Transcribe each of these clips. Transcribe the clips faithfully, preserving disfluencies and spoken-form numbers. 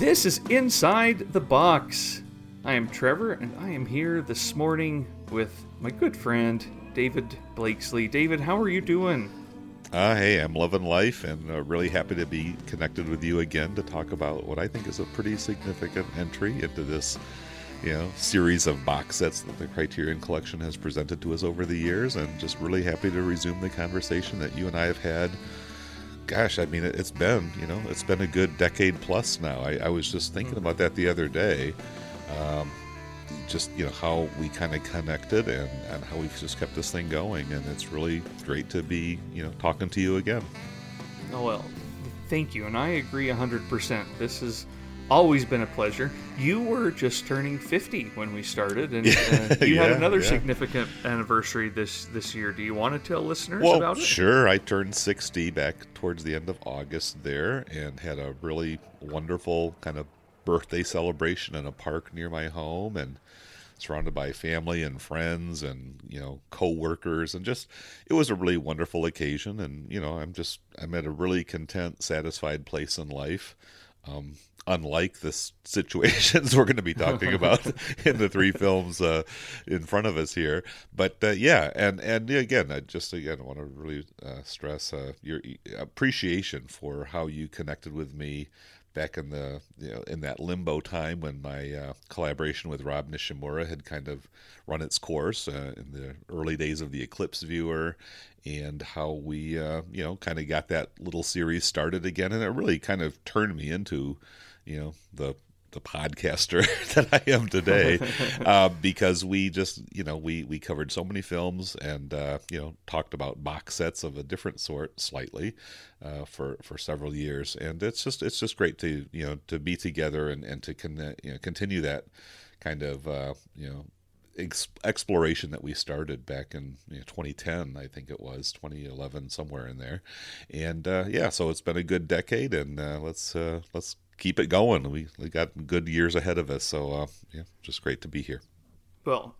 This is Inside the Box. I am Trevor, and I am here this morning with my good friend, David Blakesley. David, how are you doing? Uh, hey, I'm loving life and uh, really happy to be connected with you again to talk about what I think is a pretty significant entry into this, you know, series of box sets that the Criterion Collection has presented to us over the years, and just really happy to resume the conversation that you and I have had. Gosh, I mean, it's been, you know, it's been a good decade plus now. I, I was just thinking about that the other day. Um, just, you know, how we kind of connected and, and how we've just kept this thing going. And it's really great to be, you know, talking to you again. Oh, well, thank you. And I agree one hundred percent. This has always been a pleasure. You were just turning fifty when we started, and uh, you yeah, had another yeah. significant anniversary this, this year. Do you want to tell listeners well, about it? Sure. I turned sixty back towards the end of August there and had a really wonderful kind of birthday celebration in a park near my home, and surrounded by family and friends and, you know, co-workers, and just, it was a really wonderful occasion. And, you know, I'm just, I'm at a really content, satisfied place in life. Um, unlike the situations we're going to be talking about in the three films uh, in front of us here. But uh, yeah, and, and again, I just again want to really uh, stress uh, your appreciation for how you connected with me back in the you know, in that limbo time when my uh, collaboration with Rob Nishimura had kind of run its course uh, in the early days of the Eclipse Viewer, and how we uh, you know kind of got that little series started again, and it really kind of turned me into you know the the podcaster that I am today, uh, because we just you know we we covered so many films and uh, you know talked about box sets of a different sort slightly. Uh, for for several years, and it's just it's just great to you know to be together and and to connect, you know, continue that kind of uh, you know ex- exploration that we started back in you know, twenty ten, I think it was twenty eleven, somewhere in there, and uh, yeah, so it's been a good decade, and uh, let's uh, let's keep it going. We we got good years ahead of us, so uh, yeah, just great to be here. Well,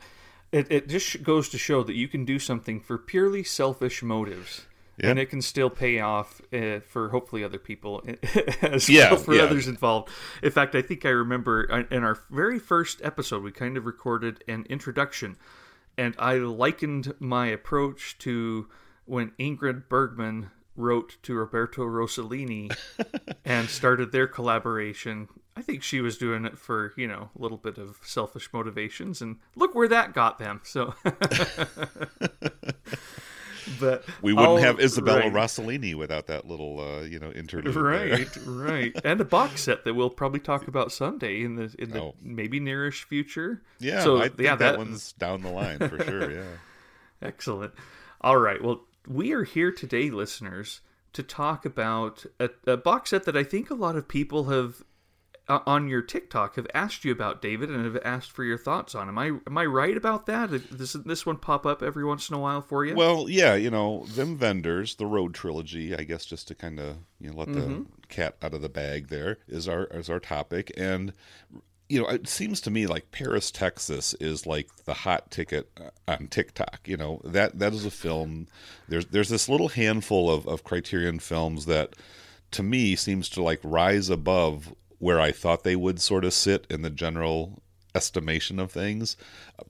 it it just goes to show that you can do something for purely selfish motives. Yep. And it can still pay off uh, for hopefully other people as yeah, well for yeah. others involved. In fact, I think I remember in our very first episode, we kind of recorded an introduction, and I likened my approach to when Ingrid Bergman wrote to Roberto Rossellini and started their collaboration. I think she was doing it for, you know, a little bit of selfish motivations, and look where that got them. So... But we wouldn't all, have Isabella right. Rossellini without that little, uh, you know, interlude. Right, right, and a box set that we'll probably talk about someday in the in the oh. maybe nearish future. Yeah, so I think yeah, that, that one's down the line for sure. Yeah, excellent. All right, well, we are here today, listeners, to talk about a, a box set that I think a lot of people have uh, on your TikTok have asked you about, David, and have asked for your thoughts on. Am I am I right about that? Does this one pop up every once in a while for you? Well, yeah, you know, Wim Wenders, the Road Trilogy, I guess, just to kind of you know let mm-hmm. the cat out of the bag, there is our is our topic, and you know, it seems to me like Paris, Texas is like the hot ticket on TikTok. You know, that that is a film. There's there's this little handful of of Criterion films that, to me, seems to like rise above where I thought they would sort of sit in the general estimation of things.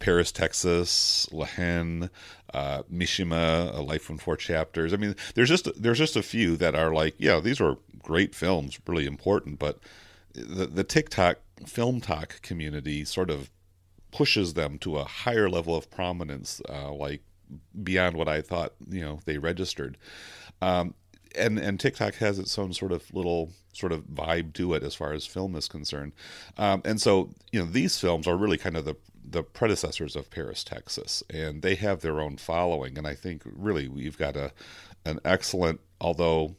Paris, Texas, La Haine, uh, Mishima, A Life in Four Chapters. I mean, there's just there's just a few that are like, yeah, these were great films, really important, but the, the TikTok film talk community sort of pushes them to a higher level of prominence, uh, like beyond what I thought, you know, they registered. Um, And and TikTok has its own sort of little sort of vibe to it as far as film is concerned, um, and so you know these films are really kind of the the predecessors of Paris, Texas, and they have their own following. And I think really we've got a an excellent, although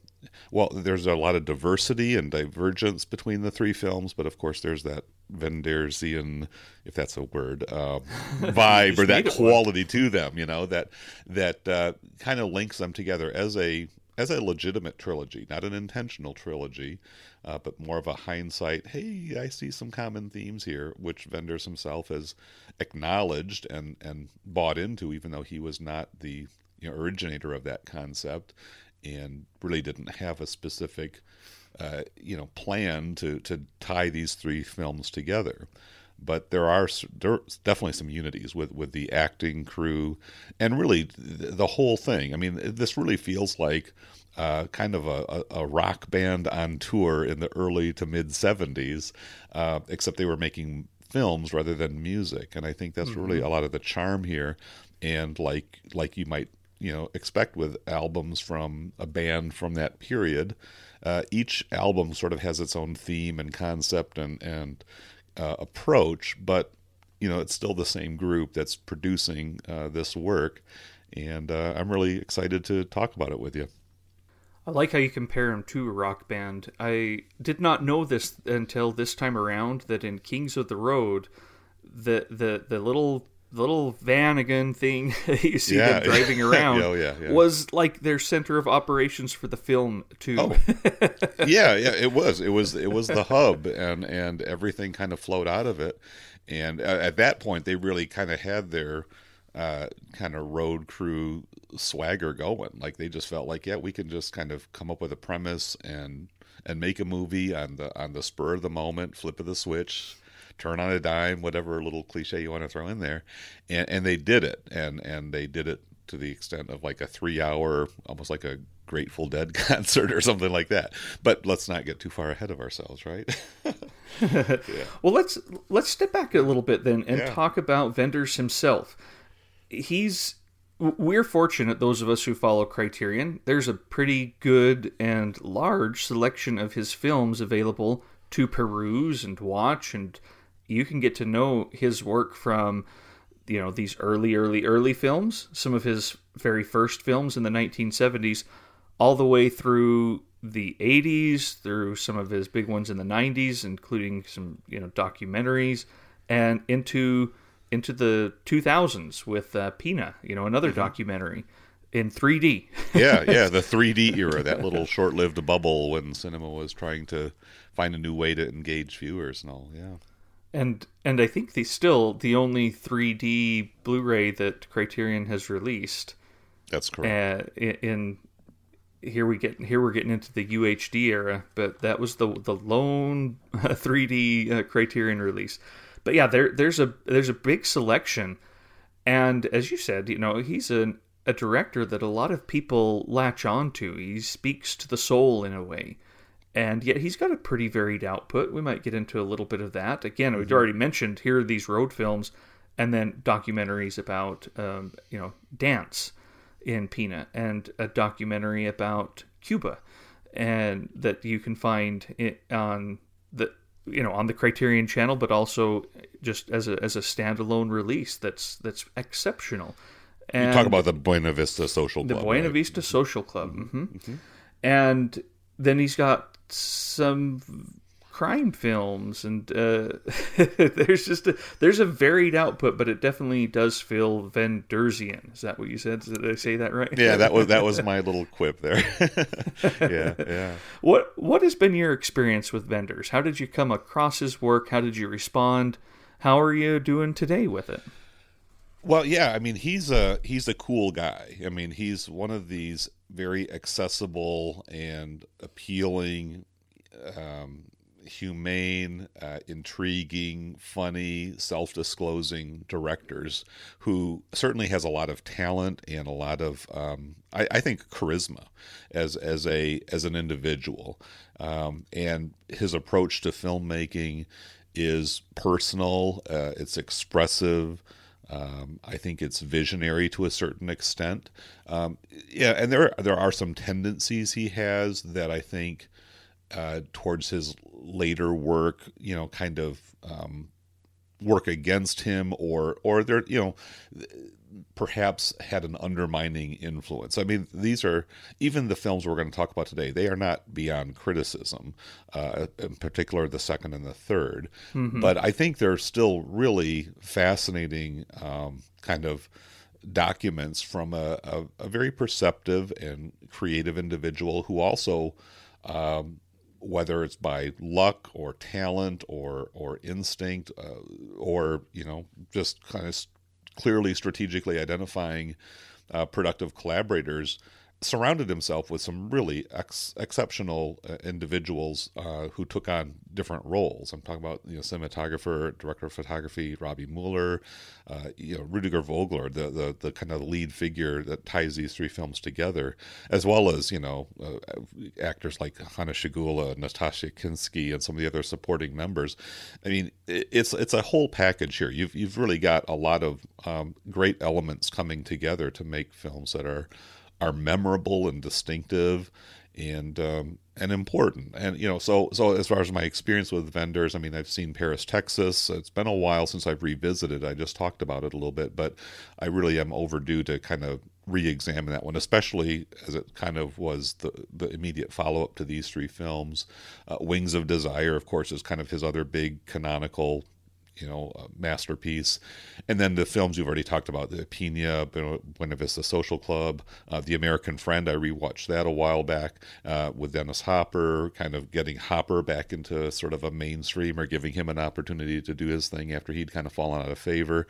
well, there's a lot of diversity and divergence between the three films, but of course there's that Wendersian, if that's a word, uh, vibe or that quality to them, you know, that that uh, kind of links them together as a as a legitimate trilogy, not an intentional trilogy, uh, but more of a hindsight, hey, I see some common themes here, which Wenders himself has acknowledged and, and bought into, even though he was not the you know, originator of that concept and really didn't have a specific uh, you know, plan to to tie these three films together. But there are, there are definitely some unities with, with the acting crew and really the whole thing. I mean, this really feels like uh, kind of a, a rock band on tour in the early to mid-seventies, uh, except they were making films rather than music. And I think that's mm-hmm. really a lot of the charm here. And like like you might you know expect with albums from a band from that period, uh, each album sort of has its own theme and concept and and Uh, approach, but you know it's still the same group that's producing uh, this work, and uh, I'm really excited to talk about it with you. I like how you compare him to a rock band. I did not know this until this time around, that in Kings of the Road, the the the little little Vanagon thing you see yeah. them driving around oh, yeah, yeah. was like their center of operations for the film too. Oh. yeah, yeah, it was. It was it was the hub, and, and everything kind of flowed out of it. And at that point, they really kind of had their uh, kind of road crew swagger going. Like they just felt like, yeah, we can just kind of come up with a premise and and make a movie on the on the spur of the moment, flip of the switch. Turn on a dime, whatever little cliche you want to throw in there, and and they did it, and and they did it to the extent of like a three hour, almost like a Grateful Dead concert or something like that. But let's not get too far ahead of ourselves, right? yeah. Well, let's let's step back a little bit then and yeah. talk about Wenders himself. He's we're fortunate, those of us who follow Criterion. There's a pretty good and large selection of his films available to peruse and watch, and you can get to know his work from, you know, these early, early, early films, some of his very first films in the nineteen seventies, all the way through the eighties, through some of his big ones in the nineties, including some, you know, documentaries, and into into the two thousands with uh, Pina, you know, another mm-hmm. documentary in three D. yeah, yeah, the three D era, that little short-lived bubble when cinema was trying to find a new way to engage viewers and all, yeah. And and I think the still the only three D Blu-ray that Criterion has released. That's correct. Uh, in, in here we get here we're getting into the U H D era, but that was the the lone three D uh, Criterion release. But yeah, there there's a there's a big selection, and as you said, you know, he's an, a director that a lot of people latch on to. He speaks to the soul in a way. And yet he's got a pretty varied output. We might get into a little bit of that. Again, we've already mentioned here are these road films and then documentaries about, um, you know, dance in Pina, and a documentary about Cuba, and that you can find it on the, you know, on the Criterion Channel, but also just as a, as a standalone release. That's, that's exceptional. And you talk about the Buena Vista Social Club. The Buena right? Vista Social Club. Mm-hmm. Mm-hmm. And then he's got some crime films, and uh, there's just a, there's a varied output, but it definitely does feel Wendersian. Is that what you said? Did I say that right? Yeah, that was that was my little quip there. yeah, yeah. What what has been your experience with Wenders? How did you come across his work? How did you respond? How are you doing today with it? Well, yeah, I mean, he's a he's a cool guy. I mean, he's one of these very accessible and appealing, um, humane, uh, intriguing, funny, self-disclosing directors who certainly has a lot of talent and a lot of, um, I, I think, charisma as as a as an individual. Um, and his approach to filmmaking is personal. Uh, it's expressive. Um, I think it's visionary to a certain extent. Um, yeah, and there there are some tendencies he has that I think uh, towards his later work, you know, kind of um, work against him, or or there, you know, perhaps had an undermining influence. I mean, these are even the films we're going to talk about today. They are not beyond criticism, uh, in particular the second and the third. Mm-hmm. But I think they're still really fascinating um, kind of documents from a, a, a very perceptive and creative individual who also, um, whether it's by luck or talent or or instinct uh, or you know just kind of clearly strategically identifying uh, productive collaborators, surrounded himself with some really ex- exceptional uh, individuals uh, who took on different roles. I'm talking about, you know, cinematographer, director of photography, Robbie Mueller, uh, you know, Rüdiger Vogler, the, the the kind of lead figure that ties these three films together, as well as, you know, uh, actors like Hanna Schygulla, Nastassja Kinski, and some of the other supporting members. I mean, it, it's it's a whole package here. You've you've really got a lot of um, great elements coming together to make films that are. are memorable and distinctive and um, and important. And, you know, so so as far as my experience with Wenders, I mean, I've seen Paris, Texas. It's been a while since I've revisited. I just talked about it a little bit, but I really am overdue to kind of re-examine that one, especially as it kind of was the, the immediate follow-up to these three films. Uh, Wings of Desire, of course, is kind of his other big canonical, you know, uh, masterpiece. And then the films you've already talked about, the Pina, Buena Vista Social Club, uh, The American Friend, I rewatched that a while back uh, with Dennis Hopper, kind of getting Hopper back into sort of a mainstream or giving him an opportunity to do his thing after he'd kind of fallen out of favor.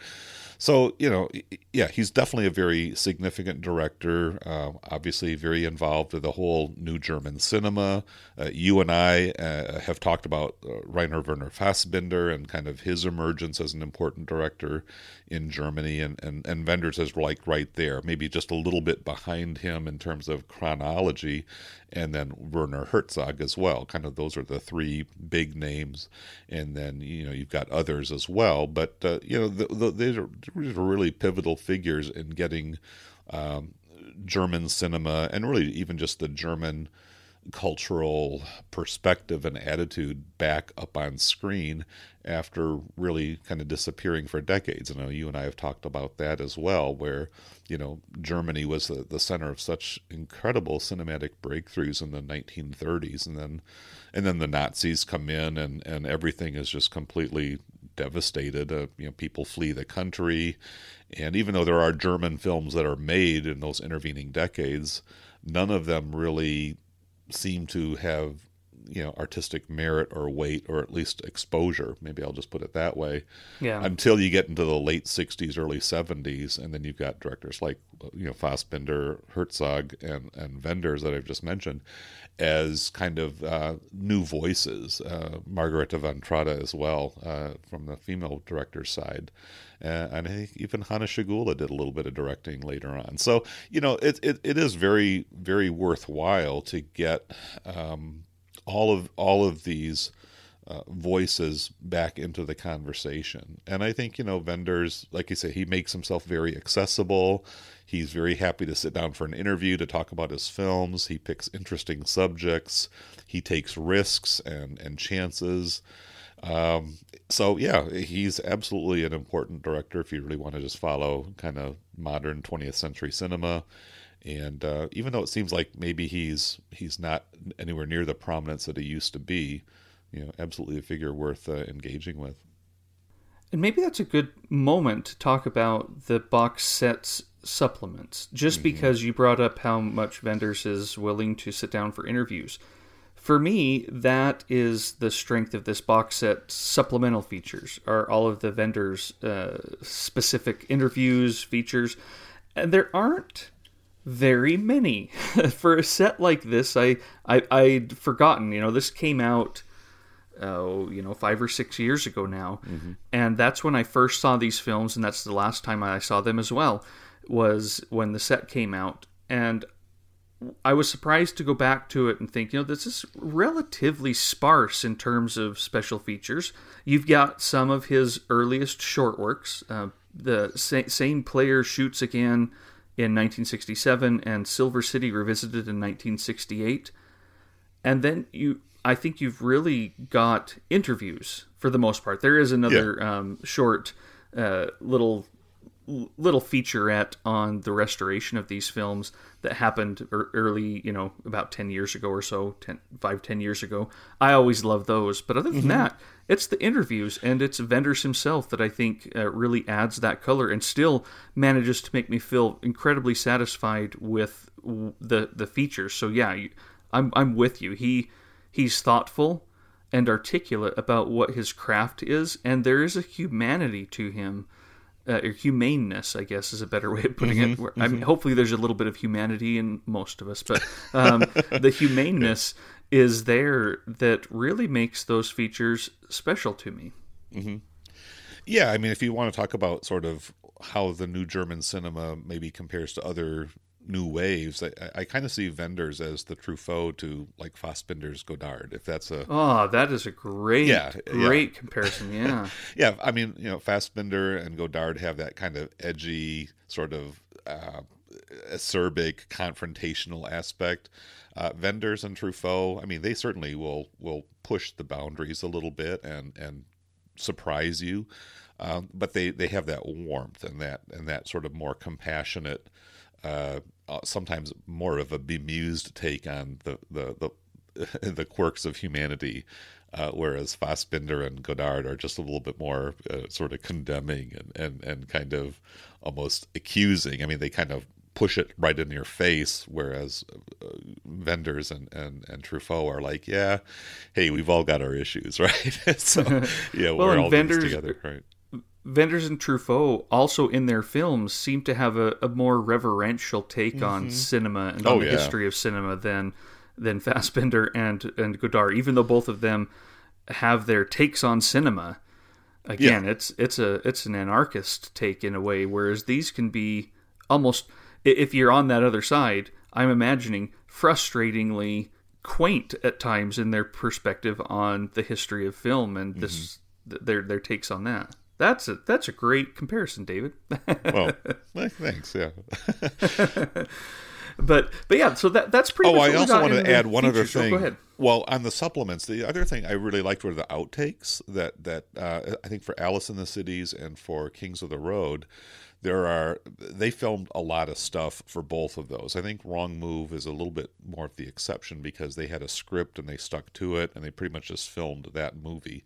So, you know, yeah, he's definitely a very significant director, uh, obviously very involved with the whole new German cinema. Uh, you and I uh, have talked about uh, Rainer Werner Fassbinder and kind of his emergence as an important director in Germany, and, and, and Wenders is like right there, maybe just a little bit behind him in terms of chronology, and then Werner Herzog as well. Kind of those are the three big names, and then, you know, you've got others as well, but uh, you know, the, the, these are really pivotal figures in getting um, German cinema, and really even just the German cultural perspective and attitude back up on screen after really kind of disappearing for decades. I know you and I have talked about that as well, where, you know, Germany was the, the center of such incredible cinematic breakthroughs in the nineteen thirties, and then and then the Nazis come in, and, and everything is just completely devastated. Uh, you know, people flee the country, and even though there are German films that are made in those intervening decades, none of them really seem to have, you know, artistic merit or weight, or at least exposure. Maybe I'll just put it that way. Yeah. Until you get into the late sixties, early seventies, and then you've got directors like, you know, Fassbinder, Herzog, and and Wenders that I've just mentioned as kind of uh, new voices. Uh, Margarete von Trotta as well, uh, from the female director's side. Uh, and I think even Hanna Schygulla did a little bit of directing later on. So, you know, it it, it is very, very worthwhile to get um, all of all of these uh, voices back into the conversation. And I think, you know, Wenders, like you say, he makes himself very accessible. He's very happy to sit down for an interview to talk about his films. He picks interesting subjects. He takes risks and, and chances. Um, so yeah, he's absolutely an important director if you really want to just follow kind of modern twentieth century cinema. And, uh, even though it seems like maybe he's, he's not anywhere near the prominence that he used to be, you know, absolutely a figure worth uh, engaging with. And maybe that's a good moment to talk about the box set's supplements, just mm-hmm. because you brought up how much Wenders is willing to sit down for interviews. For me, that is the strength of this box set. Supplemental features are all of the Wenders' uh, specific interviews, features, and there aren't very many. For a set like this, I, I, I'd forgotten. You know, this came out, oh, you know, five or six years ago now, mm-hmm. and that's when I first saw these films, and that's the last time I saw them as well, was when the set came out, and I was surprised to go back to it and think, you know, this is relatively sparse in terms of special features. You've got some of his earliest short works. Uh, the sa- same player shoots again in nineteen sixty-seven and Silver City Revisited in nineteen sixty-eight. And then you, I think you've really got interviews for the most part. There is another yeah. um, short uh, little... little featurette on the restoration of these films that happened early, you know, about ten years ago or so, ten, five, ten years ago. I always love those. But other than mm-hmm. that, it's the interviews and it's Wenders himself that I think uh, really adds that color and still manages to make me feel incredibly satisfied with the the features. So yeah, you, I'm I'm with you. He he's thoughtful and articulate about what his craft is, and there is a humanity to him uh, or humaneness, I guess, is a better way of putting mm-hmm, it. Where, mm-hmm. I mean, hopefully there's a little bit of humanity in most of us, but um, the humaneness yeah. is there that really makes those features special to me. Mm-hmm. Yeah, I mean, if you want to talk about sort of how the new German cinema maybe compares to other new waves, I, I kind of see Wenders as the Truffaut to like Fassbinder's Godard. If that's a oh, that is a great, yeah, great yeah. comparison. Yeah, yeah. I mean, you know, Fassbinder and Godard have that kind of edgy, sort of uh, acerbic, confrontational aspect. Uh, Wenders and Truffaut, I mean, they certainly will will push the boundaries a little bit and and surprise you, um, but they they have that warmth and that and that sort of more compassionate. Uh, sometimes more of a bemused take on the the the, the quirks of humanity, uh, whereas Fassbinder and Godard are just a little bit more uh, sort of condemning and, and, and kind of almost accusing. I mean, they kind of push it right in your face, whereas uh, Wenders and, and, and Truffaut are like, yeah, hey, we've all got our issues, right? so, yeah, well, we're all Wenders- in this together, right? Wenders and Truffaut also in their films seem to have a, a more reverential take mm-hmm. on cinema and oh, on the yeah. history of cinema than than Fassbinder and, and Godard, even though both of them have their takes on cinema. Again, yeah. it's it's a it's an anarchist take in a way, whereas these can be almost, if you're on that other side, I'm imagining frustratingly quaint at times in their perspective on the history of film and mm-hmm. this their their takes on that. That's a that's a great comparison, David. well, thanks, yeah. but but yeah, so that that's pretty. Oh, much I also wanted to add one feature, other thing. So go ahead. Well, on the supplements, the other thing I really liked were the outtakes. That that uh, I think for Alice in the Cities and for Kings of the Road, there are they filmed a lot of stuff for both of those. I think Wrong Move is a little bit more of the exception because they had a script and they stuck to it and they pretty much just filmed that movie.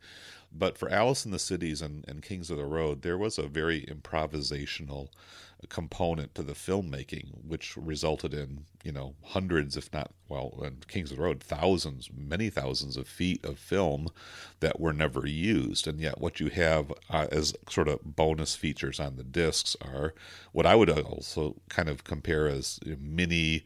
But for Alice in the Cities and, and Kings of the Road, there was a very improvisational component to the filmmaking, which resulted in, you know, hundreds, if not, well, and Kings of the Road, thousands, many thousands of feet of film that were never used. And yet what you have uh, as sort of bonus features on the discs are what I would also kind of compare as mini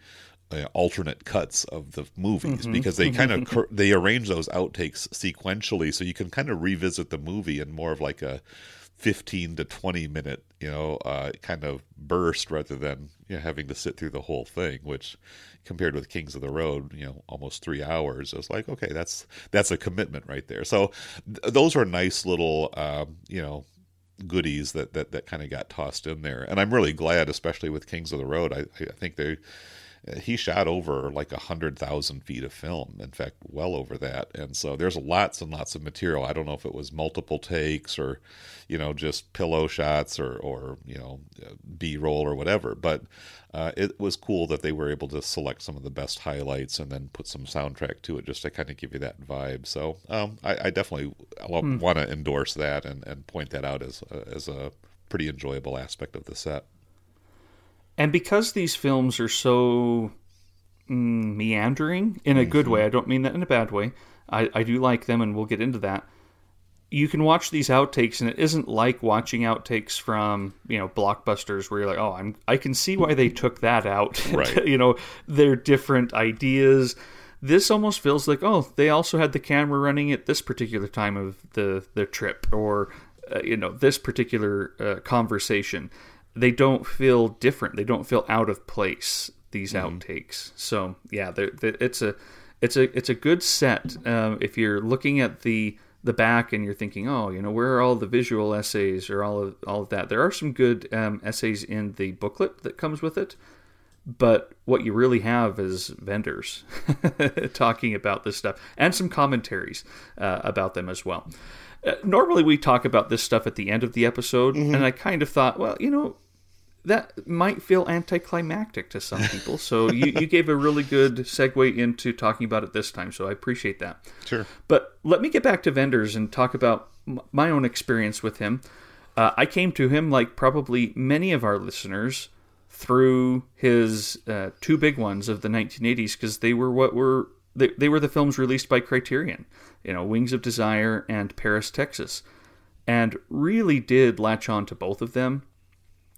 Uh, alternate cuts of the movies mm-hmm. because they kind of cur- they arrange those outtakes sequentially, so you can kind of revisit the movie in more of like a fifteen to twenty minute, you know, uh, kind of burst rather than, you know, having to sit through the whole thing, which compared with Kings of the Road, you know, almost three hours, it's like, okay, that's that's a commitment right there. So th- those are nice little, um, you know, goodies that that that kind of got tossed in there, and I'm really glad, especially with Kings of the Road. I, I think they. He shot over like one hundred thousand feet of film, in fact, well over that. And so there's lots and lots of material. I don't know if it was multiple takes or, you know, just pillow shots or, or you know, B-roll or whatever. But uh, it was cool that they were able to select some of the best highlights and then put some soundtrack to it just to kind of give you that vibe. So um, I, I definitely mm. want to endorse that and, and point that out as as a pretty enjoyable aspect of the set. And because these films are so mm, meandering, in a good way, I don't mean that in a bad way, I, I do like them and we'll get into that, you can watch these outtakes and it isn't like watching outtakes from, you know, blockbusters where you're like, oh, I'm, I can see why they took that out. Right. You know, they're different ideas. This almost feels like, oh, they also had the camera running at this particular time of the, the trip or, uh, you know, this particular uh, conversation. They don't feel different. They don't feel out of place, these mm-hmm. outtakes. So yeah, they're, they're, it's a it's a it's a good set. Um, if you're looking at the the back and you're thinking, oh, you know, where are all the visual essays or all of all of that? There are some good um, essays in the booklet that comes with it, but what you really have is Wenders talking about this stuff and some commentaries uh, about them as well. Uh, normally we talk about this stuff at the end of the episode, mm-hmm. and I kind of thought, well, you know, that might feel anticlimactic to some people. So you, you gave a really good segue into talking about it this time, so I appreciate that. Sure. But let me get back to Wenders and talk about m- my own experience with him. Uh, I came to him, like probably many of our listeners, through his uh, two big ones of the nineteen eighties, because they were what were... They, they were the films released by Criterion, you know, Wings of Desire and Paris, Texas, and really did latch on to both of them.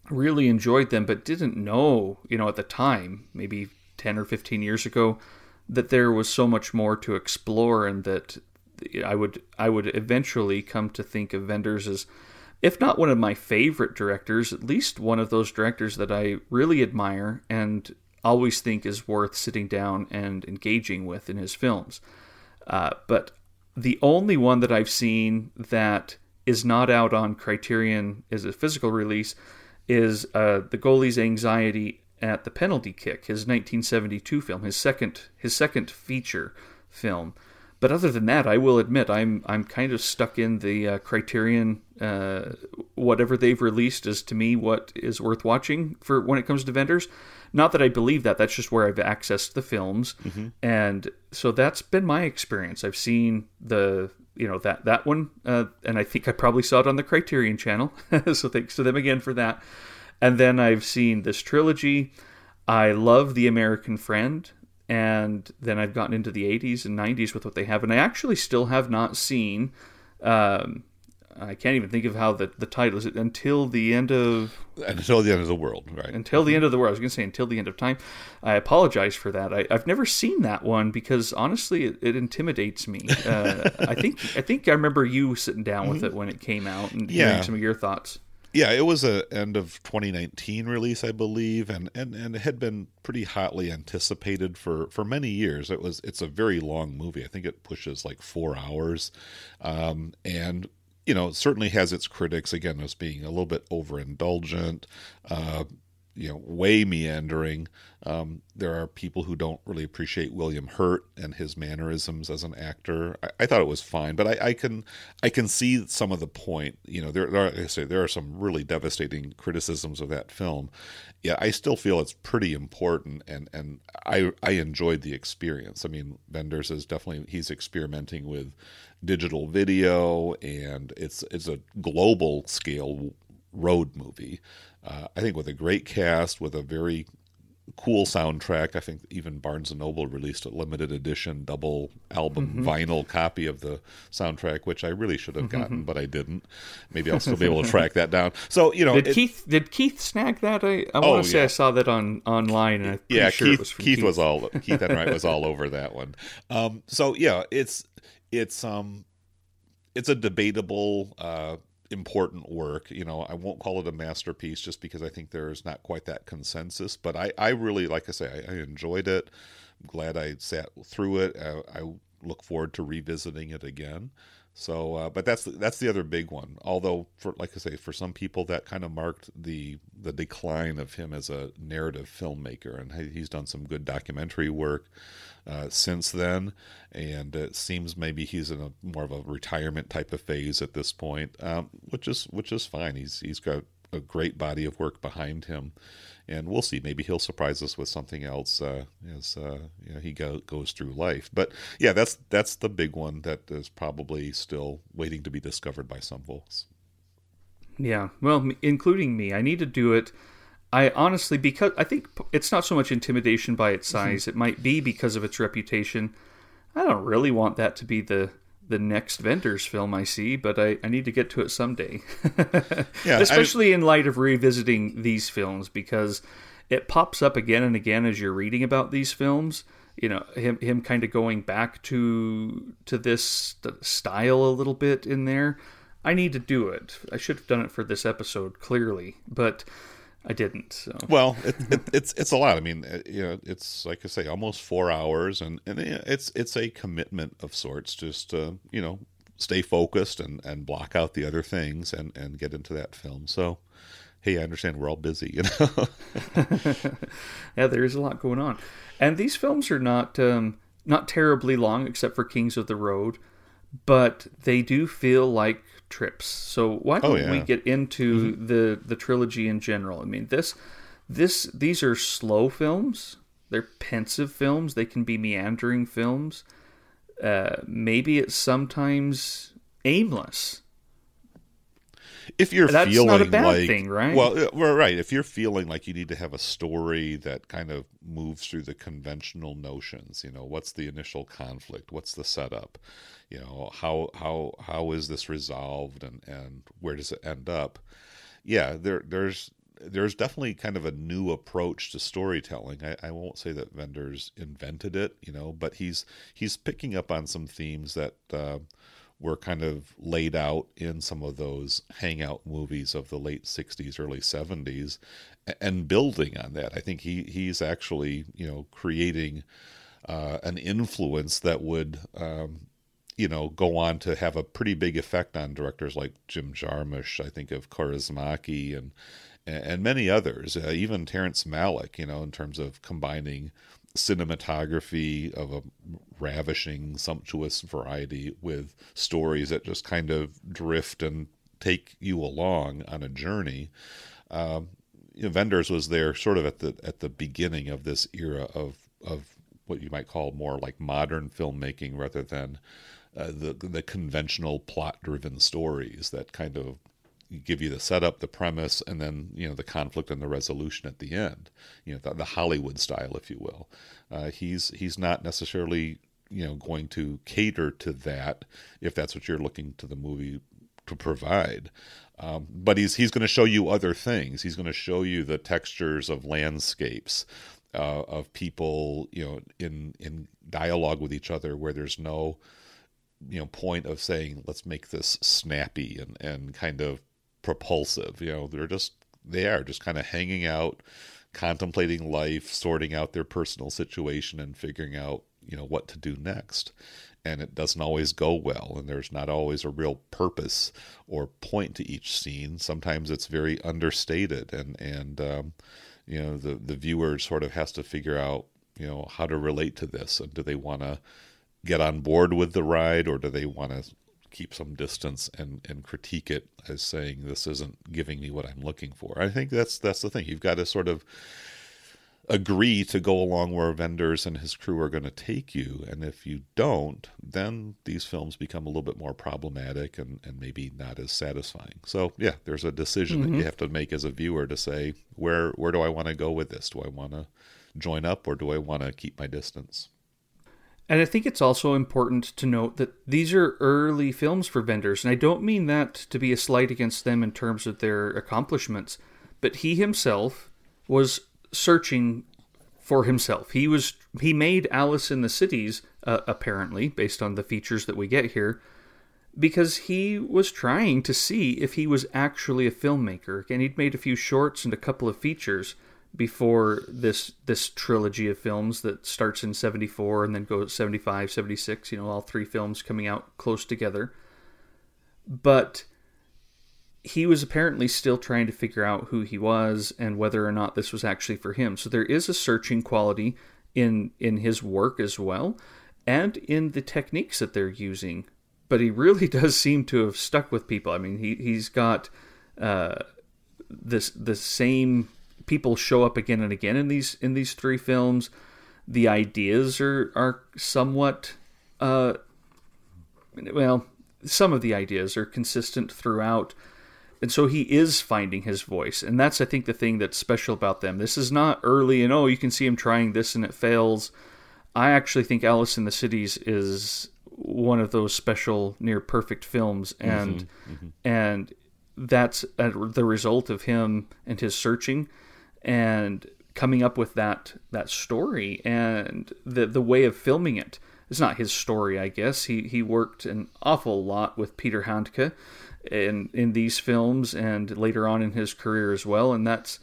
really enjoyed them, but didn't know, you know, at the time, maybe ten or fifteen years ago, that there was so much more to explore, and that I would I would eventually come to think of Wenders as, if not one of my favorite directors, at least one of those directors that I really admire and always think is worth sitting down and engaging with in his films. Uh, but the only one that I've seen that is not out on Criterion as a physical release is uh, The Goalie's Anxiety at the Penalty Kick, his nineteen seventy-two film, his second his second feature film. But other than that, I will admit I'm I'm kind of stuck in the uh, Criterion. Uh, whatever they've released is to me what is worth watching for when it comes to Wenders. Not that I believe that. That's just where I've accessed the films, mm-hmm. and so that's been my experience. I've seen the you know that that one, uh, and I think I probably saw it on the Criterion channel. So thanks to them again for that. And then I've seen this trilogy. I love The American Friend. And then I've gotten into the eighties and nineties with what they have. And I actually still have not seen, um, I can't even think of how the, the title is, Until the End of... Until the End of the World, right. Until the End of the World. I was going to say Until the End of Time. I apologize for that. I, I've never seen that one because, honestly, it, it intimidates me. Uh, I think I think I remember you sitting down with mm-hmm. it when it came out and yeah. hearing some of your thoughts. Yeah, it was a end of twenty nineteen release, I believe, and, and, and it had been pretty hotly anticipated for, for many years. It was it's a very long movie. I think it pushes like four hours, um, and you know it certainly has its critics again as being a little bit overindulgent, uh, you know, way meandering. Um, there are people who don't really appreciate William Hurt and his mannerisms as an actor. I, I thought it was fine, but I, I can I can see some of the point. You know, there are like I say there are some really devastating criticisms of that film. Yeah, I still feel it's pretty important, and, and I I enjoyed the experience. I mean, Wenders is definitely he's experimenting with digital video, and it's it's a global scale road movie. Uh, I think with a great cast, with a very cool soundtrack. I think even Barnes and Noble released a limited edition double album mm-hmm. vinyl copy of the soundtrack, which I really should have gotten, mm-hmm. but I didn't. Maybe I'll still be able to track that down. So you know, did it, Keith did Keith snag that? I, I oh, want to say yeah. I saw that on online. And I'm yeah, sure Keith, it was from Keith, Keith was all Keith Enright was all over that one. Um, so yeah, it's it's um it's a debatable. Uh, important work. You know, I won't call it a masterpiece just because I think there's not quite that consensus, but I, I really, like I say, I, I enjoyed it. I'm glad I sat through it. I, I look forward to revisiting it again. So, uh, but that's, that's the other big one. Although for, like I say, for some people that kind of marked the, the decline of him as a narrative filmmaker, and he's done some good documentary work uh, since then. And it seems maybe he's in a more of a retirement type of phase at this point, um, which is, which is fine. He's, he's got a great body of work behind him, and we'll see, maybe he'll surprise us with something else uh, as uh, you know, he go, goes through life. But yeah, that's that's the big one that is probably still waiting to be discovered by some folks. Yeah, well, including me. I need to do it. I honestly, because I think it's not so much intimidation by its size. Mm-hmm. It might be because of its reputation. I don't really want that to be the the next Wenders film I see, but I, I need to get to it someday. yeah, Especially I... in light of revisiting these films, because it pops up again and again as you're reading about these films. You know, him him kind of going back to to this style a little bit in there. I need to do it. I should have done it for this episode, clearly, but I didn't. So. Well, it, it, it's it's a lot. I mean, it, you know, it's like I say, almost four hours, and, and it's it's a commitment of sorts. Just uh, you know, stay focused and, and block out the other things and, and get into that film. So, hey, I understand we're all busy, you know. Yeah, there is a lot going on, and these films are not um, not terribly long, except for Kings of the Road, but they do feel like trips. So why don't oh, yeah. we get into mm-hmm. the the trilogy in general? I mean, this this these are slow films. They're pensive films. They can be meandering films. Uh, maybe it's sometimes aimless. If you're That's feeling not a bad like thing, right? Well, we're right. If you're feeling like you need to have a story that kind of moves through the conventional notions, you know, what's the initial conflict? What's the setup? You know, how how how is this resolved, and, and where does it end up? Yeah, there there's there's definitely kind of a new approach to storytelling. I, I won't say that Wenders invented it, you know, but he's he's picking up on some themes that uh, were kind of laid out in some of those hangout movies of the late sixties, early seventies, and building on that. I think he he's actually, you know, creating uh, an influence that would, um, you know, go on to have a pretty big effect on directors like Jim Jarmusch. I think of Kaurismäki and and many others, uh, even Terrence Malick, you know, in terms of combining cinematography of a ravishing, sumptuous variety with stories that just kind of drift and take you along on a journey. Um, you know, Wenders was there sort of at the at the beginning of this era of of what you might call more like modern filmmaking rather than uh, the the conventional plot-driven stories that kind of give you the setup, the premise, and then, you know, the conflict and the resolution at the end, you know, the, the Hollywood style, if you will. Uh, he's, he's not necessarily, you know, going to cater to that if that's what you're looking to the movie to provide. Um, but he's, he's going to show you other things. He's going to show you the textures of landscapes, uh, of people, you know, in, in dialogue with each other where there's no, you know, point of saying, let's make this snappy and, and kind of propulsive. You know, they're just they are just kind of hanging out, contemplating life, sorting out their personal situation, and figuring out, you know, what to do next. And it doesn't always go well, and there's not always a real purpose or point to each scene. Sometimes it's very understated, and and um, you know, the the viewer sort of has to figure out, you know, how to relate to this, and do they want to get on board with the ride, or do they want to keep some distance and, and critique it as saying, this isn't giving me what I'm looking for. I think that's that's the thing. You've got to sort of agree to go along where Wenders and his crew are going to take you. And if you don't, then these films become a little bit more problematic and, and maybe not as satisfying. So yeah, there's a decision mm-hmm. that you have to make as a viewer to say, where where do I want to go with this? Do I want to join up, or do I want to keep my distance? And I think it's also important to note that these are early films for Wenders, and I don't mean that to be a slight against them in terms of their accomplishments, but he himself was searching for himself. He was he made Alice in the Cities, uh, apparently, based on the features that we get here, because he was trying to see if he was actually a filmmaker. And he'd made a few shorts and a couple of features before this this trilogy of films that starts in seventy-four and then goes seventy-five, seventy-six, you know, all three films coming out close together. But he was apparently still trying to figure out who he was and whether or not this was actually for him. So there is a searching quality in in his work as well, and in the techniques that they're using. But he really does seem to have stuck with people. I mean, he, he's got uh, this the same... people show up again and again in these in these three films. The ideas are are somewhat, uh, well, some of the ideas are consistent throughout, and so he is finding his voice, and that's I think the thing that's special about them. This is not early and oh, you can see him trying this and it fails. I actually think Alice in the Cities is one of those special near perfect films, and mm-hmm, mm-hmm. and that's the result of him and his searching. And coming up with that that story and the the way of filming it. It's not his story, I guess. He he worked an awful lot with Peter Handke in in these films and later on in his career as well. And that's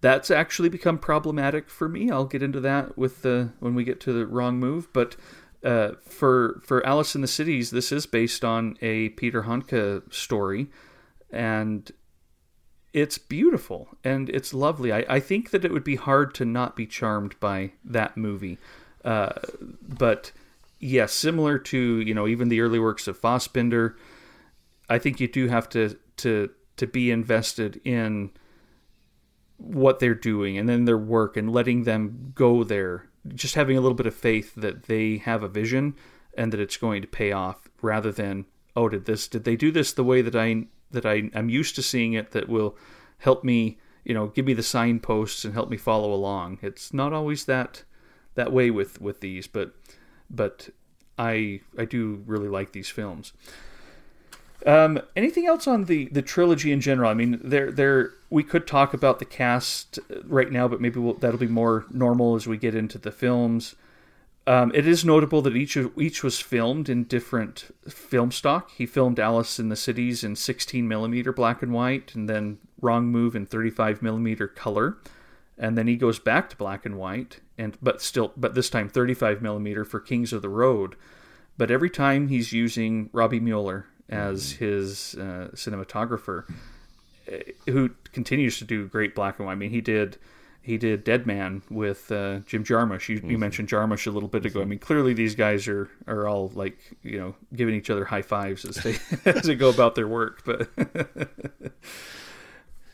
that's actually become problematic for me. I'll get into that with the when we get to the Wrong Move. But uh, for for Alice in the Cities, this is based on a Peter Handke story, and it's beautiful, and it's lovely. I, I think that it would be hard to not be charmed by that movie. Uh, but, yes, yeah, similar to, you know, even the early works of Fassbinder, I think you do have to, to, to be invested in what they're doing and then their work and letting them go there. Just having a little bit of faith that they have a vision and that it's going to pay off, rather than, oh, did this? Did they do this the way that I... that I, I'm used to seeing it, that will help me, you know, give me the signposts and help me follow along. It's not always that that way with, with these, but but I I do really like these films. Um, anything else on the, the trilogy in general? I mean, there there we could talk about the cast right now, but maybe we'll, that'll be more normal as we get into the films. Um, it is notable that each of, each was filmed in different film stock. He filmed Alice in the Cities in sixteen millimeter black and white, and then Wrong Move in thirty-five millimeter color, and then he goes back to black and white, and but still, but this time thirty-five millimeter for Kings of the Road. But every time he's using Robbie Mueller as his uh, cinematographer, who continues to do great black and white. I mean, he did he did Dead Man with uh, Jim Jarmusch. You, mm-hmm. you mentioned Jarmusch a little bit ago. I mean, clearly these guys are, are all like, you know, giving each other high fives as they as they go about their work. But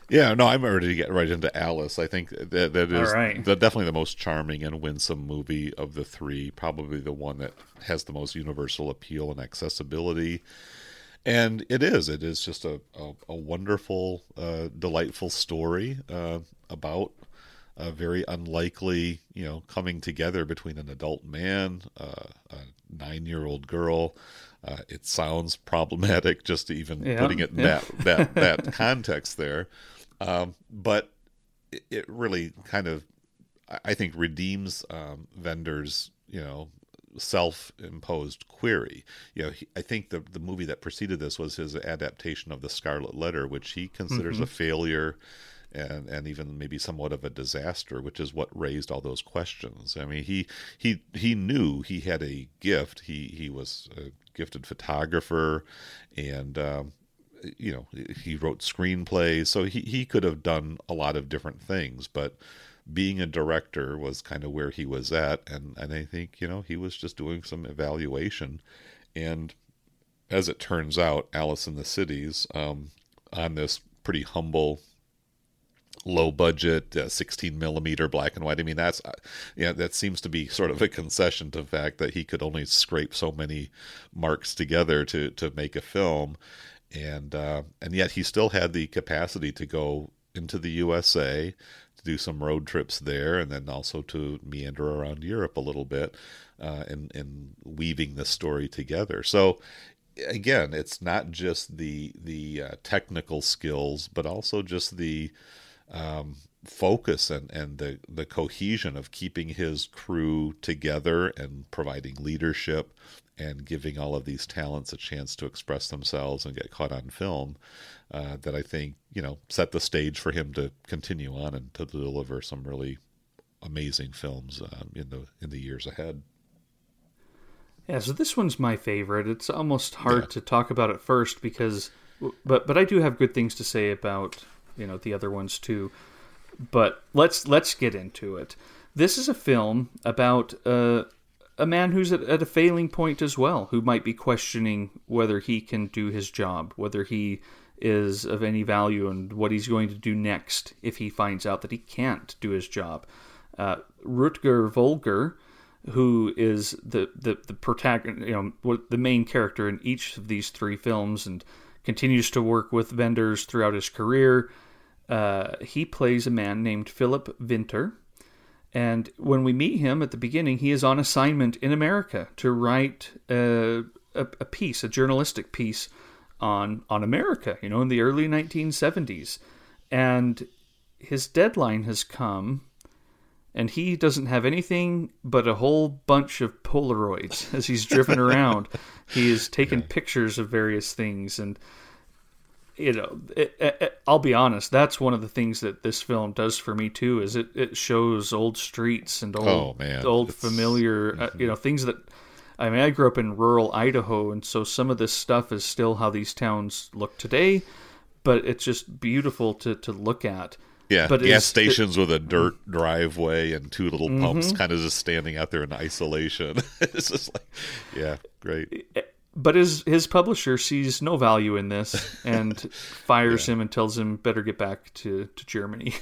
yeah, no, I'm ready to get right into Alice. I think that that is right. the, definitely the most charming and winsome movie of the three. Probably the one that has the most universal appeal and accessibility. And it is. It is just a, a, a wonderful, uh, delightful story uh, about a very unlikely, you know, coming together between an adult man, uh, a nine-year-old girl. Uh, it sounds problematic just even yeah. putting it in yeah. that, that, that context there. Um, but it, it really kind of, I think, redeems um, Wenders, you know, self-imposed query. You know, he, I think the the movie that preceded this was his adaptation of The Scarlet Letter, which he considers mm-hmm. a failure and and even maybe somewhat of a disaster, which is what raised all those questions. I mean, he he he knew he had a gift. He he was a gifted photographer, and um, you know, he wrote screenplays, so he he could have done a lot of different things, but being a director was kind of where he was at, and, and I think, you know, he was just doing some evaluation. And as it turns out, Alice in the Cities, um, on this pretty humble, low-budget, uh, sixteen millimeter black and white, I mean, that's uh, yeah, that seems to be sort of a concession to the fact that he could only scrape so many marks together to, to make a film, and uh, and yet he still had the capacity to go into the U S A, do some road trips there, and then also to meander around Europe a little bit, uh, and, and weaving the story together. So again, it's not just the, the uh, technical skills, but also just the um, focus and, and the, the cohesion of keeping his crew together and providing leadership and giving all of these talents a chance to express themselves and get caught on film, uh, that I think, you know, set the stage for him to continue on and to deliver some really amazing films uh, in the in the years ahead. Yeah, so this one's my favorite. It's almost hard yeah. to talk about at first because, but but I do have good things to say about, you know, the other ones too. But let's let's get into it. This is a film about Uh, a man who's at, at a failing point as well, who might be questioning whether he can do his job, whether he is of any value, and what he's going to do next if he finds out that he can't do his job. Uh, Rüdiger Vogler, who is the the, the protagonist, you know, the main character in each of these three films, and continues to work with Wenders throughout his career. Uh, he plays a man named Philipp Winter. And when we meet him at the beginning, he is on assignment in America to write a, a, a piece, a journalistic piece on on America, you know, in the early nineteen seventies. And his deadline has come, and he doesn't have anything but a whole bunch of Polaroids as he's driven around. He is taking yeah. pictures of various things, and you know, it, it, I'll be honest, that's one of the things that this film does for me too, is it, it shows old streets and old, oh, old it's, familiar, mm-hmm. uh, you know, things that, I mean, I grew up in rural Idaho, and so some of this stuff is still how these towns look today, but it's just beautiful to, to look at. Yeah, but gas stations it, with a dirt driveway and two little mm-hmm. pumps kind of just standing out there in isolation. It's just like, yeah, great. It, But his his publisher sees no value in this and fires yeah. him and tells him better get back to, to Germany.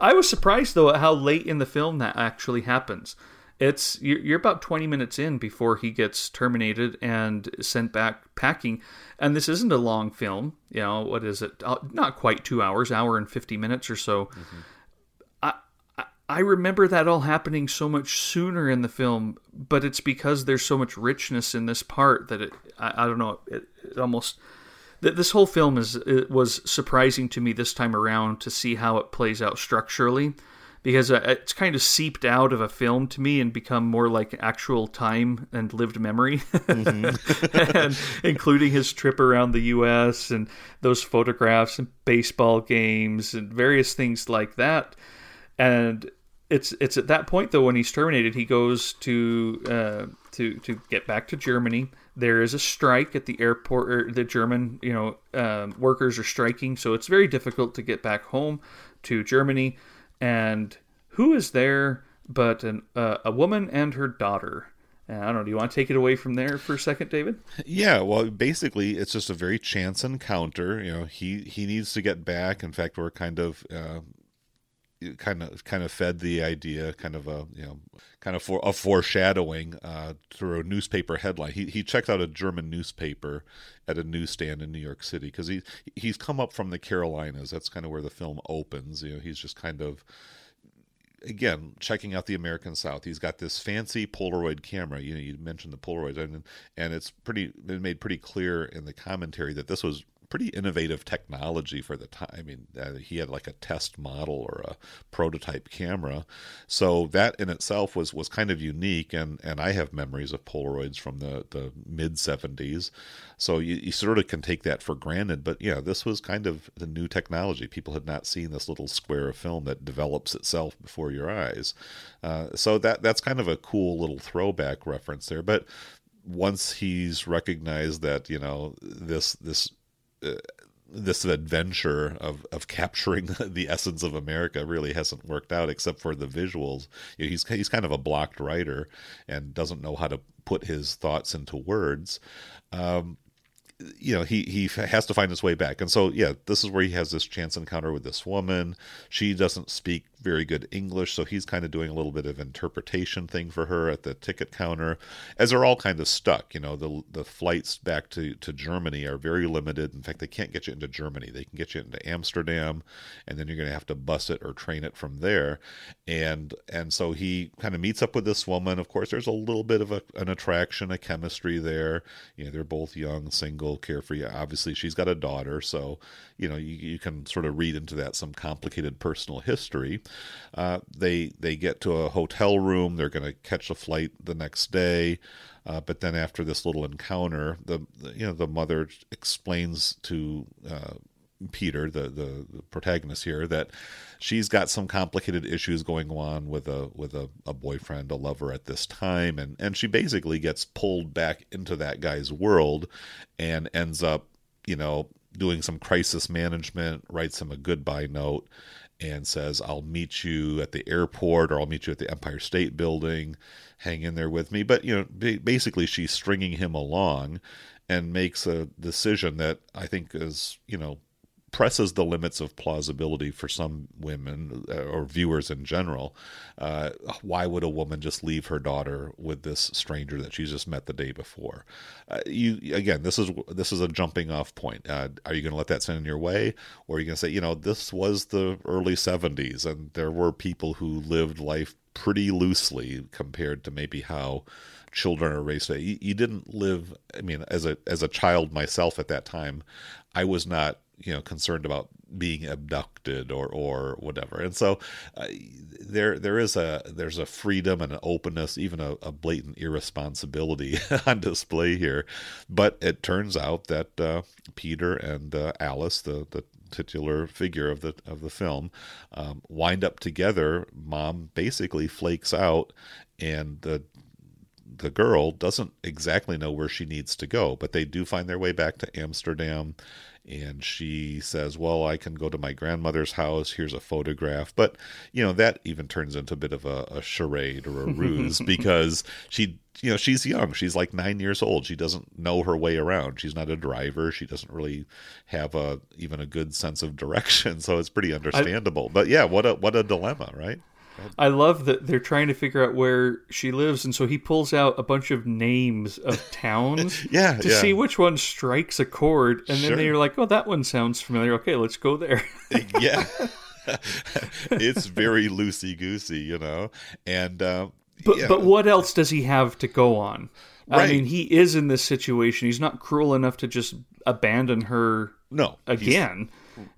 I was surprised, though, at how late in the film that actually happens. It's you're about twenty minutes in before he gets terminated and sent back packing. And this isn't a long film. You know, what is it? Not quite two hours, hour and fifty minutes or so. Mm-hmm. I remember that all happening so much sooner in the film, but it's because there's so much richness in this part that it, I, I don't know, it, it almost, this whole film is it was surprising to me this time around to see how it plays out structurally, because it's kind of seeped out of a film to me and become more like actual time and lived memory, mm-hmm. and including his trip around the U S and those photographs and baseball games and various things like that. And it's it's at that point, though, when he's terminated, he goes to uh, to to get back to Germany. There is a strike at the airport. Or the German, you know, um, workers are striking, so it's very difficult to get back home to Germany. And who is there but an, uh, a woman and her daughter? And I don't know. Do you want to take it away from there for a second, David? Yeah. Well, basically, it's just a very chance encounter. You know, he he needs to get back. In fact, we're kind of. Uh... kind of kind of fed the idea, kind of a, you know, kind of for a foreshadowing uh, through a newspaper headline. He he checked out a German newspaper at a newsstand in New York City, because he he's come up from the Carolinas. That's kind of where the film opens. You know, he's just kind of, again, checking out the American South. He's got this fancy Polaroid camera. You know, you mentioned the Polaroid, and and it's pretty been made pretty clear in the commentary that this was pretty innovative technology for the time. I mean, uh, he had like a test model or a prototype camera, so that in itself was was kind of unique. And and I have memories of Polaroids from the the mid seventies, so you, you sort of can take that for granted. But yeah, this was kind of the new technology. People had not seen this little square of film that develops itself before your eyes. Uh, so that that's kind of a cool little throwback reference there. But once he's recognized that, you know, this this Uh, this adventure of, of capturing the essence of America really hasn't worked out, except for the visuals. You know, he's he's kind of a blocked writer and doesn't know how to put his thoughts into words. Um, you know, he, he has to find his way back. And so, yeah, this is where he has this chance encounter with this woman. She doesn't speak very good English, so he's kind of doing a little bit of interpretation thing for her at the ticket counter, as they're all kind of stuck. You know, the the flights back to, to Germany are very limited. In fact, they can't get you into Germany. They can get you into Amsterdam, and then you're going to have to bus it or train it from there. And and so he kind of meets up with this woman. Of course, there's a little bit of a, an attraction, a chemistry there. You know, they're both young, single, carefree. Obviously, she's got a daughter, so, you know, you, you can sort of read into that some complicated personal history. Uh, they they get to a hotel room. They're going to catch a flight the next day, uh, but then after this little encounter, the, the you know the mother explains to uh, Peter, the, the the protagonist here, that she's got some complicated issues going on with a with a, a boyfriend, a lover at this time, and and she basically gets pulled back into that guy's world, and ends up, you know, doing some crisis management, writes him a goodbye note, and says, I'll meet you at the airport, or I'll meet you at the Empire State Building, hang in there with me. But, you know, b- basically she's stringing him along, and makes a decision that I think is, you know, presses the limits of plausibility for some women or viewers in general. Uh, why would a woman just leave her daughter with this stranger that she's just met the day before? Uh, you again, this is this is a jumping off point. Uh, are you going to let that stand in your way, or are you going to say, you know, this was the early seventies, and there were people who lived life pretty loosely compared to maybe how children are raised today. You, you didn't live. I mean, as a as a child myself at that time, I was not, you know, concerned about being abducted or, or whatever. And so uh, there, there is a, there's a freedom and an openness, even a, a blatant irresponsibility on display here. But it turns out that uh, Peter and uh, Alice, the, the titular figure of the, of the film, um, wind up together. Mom basically flakes out, and the, the girl doesn't exactly know where she needs to go, but they do find their way back to Amsterdam. And she says, well, I can go to my grandmother's house. Here's a photograph. But, you know, that even turns into a bit of a, a charade or a ruse, because she, you know, she's young. She's like nine years old. She doesn't know her way around. She's not a driver. She doesn't really have a even a good sense of direction. So it's pretty understandable. I, but, yeah, what a what a dilemma, right? I love that they're trying to figure out where she lives, and so he pulls out a bunch of names of towns yeah, to yeah. see which one strikes a chord, and sure. then they're like, oh, that one sounds familiar. Okay, let's go there. yeah. It's very loosey-goosey, you know. And uh, But yeah. but what else does he have to go on? Right. I mean, he is in this situation. He's not cruel enough to just abandon her no, again.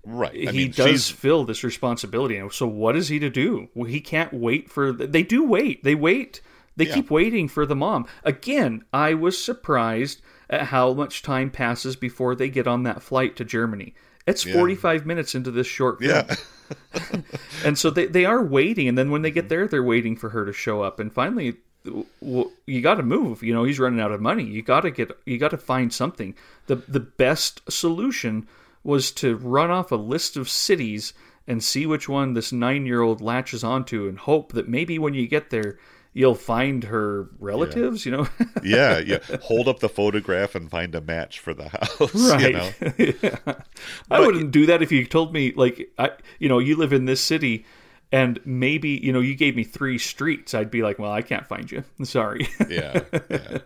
Right. I he mean, does she's... feel this responsibility. And so what is he to do? Well, he can't wait for... They do wait. They wait. They yeah. keep waiting for the mom. Again, I was surprised at how much time passes before they get on that flight to Germany. It's yeah. forty-five minutes into this short film. Yeah. And so they, they are waiting. And then when they get there, they're waiting for her to show up. And finally... Well, you got to move. You know, he's running out of money. You got to get. You got to find something. the The best solution was to run off a list of cities and see which one this nine year old latches onto, and hope that maybe when you get there, you'll find her relatives. Yeah. You know. yeah, yeah. Hold up the photograph and find a match for the house. Right. You know? yeah. I but, wouldn't do that if you told me, like, I, you know, you live in this city. And maybe, you know, you gave me three streets. I'd be like, well, I can't find you. I'm sorry. yeah, yeah.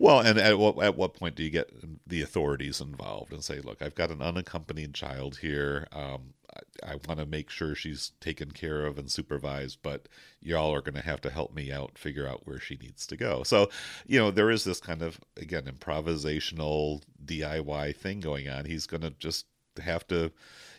Well, and at what, at what point do you get the authorities involved and say, look, I've got an unaccompanied child here. Um, I, I want to make sure she's taken care of and supervised, but y'all are going to have to help me out, figure out where she needs to go. So, you know, there is this kind of, again, improvisational D I Y thing going on. He's going to just have to,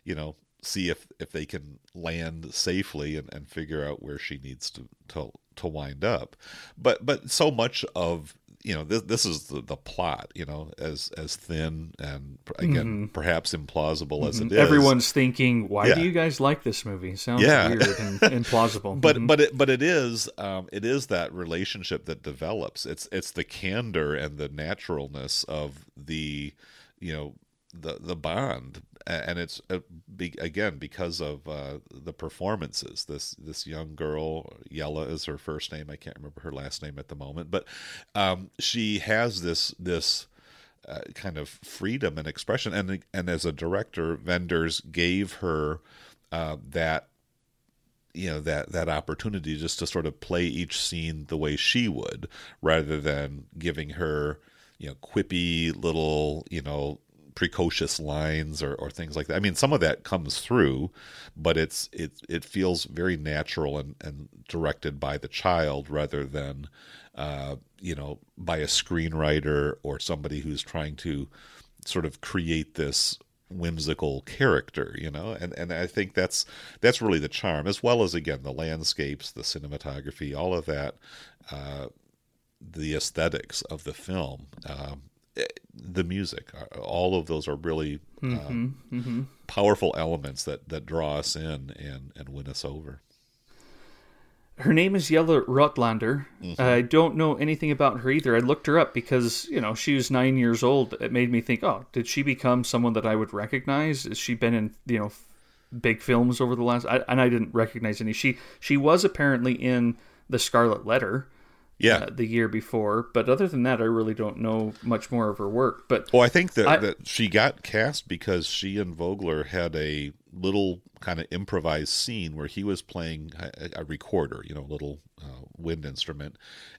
you know, see if, if they can land safely and, and figure out where she needs to, to to wind up. But but so much of, you know, this this is the, the plot, you know, as as thin and, again, mm-hmm. perhaps implausible as mm-hmm. it is. Everyone's thinking, why yeah. do you guys like this movie? It sounds yeah. weird and implausible. but mm-hmm. but it but it is um, it is that relationship that develops. It's it's the candor and the naturalness of the, you know, the the bond. And it's, again, because of uh, the performances. This this young girl, Yella is her first name. I can't remember her last name at the moment. But um, she has this this uh, kind of freedom and expression. And and as a director, Wenders gave her uh, that, you know, that that opportunity just to sort of play each scene the way she would, rather than giving her, you know, quippy little, you know, precocious lines or, or things like that. I mean, some of that comes through, but it's it it feels very natural and, and directed by the child rather than, uh, you know, by a screenwriter or somebody who's trying to sort of create this whimsical character, you know. And and I think that's that's really the charm, as well as, again, the landscapes, the cinematography, all of that, uh, the aesthetics of the film. Um, the music, all of those are really mm-hmm, um, mm-hmm. powerful elements that, that draw us in and, and win us over. Her name is Yella Rotlander. Mm-hmm. I don't know anything about her either. I looked her up because, you know, she was nine years old. It made me think, oh, did she become someone that I would recognize? Has she been in, you know, big films over the last... I, and I didn't recognize any. She, she was apparently in The Scarlet Letter. Yeah, uh, the year before, but other than that, I really don't know much more of her work. But well, I think that, I, that she got cast because she and Vogler had a little kind of improvised scene where he was playing a, a recorder, you know, a little uh, wind instrument,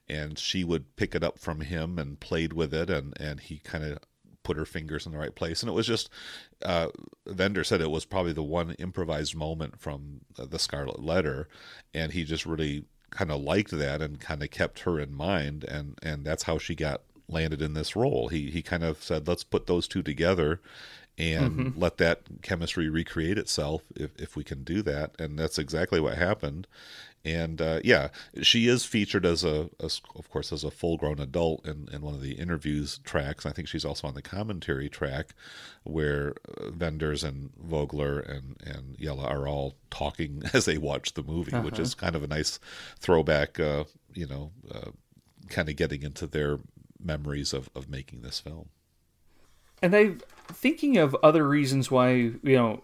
and she would pick it up from him and played with it, and, and he kind of put her fingers in the right place. And it was just, uh, Wenders said it was probably the one improvised moment from The Scarlet Letter, and he just really... kind of liked that and kind of kept her in mind, and and that's how she got landed in this role. He he kind of said, let's put those two together and mm-hmm. let that chemistry recreate itself if, if we can do that. And that's exactly what happened. And uh, yeah, she is featured as a, as, of course, as a full-grown adult in, in one of the interviews tracks. I think she's also on the commentary track where Wenders and Vogler and, and Yella are all talking as they watch the movie, uh-huh. which is kind of a nice throwback, uh, you know, uh, kind of getting into their memories of, of making this film. And I'm thinking of other reasons why, you know,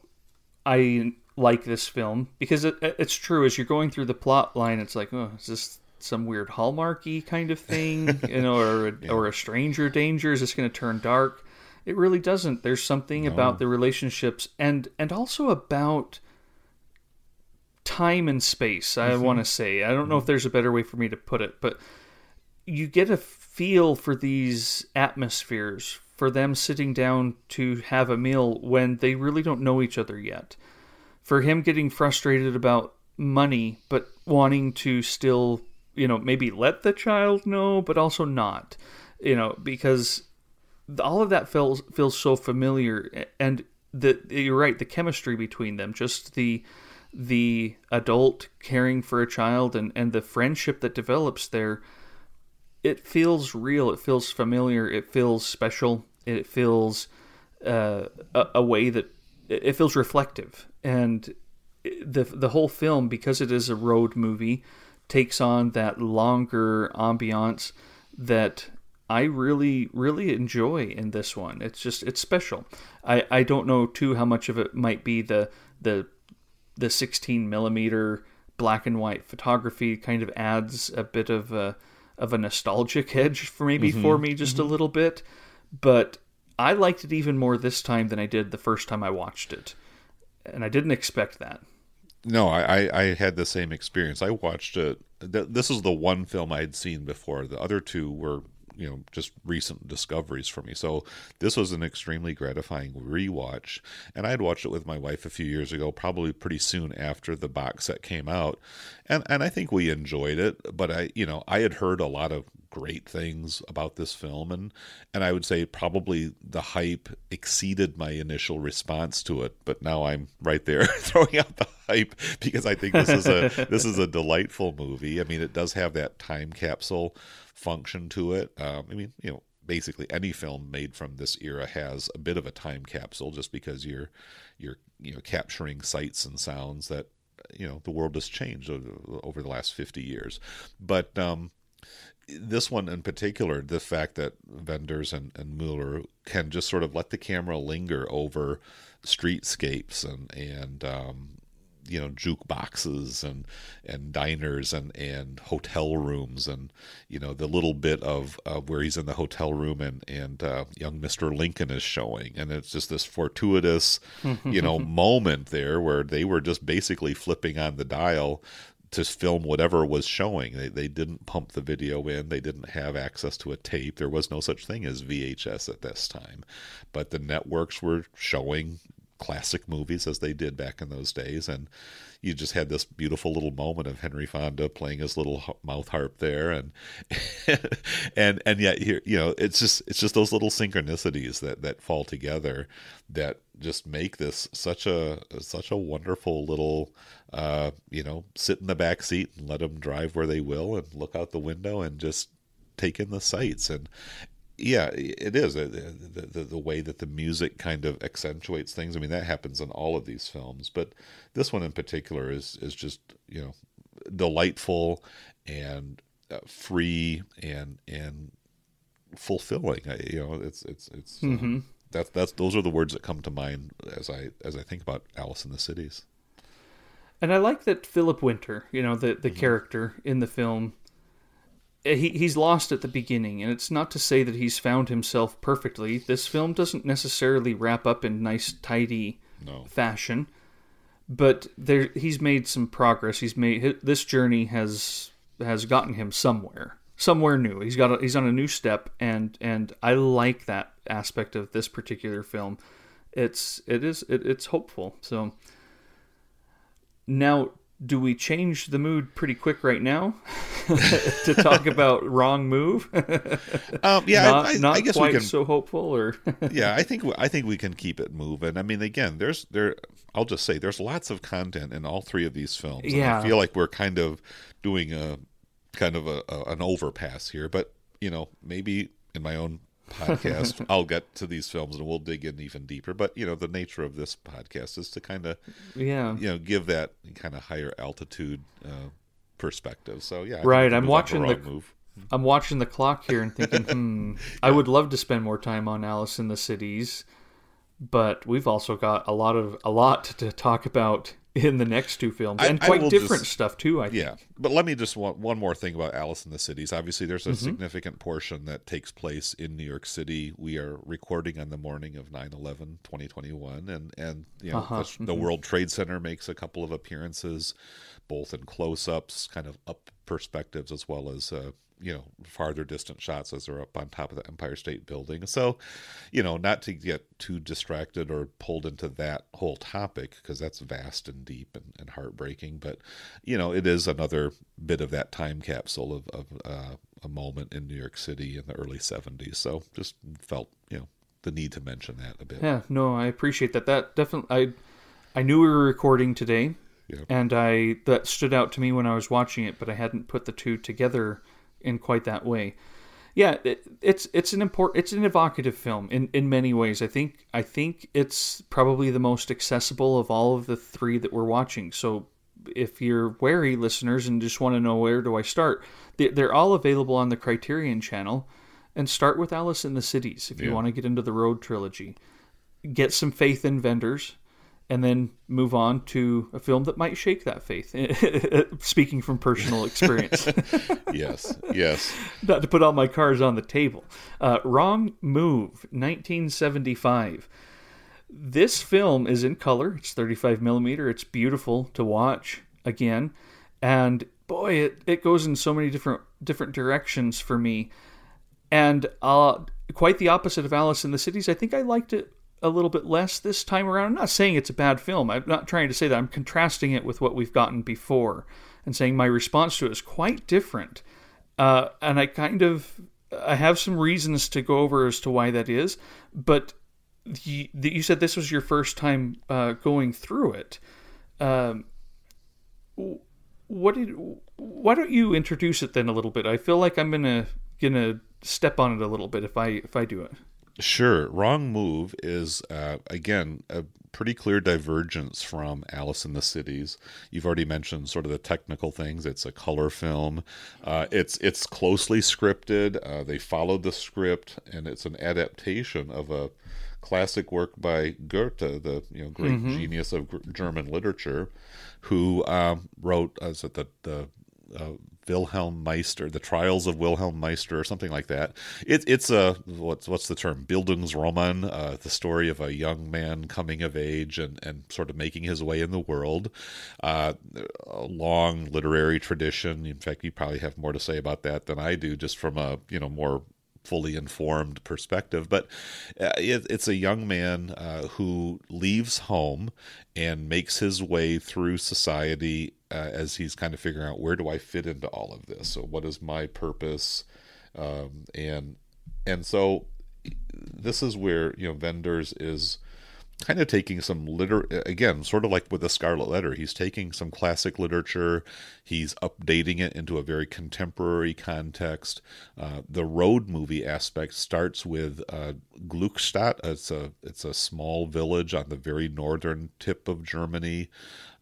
I... like this film, because it, it's true, as you're going through the plot line, it's like, oh, is this some weird Hallmarky kind of thing, you know, or yeah. or a stranger danger? Is this going to turn dark? It really doesn't. There's something no. about the relationships and and also about time and space. I mm-hmm. want to say, I don't mm-hmm. know if there's a better way for me to put it, but you get a feel for these atmospheres, for them sitting down to have a meal when they really don't know each other yet. For him getting frustrated about money, but wanting to still, you know, maybe let the child know, but also not. you know, because all of that feels feels so familiar. And the you're right, the chemistry between them, just the the adult caring for a child and, and the friendship that develops there, it feels real, it feels familiar, it feels special, it feels uh, a, a way that it feels reflective. And the the whole film, because it is a road movie, takes on that longer ambiance that I really, really enjoy in this one. It's just, it's special. I, I don't know, too, how much of it might be the the the sixteen millimeter black and white photography kind of adds a bit of a, of a nostalgic edge for maybe mm-hmm. for me just mm-hmm. a little bit. But I liked it even more this time than I did the first time I watched it. And I didn't expect that. No, I, I had the same experience. I watched it. This is the one film I had seen before. The other two were, you know, just recent discoveries for me. So this was an extremely gratifying rewatch. And I had watched it with my wife a few years ago, probably pretty soon after the box set came out. And and I think we enjoyed it, but I, you know, I had heard a lot of great things about this film, and and I would say probably the hype exceeded my initial response to it, but now I'm right there throwing out the hype because I think this is a this is a delightful movie. I mean, it does have that time capsule function to it. Um, I mean, you know, basically any film made from this era has a bit of a time capsule, just because you're you're you know capturing sights and sounds that, you know, the world has changed over the last fifty years. But um, this one in particular, the fact that Wenders and, and Mueller can just sort of let the camera linger over streetscapes and and um, you know, jukeboxes and and diners and and hotel rooms, and you know, the little bit of uh, where he's in the hotel room and and uh, young Mister Lincoln is showing, and it's just this fortuitous you know moment there where they were just basically flipping on the dial to film whatever was showing. They they didn't pump the video in. They didn't have access to a tape. There was no such thing as V H S at this time. But the networks were showing classic movies as they did back in those days. And you just had this beautiful little moment of Henry Fonda playing his little mouth harp there. And, and, and yet here, you know, it's just, it's just those little synchronicities that, that fall together that just make this such a, such a wonderful little, uh, you know, sit in the back seat and let them drive where they will and look out the window and just take in the sights. And, yeah, it is the, the the way that the music kind of accentuates things. I mean, that happens in all of these films, but this one in particular is is just, you know, delightful and free and and fulfilling. You know, it's it's it's mm-hmm. uh, that's that's those are the words that come to mind as I as I think about Alice in the Cities. And I like that Philip Winter, you know, the the mm-hmm. character in the film. He he's lost at the beginning, and it's not to say that he's found himself perfectly. This film doesn't necessarily wrap up in nice, tidy no. fashion, but there he's made some progress. He's made this journey has has gotten him somewhere, somewhere new. He's got a, he's on a new step, and and I like that aspect of this particular film. It's it is it, it's hopeful. So now, do we change the mood pretty quick right now to talk about Wrong Move? um, yeah, not, I, I, not I guess quite we can, so hopeful, or yeah, I think I think we can keep it moving. I mean, again, there's there. I'll just say there's lots of content in all three of these films. Yeah, I feel like we're kind of doing a kind of a, a an overpass here, but you know, maybe in my own podcast I'll get to these films and we'll dig in even deeper, but you know, the nature of this podcast is to kind of yeah you know give that kind of higher altitude uh perspective. So yeah, right, i'm watching the move. i'm watching the clock here and thinking hmm yeah. I would love to spend more time on Alice in the Cities, but we've also got a lot of a lot to talk about in the next two films, and I, quite I different just, stuff too, I think. Yeah, but let me just want one more thing about Alice in the Cities. Obviously, there's a mm-hmm. significant portion that takes place in New York City. We are recording on the morning of nine eleven twenty twenty-one, and, and you know, uh-huh. the, mm-hmm. the World Trade Center makes a couple of appearances, both in close-ups, kind of up perspectives, as well as uh, you know, farther distant shots as they're up on top of the Empire State Building. So, you know, not to get too distracted or pulled into that whole topic, because that's vast and deep and, and heartbreaking. But, you know, it is another bit of that time capsule of, of uh, a moment in New York City in the early seventies. So just felt, you know, the need to mention that a bit. Yeah, no, I appreciate that. That definitely, I, I knew we were recording today, yeah. and I that stood out to me when I was watching it, but I hadn't put the two together in quite that way. Yeah, it, it's it's an important, it's an evocative film in, in many ways. I think I think it's probably the most accessible of all of the three that we're watching. So if you're wary listeners and just want to know where do I start, they, they're all available on the Criterion channel. And start with Alice in the Cities if you yeah. want to get into the Road trilogy. Get some faith in Wenders, and then move on to a film that might shake that faith. Speaking from personal experience. Yes, yes. Not to put all my cards on the table. Uh, Wrong Move, nineteen seventy-five. This film is in color. It's thirty-five millimeter. It's beautiful to watch again. And boy, it, it goes in so many different different directions for me. And uh, quite the opposite of Alice in the Cities. I think I liked it a little bit less this time around. I'm not saying it's a bad film. I'm not trying to say that. I'm contrasting it with what we've gotten before and saying my response to it is quite different. Uh, and I kind of, I have some reasons to go over as to why that is. But you, you said this was your first time uh, going through it. Um, what did? Why don't you introduce it then a little bit? I feel like I'm gonna gonna. step on it a little bit if I if I do it. Sure. Wrong Move is, uh, again, a pretty clear divergence from Alice in the Cities. You've already mentioned sort of the technical things. It's a color film. Uh, it's it's closely scripted. Uh, they followed the script, and it's an adaptation of a classic work by Goethe, the you know great mm-hmm. genius of G- German literature, who um, wrote uh, is it the the uh, Wilhelm Meister, the Trials of Wilhelm Meister, or something like that. It, it's a, what's what's the term, Bildungsroman, uh, the story of a young man coming of age and, and sort of making his way in the world. Uh, a long literary tradition. In fact, you probably have more to say about that than I do, just from a, you know, more fully informed perspective. But uh, it, it's a young man uh, who leaves home and makes his way through society uh, as he's kind of figuring out, where do I fit into all of this? So what is my purpose? Um, and and so this is where, you know, Wenders is kind of taking some liter again, sort of like with The Scarlet Letter. He's taking some classic literature, he's updating it into a very contemporary context. Uh, the road movie aspect starts with uh, Gluckstadt. It's a it's a small village on the very northern tip of Germany,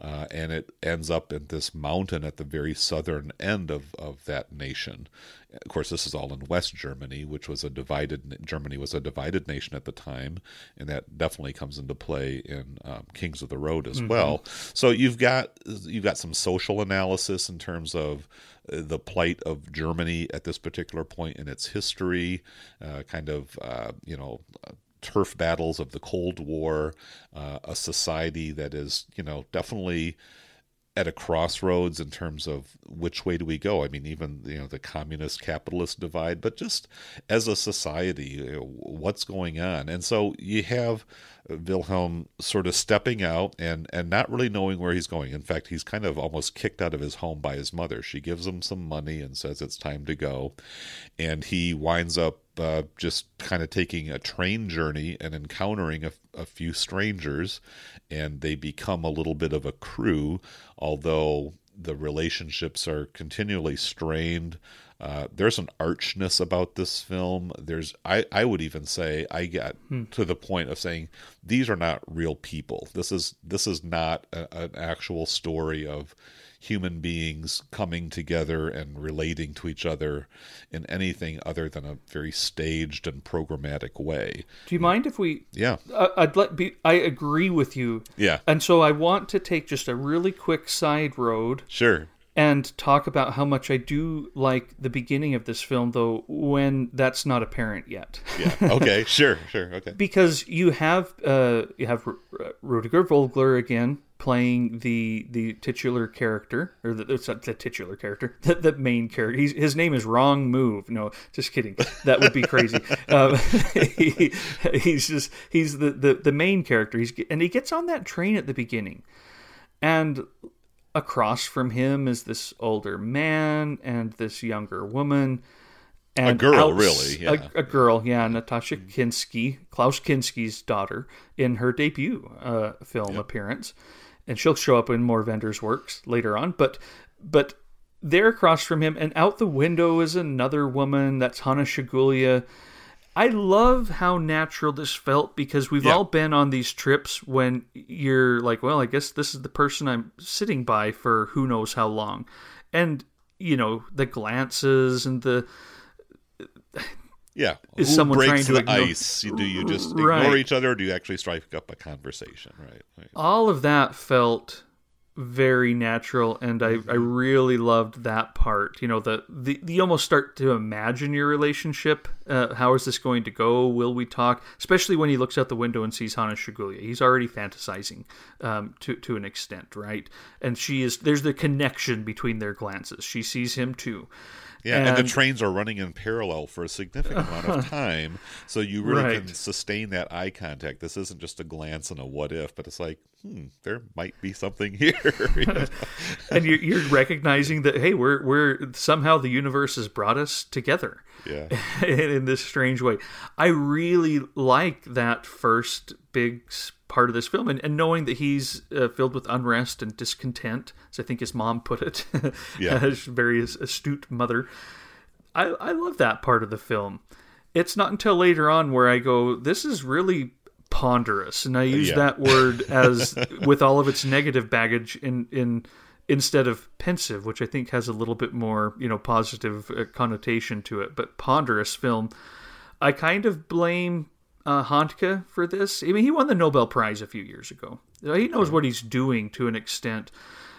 uh, and it ends up in this mountain at the very southern end of of that nation. Of course, this is all in West Germany, which was a divided Germany was a divided nation at the time, and that definitely comes into play in um, Kings of the Road as mm-hmm. well. So you've got you've got some social analysis in terms of the plight of Germany at this particular point in its history, uh, kind of uh, you know. Uh, turf battles of the Cold War, uh, a society that is, you know, definitely at a crossroads in terms of which way do we go. I mean, even, you know, the communist capitalist divide, but just as a society, you know, what's going on? And so you have Wilhelm sort of stepping out and, and not really knowing where he's going. In fact, he's kind of almost kicked out of his home by his mother. She gives him some money and says it's time to go. And he winds up uh, just kind of taking a train journey and encountering a, a few strangers. And they become a little bit of a crew, although the relationships are continually strained. Uh, there's an archness about this film. There's, I, I would even say, I got hmm. to the point of saying these are not real people. This is this is not a, an actual story of human beings coming together and relating to each other in anything other than a very staged and programmatic way. Do you mind if we? Yeah, I, I'd let be. I agree with you. Yeah, and so I want to take just a really quick side road. Sure. And talk about how much I do like the beginning of this film, though, when that's not apparent yet. Yeah. Okay. Sure. Sure. Okay. Because you have uh, you have R- R- Rüdiger Vogler again playing the the titular character, or the, it's not the titular character, the, the main character. He's, his name is Wrong Move. No, just kidding. That would be crazy. um, he, he's just he's the, the, the main character. He's and he gets on that train at the beginning, and across from him is this older man and this younger woman, And a girl, outs, really. Yeah. A, a girl, yeah. Nastassja Kinski, Klaus Kinski's daughter, in her debut uh, film yep. appearance. And she'll show up in more Wenders' works later on. But but they're across from him, and out the window is another woman. That's Hanna Schygulla. I love how natural this felt, because we've yeah. all been on these trips when you're like, well, I guess this is the person I'm sitting by for who knows how long. And, you know, the glances and the... Yeah, is who someone breaks trying to the ignore... ice? Do you just ignore right. each other, or do you actually strike up a conversation? Right, right. All of that felt very natural, and I, I really loved that part. You know, the, the you almost start to imagine your relationship. Uh, how is this going to go? Will we talk? Especially when he looks out the window and sees Hanna Schygulla. He's already fantasizing um, to to an extent, right? And she is. There's the connection between their glances. She sees him too. Yeah, and, and the trains are running in parallel for a significant amount of time, so you really right. can sustain that eye contact. This isn't just a glance and a what if, but it's like, hmm, there might be something here. You know? And you're, you're recognizing that, hey, we're we're somehow the universe has brought us together. Yeah, in, in this strange way. I really like that first big part of this film, and, and knowing that he's uh, filled with unrest and discontent, as I think his mom put it, yeah. his very astute mother. I, I love that part of the film. It's not until later on where I go, this is really ponderous, and I use yeah. that word as with all of its negative baggage in in instead of pensive, which I think has a little bit more, you know, positive connotation to it. But ponderous film. I kind of blame Uh, Handke for this. I mean, he won the Nobel Prize a few years ago. He knows what he's doing to an extent,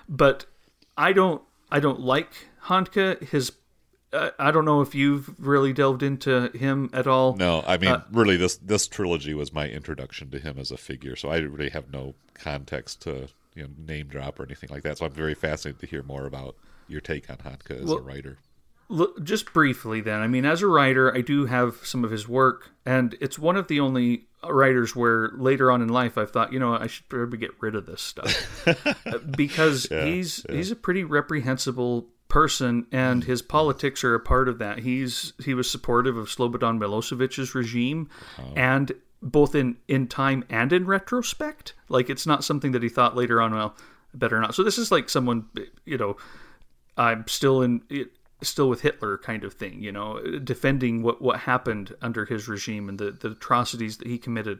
but I don't. I don't like Handke. His. Uh, I don't know if you've really delved into him at all. No, I mean, uh, really, this this trilogy was my introduction to him as a figure, so I really have no context to, you know, name drop or anything like that. So I'm very fascinated to hear more about your take on Handke as well, a writer. Just briefly then, I mean, as a writer, I do have some of his work, and it's one of the only writers where later on in life I've thought, you know, I should probably get rid of this stuff. Because yeah, he's yeah. he's a pretty reprehensible person, and his politics are a part of that. He's He was supportive of Slobodan Milosevic's regime, oh. and both in, in time and in retrospect. Like, it's not something that he thought later on, well, better not. So this is like someone, you know, I'm still in... It, still with Hitler kind of thing, you know, defending what, what happened under his regime and the, the atrocities that he committed.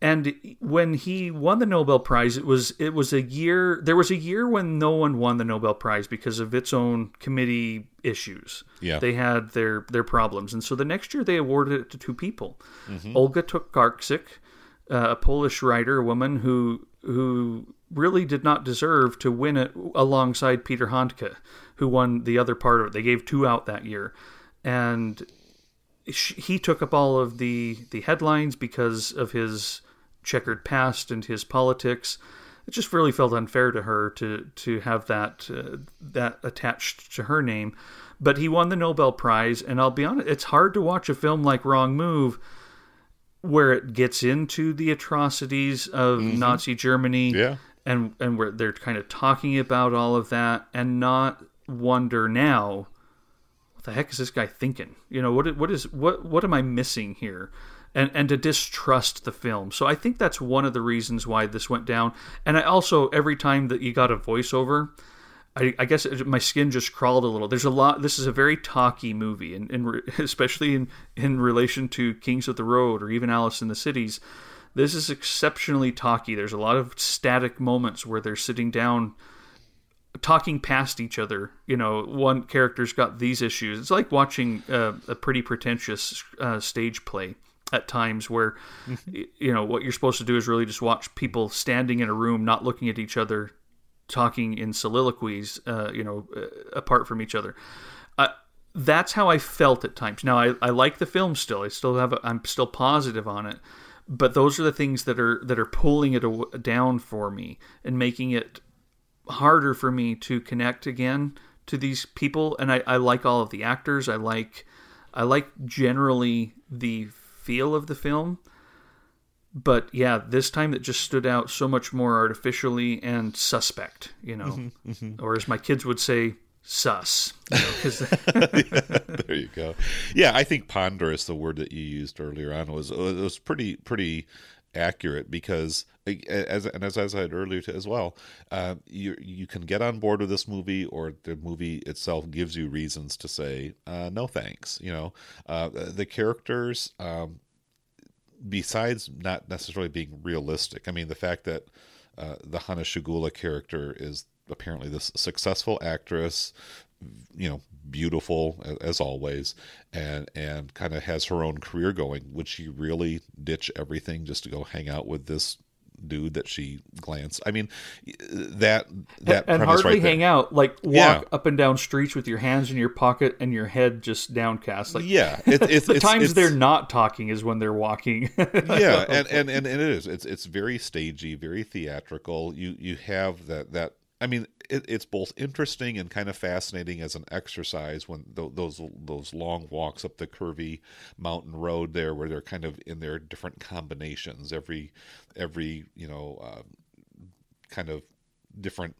And when he won the Nobel Prize, it was it was a year, there was a year when no one won the Nobel Prize because of its own committee issues. Yeah. They had their, their problems. And so the next year they awarded it to two people. Mm-hmm. Olga Tokarczuk, uh, a Polish writer, a woman who who really did not deserve to win it alongside Peter Handke, who won the other part of it. They gave two out that year. And she, he took up all of the, the headlines because of his checkered past and his politics. It just really felt unfair to her to to have that uh, that attached to her name. But he won the Nobel Prize, and I'll be honest, it's hard to watch a film like Wrong Move where it gets into the atrocities of mm-hmm. Nazi Germany. Yeah. And and where they're kind of talking about all of that and not wonder now, what the heck is this guy thinking? You know, what what is what what am I missing here? And and to distrust the film. So I think that's one of the reasons why this went down. And I also, every time that you got a voiceover, I, I guess it, my skin just crawled a little. There's a lot. This is a very talky movie, and, and re, especially in, in relation to Kings of the Road or even Alice in the Cities. This is exceptionally talky. There's a lot of static moments where they're sitting down, talking past each other. You know, one character's got these issues. It's like watching uh, a pretty pretentious uh, stage play at times where, you know, what you're supposed to do is really just watch people standing in a room, not looking at each other, talking in soliloquies, uh, you know, uh, apart from each other. Uh, that's how I felt at times. Now, I, I like the film still. I still have. A, I'm still positive on it. But those are the things that are that are pulling it down for me and making it harder for me to connect again to these people. And I, I like all of the actors. I like I like generally the feel of the film. But yeah, this time it just stood out so much more artificially and suspect, you know, mm-hmm, mm-hmm. or as my kids would say, sus. You know, 'cause yeah, there you go. Yeah, I think ponderous, the word that you used earlier on, was it was pretty pretty accurate, because as and as I said earlier as well, uh, you you can get on board with this movie, or the movie itself gives you reasons to say uh, no thanks. You know, uh, the characters, um, besides not necessarily being realistic. I mean, the fact that uh, the Hanna Schygulla character is apparently this successful actress, you know, beautiful as always, and and kind of has her own career going. Would she really ditch everything just to go hang out with this dude that she glanced? I mean, that that and, and hardly right hang out, like walk yeah. up and down streets with your hands in your pocket and your head just downcast. Like yeah, it, it's the it's, times it's, they're not talking is when they're walking. yeah, and, and, and and it is. It's it's very stagey, very theatrical. You you have that that. I mean, it, it's both interesting and kind of fascinating as an exercise when th- those those long walks up the curvy mountain road there, where they're kind of in their different combinations, every every you know uh, kind of different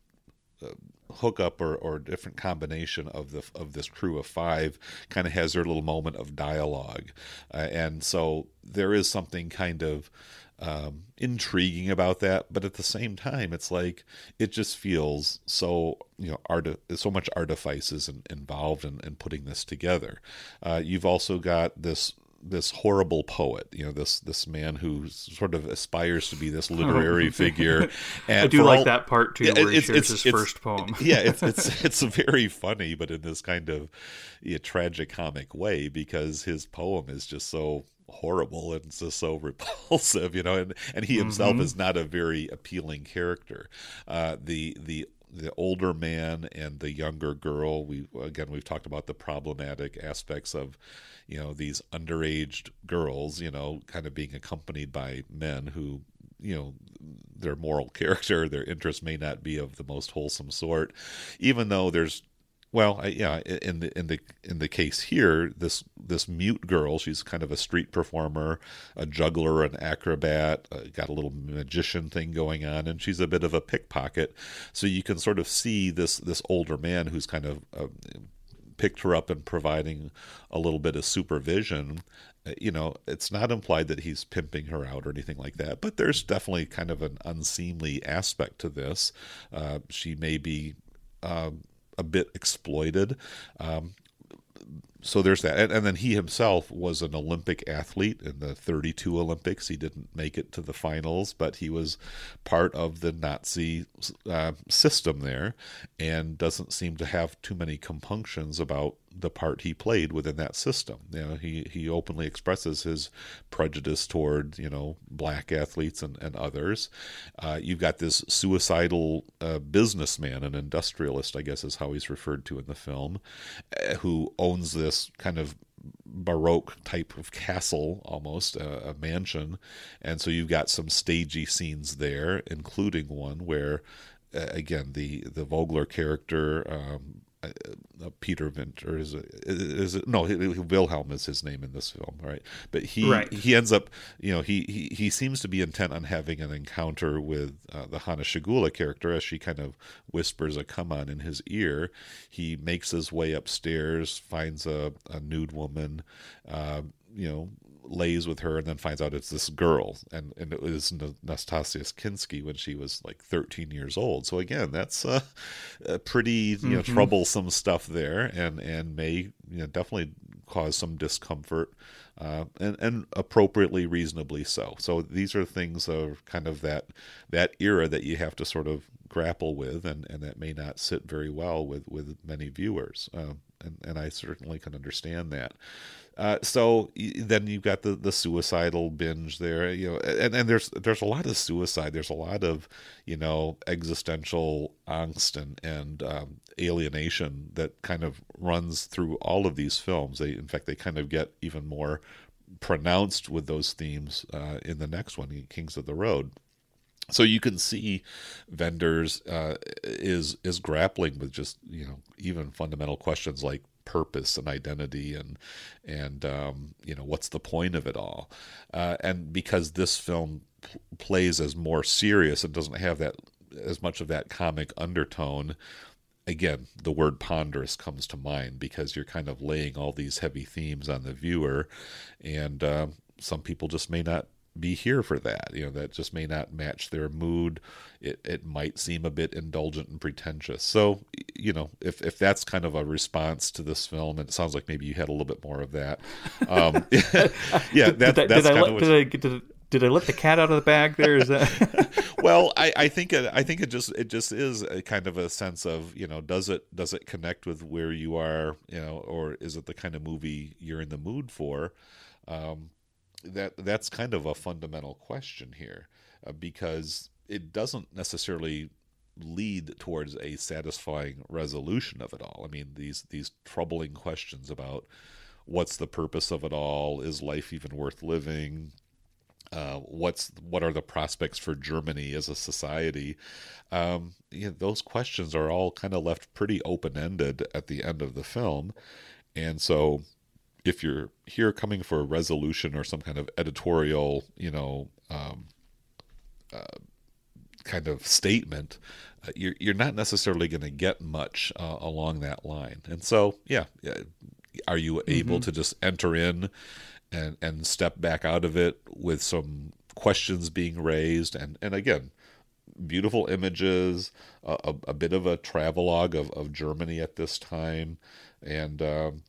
Uh, hookup or, or different combination of the of this crew of five kind of has their little moment of dialogue, uh, and so there is something kind of um, intriguing about that. But at the same time, it's like it just feels so you know art so much artifice is in, involved in, in putting this together. Uh, you've also got this. this horrible poet, you know, this this man who sort of aspires to be this literary figure. And I do like all, that part too, yeah, where it's, he shares it's, his it's, first poem. yeah, it's it's it's very funny, but in this kind of yeah, tragicomic way, because his poem is just so horrible and it's just so repulsive, you know, and, and he himself mm-hmm. is not a very appealing character. Uh, the the the older man and the younger girl, we again we've talked about the problematic aspects of you know these underage girls you know kind of being accompanied by men who you know their moral character, their interests may not be of the most wholesome sort, even though there's Well, I, yeah, in the in the in the case here, this this mute girl, she's kind of a street performer, a juggler, an acrobat, uh, got a little magician thing going on, and she's a bit of a pickpocket. So you can sort of see this this older man who's kind of uh, picked her up and providing a little bit of supervision. You know, it's not implied that he's pimping her out or anything like that, but there's definitely kind of an unseemly aspect to this. Uh, she may be. Uh, a bit exploited. Um, so there's that. And, and then he himself was an Olympic athlete in the thirty-two Olympics. He didn't make it to the finals, but he was part of the Nazi uh, system there and doesn't seem to have too many compunctions about the part he played within that system. You know, he, he openly expresses his prejudice toward, you know, black athletes and, and others. Uh, you've got this suicidal uh, businessman, an industrialist, I guess is how he's referred to in the film, uh, who owns this kind of Baroque type of castle, almost a, a mansion. And so you've got some stagey scenes there, including one where, uh, again, the, the Vogler character, um, Peter Winter is it, is it no Wilhelm is his name in this film, right? But he right. he ends up you know he, he he seems to be intent on having an encounter with uh, the Hanna Schygulla character as she kind of whispers a come on in his ear. He makes his way upstairs, finds a, a nude woman, uh, you know. lays with her, and then finds out it's this girl, and, and it was Nastassja Kinski when she was like thirteen years old. So again, that's a, a pretty you mm-hmm. know, troublesome stuff there, and and may you know definitely cause some discomfort, uh, and and appropriately, reasonably so. So these are things of kind of that that era that you have to sort of grapple with, and, and that may not sit very well with with many viewers. Um, And, and I certainly can understand that. Uh, so then you've got the, the suicidal binge there, you know, and, and there's there's a lot of suicide. There's a lot of, you know, existential angst and, and um, alienation that kind of runs through all of these films. They, in fact, they kind of get even more pronounced with those themes uh, in the next one, Kings of the Road. So you can see Wenders uh, is is grappling with just you know even fundamental questions like purpose and identity and and um, you know what's the point of it all, uh, and because this film p- plays as more serious and doesn't have that as much of that comic undertone, again, the word ponderous comes to mind because you're kind of laying all these heavy themes on the viewer, and uh, some people just may not be here for that. You know, that just may not match their mood. It it might seem a bit indulgent and pretentious. So, you know, if if that's kind of a response to this film, and it sounds like maybe you had a little bit more of that. Um, yeah, that, did I, that's did kind I, of what... Did I, did I... Did I let the cat out of the bag there? Is that... Well, I, I think it, I think it just it just is a kind of a sense of, you know, does it does it connect with where you are, you know, or is it the kind of movie you're in the mood for? Um, that that's kind of a fundamental question here, uh, because it doesn't necessarily lead towards a satisfying resolution of it all. I mean, these these troubling questions about what's the purpose of it all? Is life even worth living? Uh, what's what are the prospects for Germany as a society? Um, you know, those questions are all kind of left pretty open-ended at the end of the film. And so if you're here coming for a resolution or some kind of editorial, you know, um, uh, kind of statement, uh, you're, you're not necessarily going to get much uh, along that line. And so, yeah, are you able mm-hmm. to just enter in and and step back out of it with some questions being raised, and and again, beautiful images, a, a bit of a travelogue of, of Germany at this time, and um,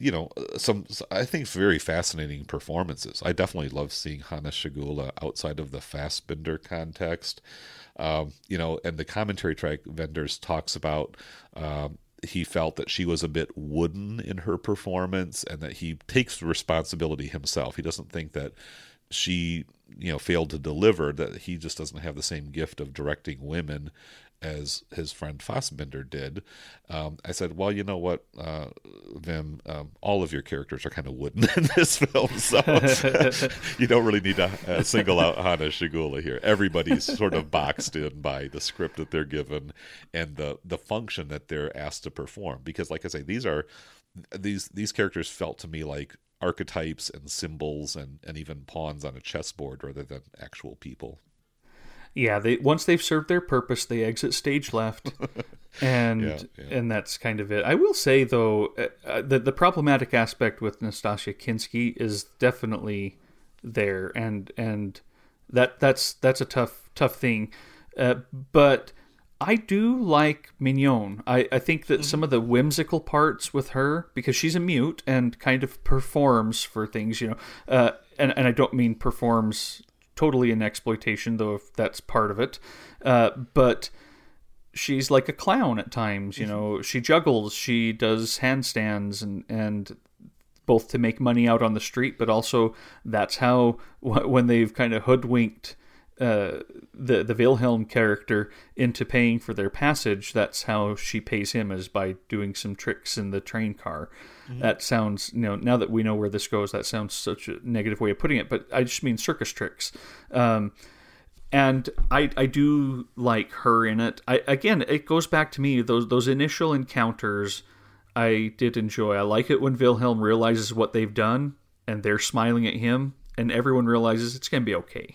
you know, some I think very fascinating performances. I definitely love seeing Hanna Schygulla outside of the Fassbinder context, um, you know, and the commentary track Wenders talks about. Um, He felt that she was a bit wooden in her performance, and that he takes responsibility himself. He doesn't think that she, you know, failed to deliver, that he just doesn't have the same gift of directing women as his friend Fassbinder did. Um, I said, well, you know what, uh, Vim, um, all of your characters are kind of wooden in this film, so you don't really need to uh, single out Hanna Schygulla here. Everybody's sort of boxed in by the script that they're given and the, the function that they're asked to perform. Because like I say, these are, these, these characters felt to me like archetypes and symbols and, and even pawns on a chessboard rather than actual people. Yeah, they once they've served their purpose, they exit stage left, and yeah, yeah. and that's kind of it. I will say, though, uh, that the problematic aspect with Nastassja Kinski is definitely there, and and that that's that's a tough tough thing. Uh, but I do like Mignon. I, I think that mm-hmm. some of the whimsical parts with her, because she's a mute and kind of performs for things, you know, uh, and and I don't mean performs totally in exploitation, though, if that's part of it. Uh, but she's like a clown at times, you know. She juggles, she does handstands, and, and both to make money out on the street, but also that's how, when they've kind of hoodwinked uh, the, the Wilhelm character into paying for their passage, that's how she pays him, is by doing some tricks in the train car. Mm-hmm. That sounds, you know, now that we know where this goes, that sounds such a negative way of putting it, but I just mean circus tricks. Um, and I I do like her in it. I, again, it goes back to me, those those initial encounters I did enjoy. I like it when Wilhelm realizes what they've done and they're smiling at him and everyone realizes it's going to be okay.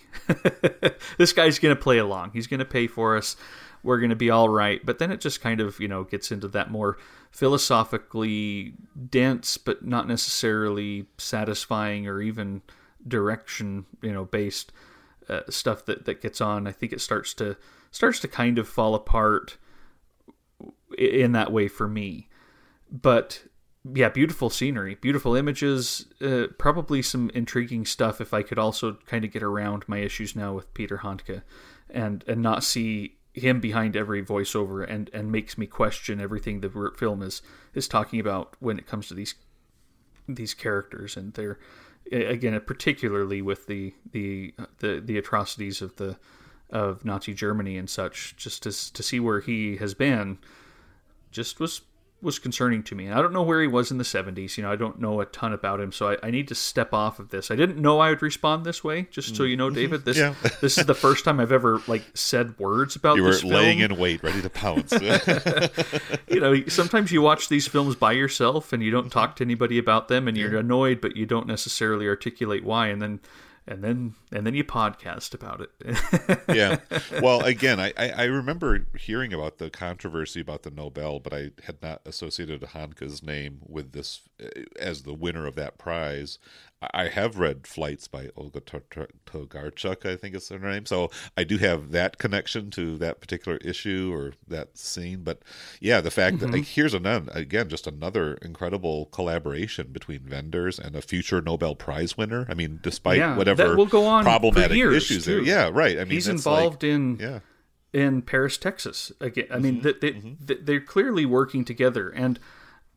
This guy's going to play along. He's going to pay for us. We're going to be all right. But then it just kind of, you know, gets into that more philosophically dense, but not necessarily satisfying or even direction, you know, based uh, stuff that, that gets on. I think it starts to starts to kind of fall apart in that way for me. But yeah, beautiful scenery, beautiful images, uh, probably some intriguing stuff. If I could also kind of get around my issues now with Peter Handke and and not see him behind every voiceover and, and makes me question everything the film is, is talking about when it comes to these these characters, and they're, again, particularly with the the the, the atrocities of the of Nazi Germany and such. Just to to see where he has been, just was was concerning to me. And I don't know where he was in the seventies. You know, I don't know a ton about him, so I, I need to step off of this. I didn't know I would respond this way. Just so you know, David, this yeah. this is the first time I've ever like said words about you this film. You were laying in wait, ready to pounce. You know, sometimes you watch these films by yourself and you don't talk to anybody about them, and you're annoyed, but you don't necessarily articulate why. And then and then and then you podcast about it. Yeah. Well, again, I, I remember hearing about the controversy about the Nobel, but I had not associated Handke's name with this as the winner of that prize. I have read Flights by Olga Tokarczuk, I think is her name. So I do have that connection to that particular issue or that scene. But yeah, the fact mm-hmm. that like, here's another, again, just another incredible collaboration between Wenders and a future Nobel Prize winner. I mean, despite yeah, whatever will go on problematic issues too. There. Yeah, right. I mean, he's involved like, in yeah. in Paris, Texas. Again, I mm-hmm, mean, they, they, mm-hmm. they're clearly working together. And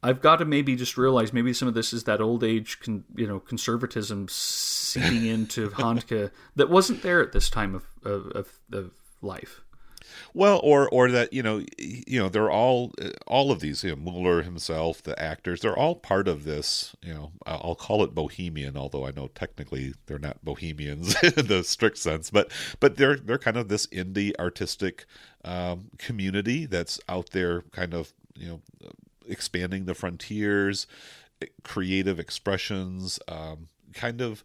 I've got to maybe just realize maybe some of this is that old age, con, you know, conservatism seeping into Handke that wasn't there at this time of, of, of life. Well, or or that you know, you know, they're all all of these. You know, Mueller himself, the actors, they're all part of this. You know, I'll call it bohemian, although I know technically they're not bohemians in the strict sense, but but they're they're kind of this indie artistic um, community that's out there, kind of you know. expanding the frontiers, creative expressions, um, kind of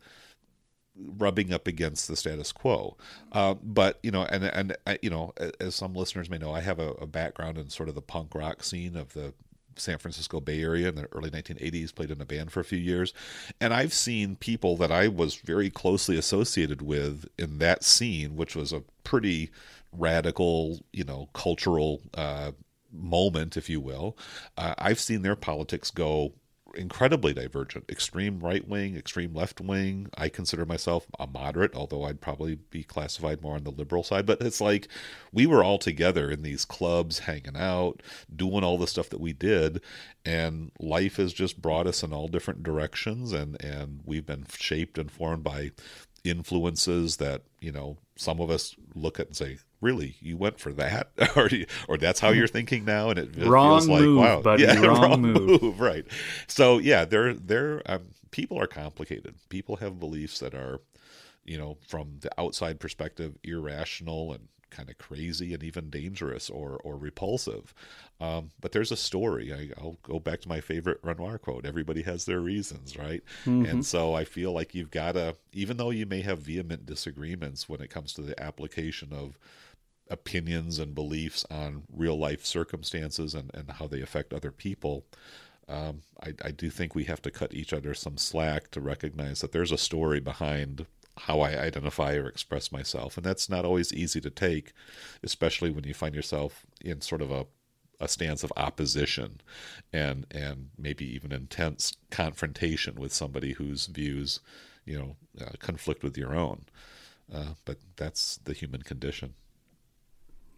rubbing up against the status quo. Um, but, you know, and, and I, you know, as some listeners may know, I have a, a background in sort of the punk rock scene of the San Francisco Bay Area in the early nineteen eighties, played in a band for a few years. And I've seen people that I was very closely associated with in that scene, which was a pretty radical, you know, cultural, uh, moment, if you will. uh, I've seen their politics go incredibly divergent, extreme right wing, extreme left wing. I consider myself a moderate, although I'd probably be classified more on the liberal side. But it's like we were all together in these clubs, hanging out, doing all the stuff that we did, and life has just brought us in all different directions, and and we've been shaped and formed by influences that, you know, some of us look at and say, really, you went for that, or or that's how you're thinking now, and it wrong feels like move, wow, buddy, yeah, wrong, wrong move. move, right? So yeah, they're they're um, people are complicated. People have beliefs that are, you know, from the outside perspective, irrational and kind of crazy and even dangerous or or repulsive. Um, but there's a story. I, I'll go back to my favorite Renoir quote: "Everybody has their reasons, right?" Mm-hmm. And so I feel like you've got to, even though you may have vehement disagreements when it comes to the application of opinions and beliefs on real life circumstances and, and how they affect other people. Um, I, I do think we have to cut each other some slack to recognize that there's a story behind how I identify or express myself. And that's not always easy to take, especially when you find yourself in sort of a, a stance of opposition and, and maybe even intense confrontation with somebody whose views, you know, uh, conflict with your own. Uh, but that's the human condition.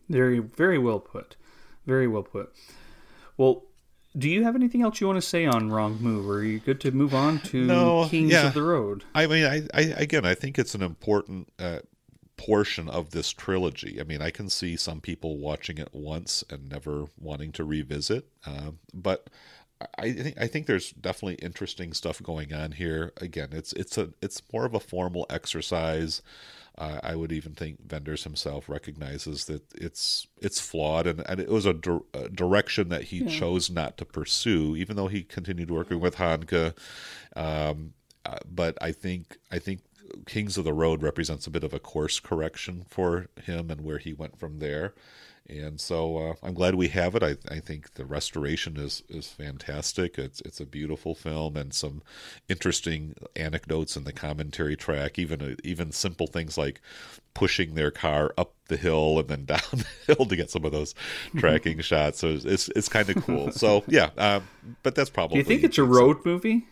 Very, very well put. Very well put. Well, do you have anything else you want to say on Wrong Move? Or are you good to move on to no, Kings yeah. of the Road? I mean, I, I again, I think it's an important uh, portion of this trilogy. I mean, I can see some people watching it once and never wanting to revisit. Uh, but I think I think there's definitely interesting stuff going on here. Again, it's it's a it's more of a formal exercise. Uh, I would even think Wenders himself recognizes that it's it's flawed, and, and it was a, di- a direction that he yeah. chose not to pursue, even though he continued working with Handke. Um, uh, but I think I think Kings of the Road represents a bit of a course correction for him and where he went from there. And so uh, I'm glad we have it. I, I think the restoration is, is fantastic. It's it's a beautiful film, and some interesting anecdotes in the commentary track. Even even simple things like pushing their car up the hill and then down the hill to get some of those tracking shots. So it's it's, it's kind of cool. So yeah, um, but that's probably. Do you think it's a road so. movie?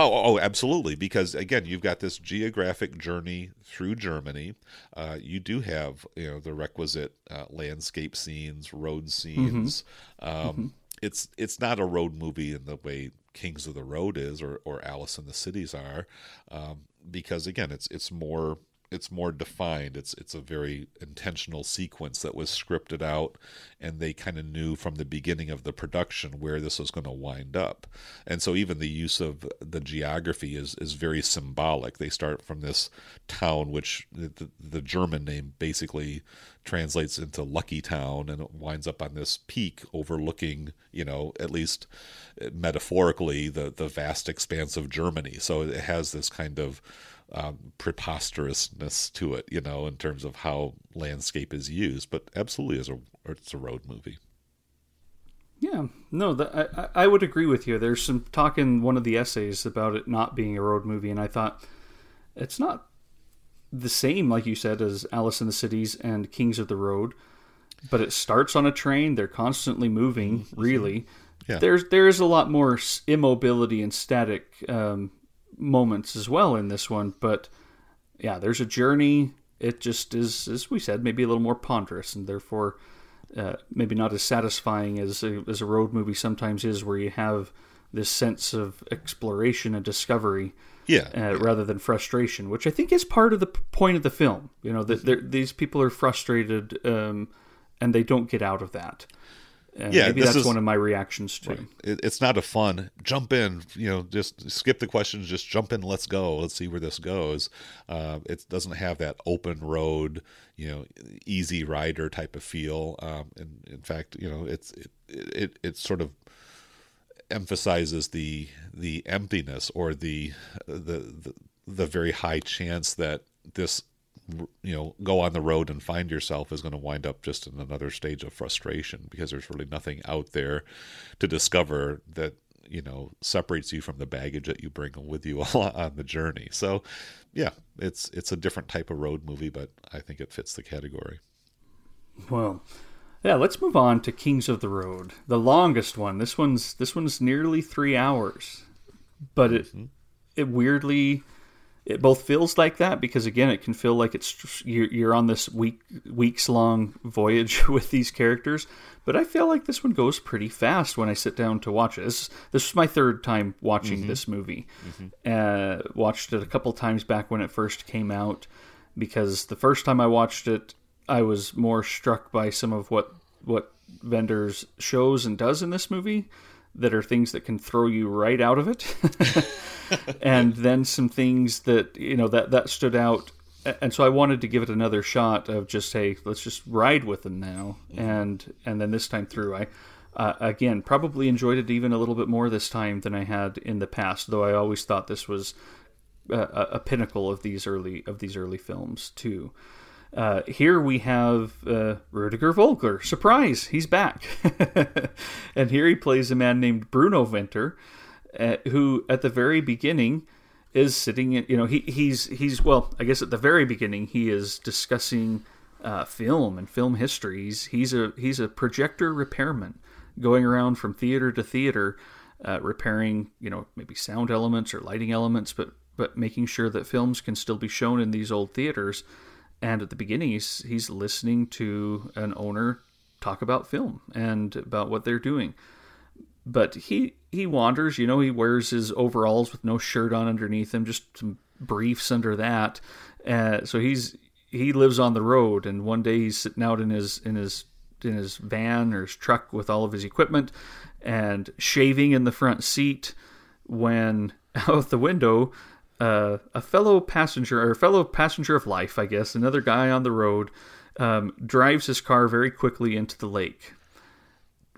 Oh, oh, absolutely. Because again, you've got this geographic journey through Germany. Uh, you do have, you know, the requisite uh, landscape scenes, road scenes. Mm-hmm. Um, mm-hmm. It's it's not a road movie in the way Kings of the Road is, or, or Alice in the Cities are, um, because again, it's it's more it's more defined. It's it's a very intentional sequence that was scripted out, and they kind of knew from the beginning of the production where this was going to wind up. And so even the use of the geography is, is very symbolic. They start from this town, which the, the German name basically translates into Lucky Town, and it winds up on this peak overlooking, you know, at least metaphorically, the, the vast expanse of Germany. So it has this kind of um, preposterousness to it, you know, in terms of how landscape is used, but absolutely as a it's a road movie. Yeah, no, the, I, I would agree with you. There's some talk in one of the essays about it not being a road movie, and I thought it's not the same, like you said, as Alice in the Cities and Kings of the Road, but it starts on a train. They're constantly moving, really. Yeah. There's, there is a lot more immobility and static um, moments as well in this one, but yeah, there's a journey. It just is, as we said, maybe a little more ponderous, and therefore... Uh, maybe not as satisfying as a, as a road movie sometimes is, where you have this sense of exploration and discovery, yeah, uh, yeah. rather than frustration, which I think is part of the point of the film. You know, that these people are frustrated um, and they don't get out of that. And yeah, maybe that's is, one of my reactions to. Right. It, it's not a fun jump in. You know, just skip the questions, just jump in. Let's go. Let's see where this goes. Uh, it doesn't have that open road, you know, easy rider type of feel. Um, and in fact, you know, it's it it, it sort of emphasizes the the emptiness or the the the, the very high chance that this, you know, go on the road and find yourself is going to wind up just in another stage of frustration, because there's really nothing out there to discover that, you know, separates you from the baggage that you bring with you on the journey. So yeah, it's, it's a different type of road movie, but I think it fits the category. Well, yeah, let's move on to Kings of the Road. The longest one. This one's, this one's nearly three hours, but it, mm-hmm. it weirdly, it both feels like that, because again, it can feel like it's you're on this week weeks long voyage with these characters. But I feel like this one goes pretty fast when I sit down to watch it. This this is my third time watching mm-hmm. this movie. Mm-hmm. Uh, watched it a couple times back when it first came out, because the first time I watched it, I was more struck by some of what what Wenders shows and does in this movie that are things that can throw you right out of it. And then some things that, you know, that, that stood out. And so I wanted to give it another shot of just, hey, let's just ride with them now. And, and then this time through, I, uh, again, probably enjoyed it even a little bit more this time than I had in the past, though I always thought this was a, a pinnacle of these early, of these early films too. Uh, here we have uh, Rüdiger Vogler. Surprise, he's back. And here he plays a man named Bruno Venter, uh, who at the very beginning is sitting in, you know, he he's, he's well, I guess at the very beginning he is discussing uh, film and film histories. He's a, he's a projector repairman going around from theater to theater, uh, repairing, you know, maybe sound elements or lighting elements, but, but making sure that films can still be shown in these old theaters. And at the beginning, he's, he's listening to an owner talk about film and about what they're doing. But he he wanders, you know, he wears his overalls with no shirt on underneath him, just some briefs under that. Uh, so he's he lives on the road, and one day he's sitting out in his in his in his van or his truck with all of his equipment and shaving in the front seat, when out the window, Uh, a fellow passenger, or a fellow passenger of life, I guess, another guy on the road, um, drives his car very quickly into the lake,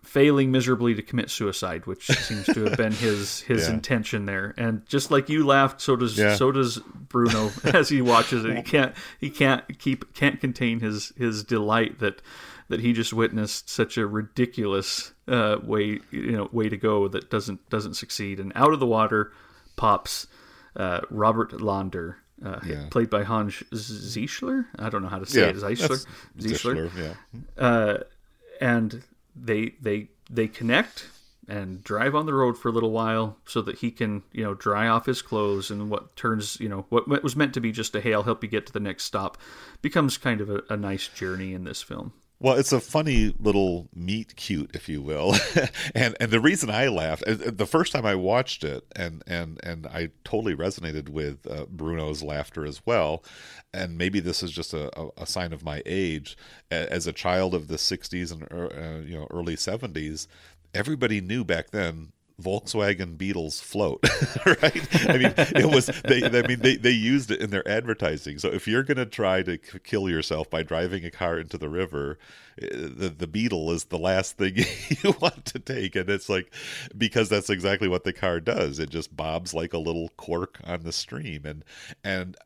failing miserably to commit suicide, which seems to have been his his yeah. intention there. And just like you laughed, so does yeah. so does Bruno as he watches it. He can't he can't keep can't contain his his delight that that he just witnessed such a ridiculous uh, way you know way to go that doesn't doesn't succeed. And out of the water pops Uh, Robert Lander, uh, yeah. played by Hans Zischler. I don't know how to say yeah, it. Zischler, Zischler. Zischler yeah. uh, and they they they connect and drive on the road for a little while, so that he can you know dry off his clothes, and what turns you know what, what was meant to be just a hey, I'll help you get to the next stop becomes kind of a, a nice journey in this film. Well, it's a funny little meet cute, if you will. and and the reason I laughed, the first time I watched it, and and, and I totally resonated with uh, Bruno's laughter as well, and maybe this is just a, a sign of my age. As a child of the sixties and uh, you know early seventies, everybody knew back then Volkswagen Beetles float, right? I mean, it was they. I mean, they, they used it in their advertising. So if you're going to try to c- kill yourself by driving a car into the river, the the Beetle is the last thing you want to take. And it's like, because that's exactly what the car does. It just bobs like a little cork on the stream, and and.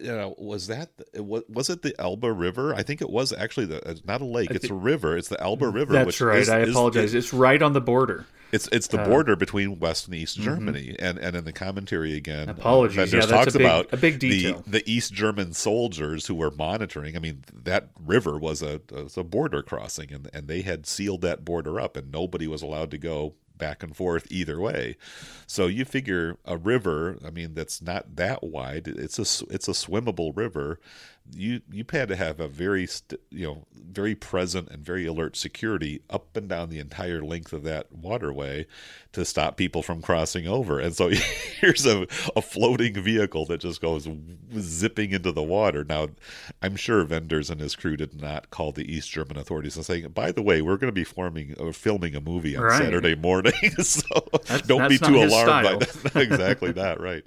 You know, was that was it the Elba River? I think it was actually the not a lake; it's a river. It's the Elba River. That's which right. Is, I apologize. The, it's right on the border. It's it's the border uh, between West and East Germany, mm-hmm. and and in the commentary again, apologies. Um, Wenders yeah, talks a big, about a big detail. The, the East German soldiers who were monitoring. I mean, that river was a was a border crossing, and and they had sealed that border up, and nobody was allowed to go back and forth either way. So you figure a river, I mean, that's not that wide. It's a, it's a swimmable river. You, you had to have a very, you know, very present and very alert security up and down the entire length of that waterway to stop people from crossing over. And so here's a, a floating vehicle that just goes zipping into the water. Now, I'm sure Wenders and his crew did not call the East German authorities and saying, by the way, we're going to be forming or filming a movie on right. Saturday morning. So that's, don't that's be too alarmed by that. Exactly that. Right.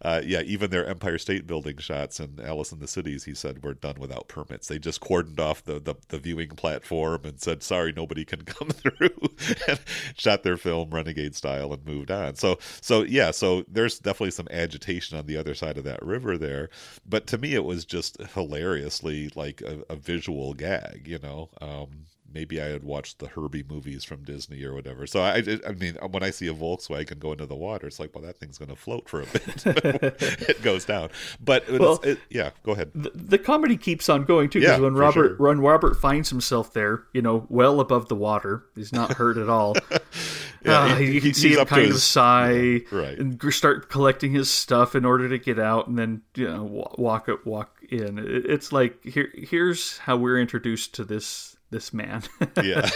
Uh, yeah. Even their Empire State Building shots and Alice in the Cities, he said, we're done without permits. They just cordoned off the, the, the viewing platform and said, sorry, nobody can come through, and shot their film renegade style and moved on. So, so yeah, so there's definitely some agitation on the other side of that river there. But to me, it was just hilariously like a, a visual gag, you know. Um, maybe I had watched the Herbie movies from Disney or whatever. So I, I mean, when I see a Volkswagen go into the water, it's like, well, that thing's going to float for a bit. It goes down. But well, it, yeah, go ahead. The, the comedy keeps on going too, because yeah, when Robert, sure. when Robert finds himself there, you know, well above the water, he's not hurt at all. yeah, uh, he, you can see him kind his, of sigh yeah, right. and start collecting his stuff in order to get out, and then you know walk it, walk in. It, it's like here, here's how we're introduced to this. This man. yeah.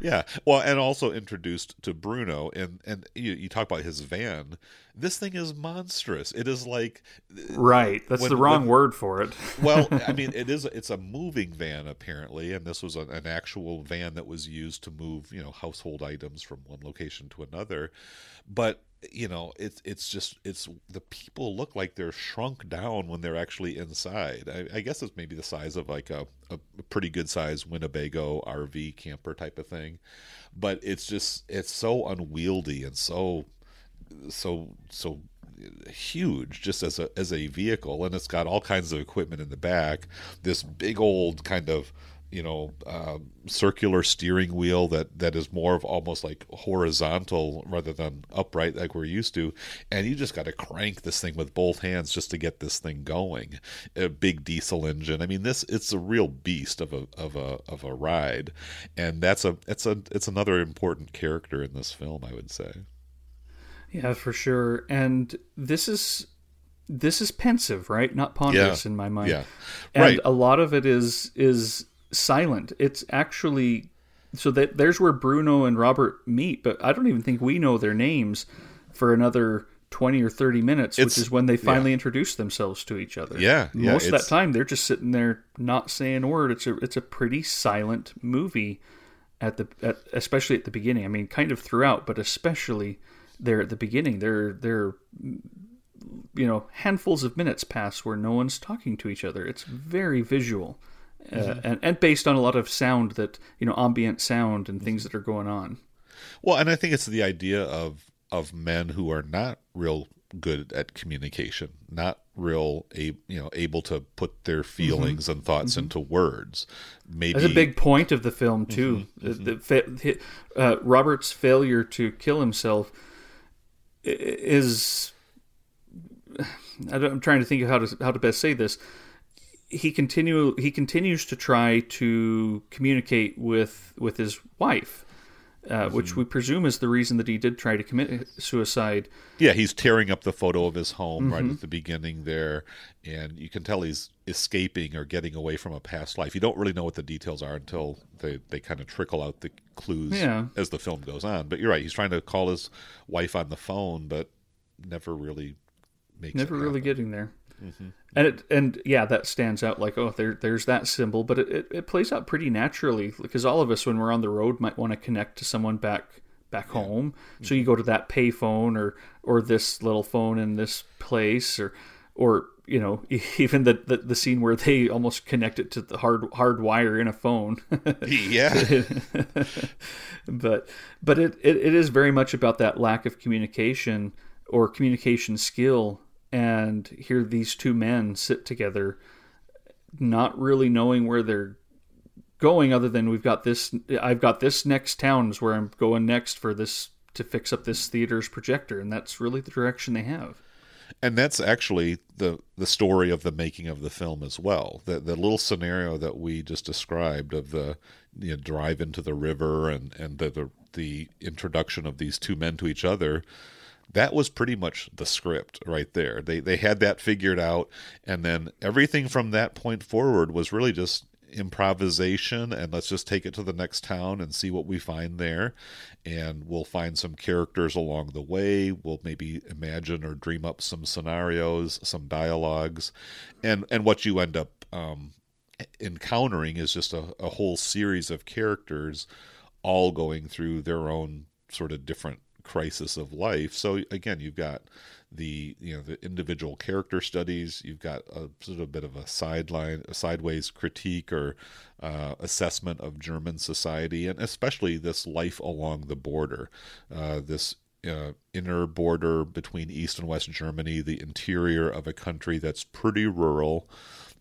Yeah. Well, and also introduced to Bruno, and, and you, you talk about his van. This thing is monstrous. It is like... Right. That's when, the wrong when, word for it. Well, I mean, it is, it's a moving van, apparently, and this was an, an actual van that was used to move, you know, household items from one location to another. But... you know, it's it's just it's the people look like they're shrunk down when they're actually inside. I, I guess it's maybe the size of like a, a pretty good size Winnebago R V camper type of thing, but it's just it's so unwieldy and so so so huge just as a as a vehicle, and it's got all kinds of equipment in the back. This big old kind of you know, uh, circular steering wheel that, that is more of almost like horizontal rather than upright like we're used to. And you just got to crank this thing with both hands just to get this thing going. A big diesel engine. I mean, this, it's a real beast of a, of a, of a ride. And that's a, it's a, it's another important character in this film, I would say. Yeah, for sure. And this is, this is pensive, right? Not ponderous yeah. in my mind. Yeah. And right. a lot of it is, is, silent. It's actually so that there's where Bruno and Robert meet, but I don't even think we know their names for another twenty or thirty minutes, it's, which is when they finally yeah. introduce themselves to each other. Yeah, yeah most of that time they're just sitting there not saying a word. It's a it's a pretty silent movie at the at, especially at the beginning. I mean, kind of throughout, but especially there at the beginning. There there you know handfuls of minutes pass where no one's talking to each other. It's very visual. Uh, mm-hmm. and, and based on a lot of sound that, you know, ambient sound and things that are going on. Well, and I think it's the idea of, of men who are not real good at communication, not real, a, you know, able to put their feelings mm-hmm. and thoughts mm-hmm. into words. Maybe that's a big point of the film too. Mm-hmm. The, the, uh, Robert's failure to kill himself is, I don't, I'm trying to think of how to, how to best say this. He continue he continues to try to communicate with with his wife, uh, mm-hmm. which we presume is the reason that he did try to commit suicide. Yeah, he's tearing up the photo of his home mm-hmm. right at the beginning there, and you can tell he's escaping or getting away from a past life. You don't really know what the details are until they, they kind of trickle out the clues yeah. as the film goes on. But you're right, he's trying to call his wife on the phone, but never really makes never it really happen. Getting there. Mm-hmm. And it, and yeah, that stands out like, oh, there, there's that symbol, but it, it, it plays out pretty naturally because all of us, when we're on the road, might want to connect to someone back back yeah. home. So you go to that payphone or or this little phone in this place, or or you know, even the the, the scene where they almost connect it to the hard hard wire in a phone. yeah. but but it, it, it is very much about that lack of communication or communication skill. And here these two men sit together, not really knowing where they're going, other than we've got this, I've got this next town is where I'm going next for this, to fix up this theater's projector. And that's really the direction they have. And that's actually the, the story of the making of the film as well. The, the little scenario that we just described of the you know, drive into the river and, and the, the, the introduction of these two men to each other, that was pretty much the script right there. They they had that figured out, and then everything from that point forward was really just improvisation, and let's just take it to the next town and see what we find there, and we'll find some characters along the way. We'll maybe imagine or dream up some scenarios, some dialogues, and, and what you end up um, encountering is just a, a whole series of characters all going through their own sort of different crisis of life. So again, you've got the you know the individual character studies, you've got a sort of bit of a sideline a sideways critique or uh assessment of German society, and especially this life along the border, uh this uh, inner border between East and West Germany, the interior of a country that's pretty rural,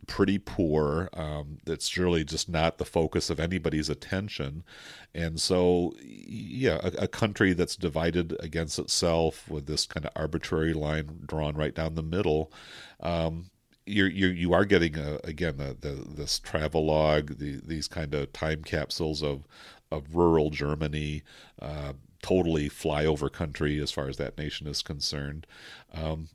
pretty poor, um, that's really just not the focus of anybody's attention. And so, yeah, a, a country that's divided against itself with this kind of arbitrary line drawn right down the middle. Um, you're, you're, you are getting, a, again, a, the, this travelogue, the, these kind of time capsules of, of rural Germany, uh, totally flyover country as far as that nation is concerned. Um,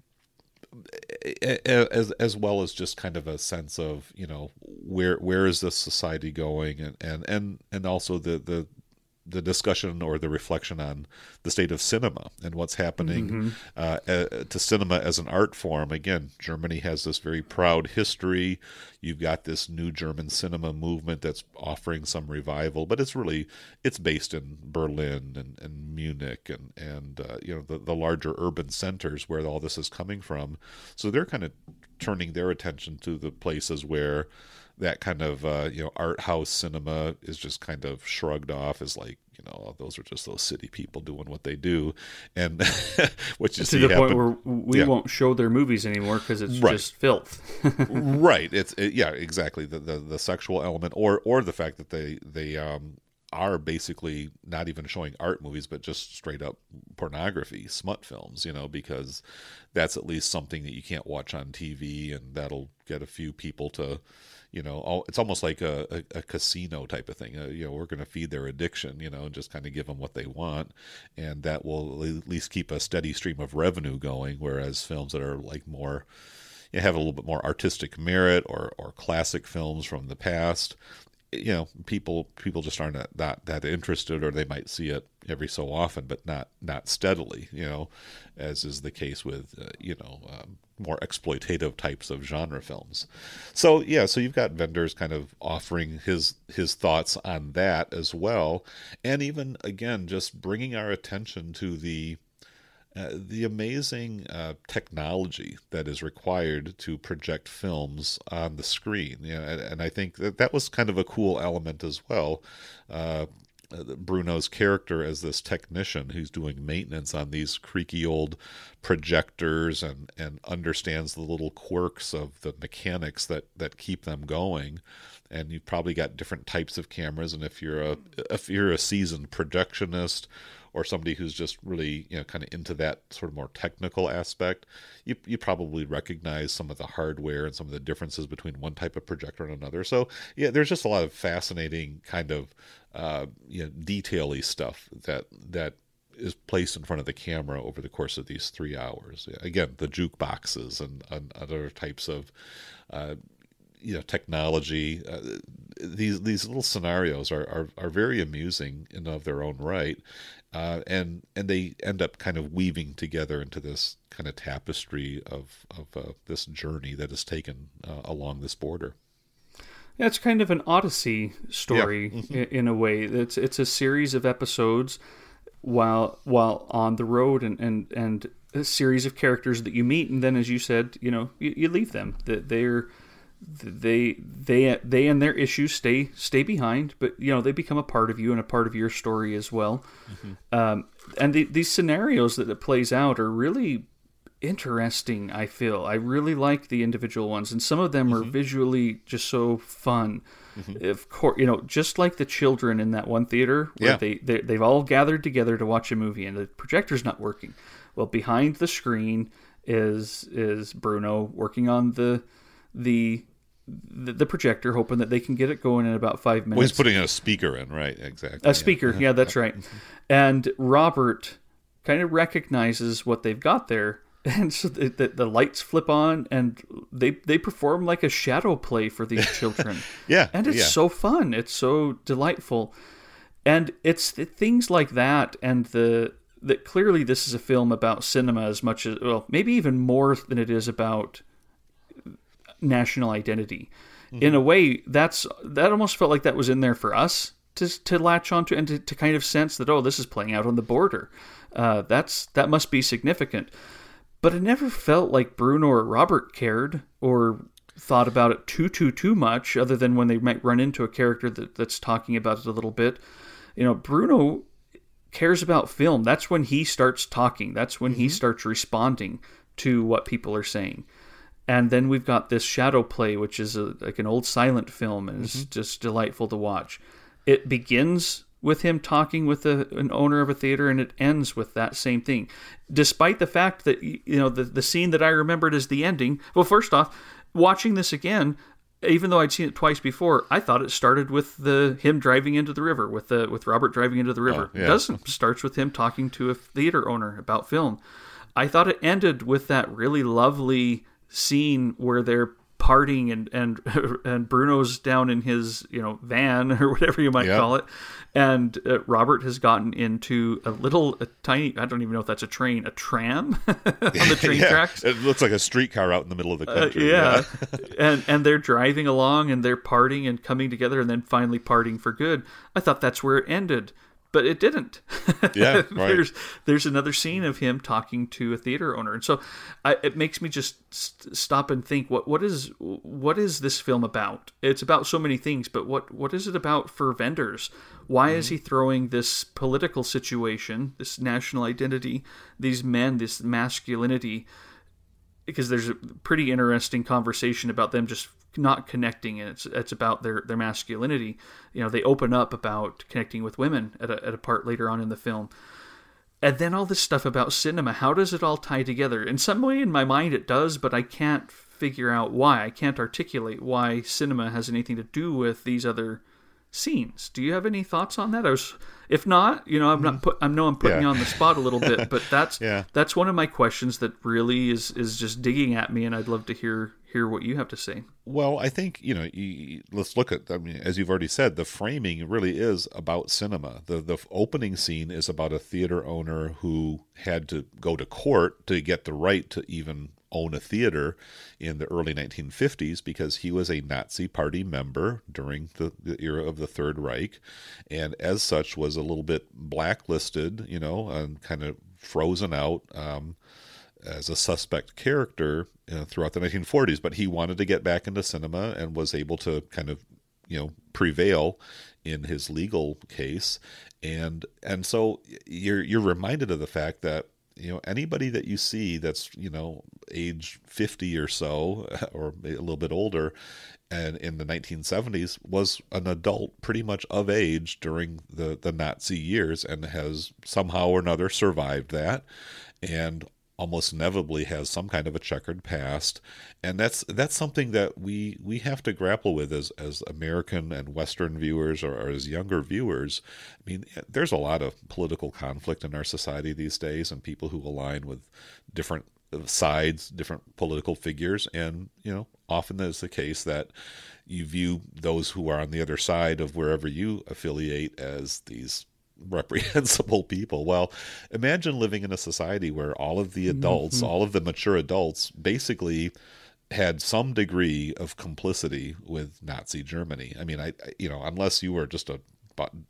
as as well as just kind of a sense of, you know, where where is this society going, and and and, and also the, the the discussion or the reflection on the state of cinema and what's happening mm-hmm. uh, to cinema as an art form. Again, Germany has this very proud history. You've got this new German cinema movement that's offering some revival, but it's really, it's based in Berlin and, and Munich and, and uh, you know, the, the larger urban centers where all this is coming from. So they're kind of turning their attention to the places where that kind of uh, you know art house cinema is just kind of shrugged off as like, you know, those are just those city people doing what they do, and which is to the happen- point where we yeah. won't show their movies anymore because it's right. just filth. right. It's it, yeah, exactly the, the the sexual element, or or the fact that they they um, are basically not even showing art movies, but just straight up pornography, smut films, you know, because that's at least something that you can't watch on T V, and that'll get a few people to. You know, it's almost like a, a, a casino type of thing. Uh, you know, we're going to feed their addiction, you know, and just kind of give them what they want. And that will at least keep a steady stream of revenue going. Whereas films that are like more, you know, have a little bit more artistic merit or, or classic films from the past, you know, people people just aren't that, that, that interested, or they might see it every so often, but not, not steadily, you know, as is the case with, uh, you know, um, more exploitative types of genre films. So, yeah, so you've got Wenders kind of offering his his thoughts on that as well. And even, again, just bringing our attention to the uh, the amazing uh, technology that is required to project films on the screen. You know, and, and I think that that was kind of a cool element as well. Uh, Bruno's character as this technician who's doing maintenance on these creaky old projectors and, and understands the little quirks of the mechanics that, that keep them going. And you've probably got different types of cameras. And if you're a, if you're a seasoned projectionist or somebody who's just really, you know, kind of into that sort of more technical aspect, you you probably recognize some of the hardware and some of the differences between one type of projector and another. So yeah, there's just a lot of fascinating kind of, uh, you know, detail-y stuff that, that is placed in front of the camera over the course of these three hours. Again, the jukeboxes and, and other types of, uh, you know, technology. Uh, these these little scenarios are, are, are very amusing in of their own right, uh, and and they end up kind of weaving together into this kind of tapestry of of uh, this journey that is taken uh, along this border. Yeah, it's kind of an Odyssey story yeah. in, in a way. It's it's a series of episodes while while on the road, and and and a series of characters that you meet, and then, as you said, you know, you, you leave them. That they're they they they and their issues stay stay behind, but you know, they become a part of you and a part of your story as well. Mm-hmm. Um, and the, these scenarios that it plays out are really interesting. I feel I really like the individual ones, and some of them mm-hmm. are visually just so fun. Mm-hmm. Of course, you know, just like the children in that one theater where yeah. they, they they've all gathered together to watch a movie, and the projector's not working. Well, behind the screen is is Bruno working on the the the projector, hoping that they can get it going in about five minutes. Well, he's putting a speaker in, right? Exactly. A yeah. speaker, yeah, that's right. And Robert kind of recognizes what they've got there, and so the, the, the lights flip on, and they they perform like a shadow play for these children. yeah, and it's yeah. so fun. It's so delightful, and it's things like that, and the. That clearly this is a film about cinema as much as, well, maybe even more than it is about national identity. Mm-hmm. In a way, that's that almost felt like that was in there for us to to latch onto, and to, to kind of sense that, oh, this is playing out on the border. Uh, that's that must be significant. But it never felt like Bruno or Robert cared or thought about it too, too, too much, other than when they might run into a character that, that's talking about it a little bit. You know, Bruno cares about film. That's when he starts talking. That's when mm-hmm. he starts responding to what people are saying. And then we've got this shadow play, which is a, like an old silent film, and mm-hmm. it's just delightful to watch. It begins with him talking with a, an owner of a theater, and it ends with that same thing. Despite the fact that, you know, the, the scene that I remembered as the ending, well, first off, watching this again, even though I'd seen it twice before, I thought it started with the him driving into the river, with the with Robert driving into the river. Oh, yeah. It doesn't. Starts with him talking to a theater owner about film. I thought it ended with that really lovely scene where they're partying, and and and Bruno's down in his, you know, van or whatever you might yep. call it, and uh, Robert has gotten into a little a tiny I don't even know if that's a train a tram on the train yeah. tracks. It looks like a streetcar out in the middle of the country. Uh, yeah, yeah. and and they're driving along, and they're partying and coming together, and then finally partying for good. I thought that's where it ended, but it didn't. Yeah, right. There's there's another scene of him talking to a theater owner, and so I, it makes me just st- stop and think, what what is what is this film about? It's about so many things, but what what is it about for vendors? Why mm-hmm. is he throwing this political situation, this national identity, these men, this masculinity? Because there's a pretty interesting conversation about them just not connecting, and it's it's about their, their masculinity. You know, they open up about connecting with women at a, at a part later on in the film. And then all this stuff about cinema, how does it all tie together? In some way in my mind it does, but I can't figure out why. I can't articulate why cinema has anything to do with these other scenes. Do you have any thoughts on that? I was, if not, you know, I'm not put, I know I'm putting yeah. you on the spot a little bit, but that's yeah. that's one of my questions that really is is just digging at me, and I'd love to hear hear what you have to say. Well, I think, you know, you, let's look at, I mean, as you've already said, the framing really is about cinema. The the opening scene is about a theater owner who had to go to court to get the right to even own a theater in the early nineteen fifties, because he was a Nazi party member during the, the era of the Third Reich, and as such was a little bit blacklisted, you know, and kind of frozen out um, as a suspect character uh, throughout the nineteen forties. But he wanted to get back into cinema and was able to kind of, you know, prevail in his legal case, and and so you're you're reminded of the fact that, you know, anybody that you see that's, you know, age fifty or so, or a little bit older, and in the nineteen seventies was an adult pretty much of age during the, the Nazi years, and has somehow or another survived that, and almost inevitably has some kind of a checkered past. And that's that's something that we we have to grapple with as as American and Western viewers, or, or as younger viewers. I mean, there's a lot of political conflict in our society these days, and people who align with different sides, different political figures, and, you know, often it's the case that you view those who are on the other side of wherever you affiliate as these reprehensible people. Well, imagine living in a society where all of the adults, mm-hmm. all of the mature adults basically had some degree of complicity with Nazi Germany. I mean, I, I you know, unless you were just a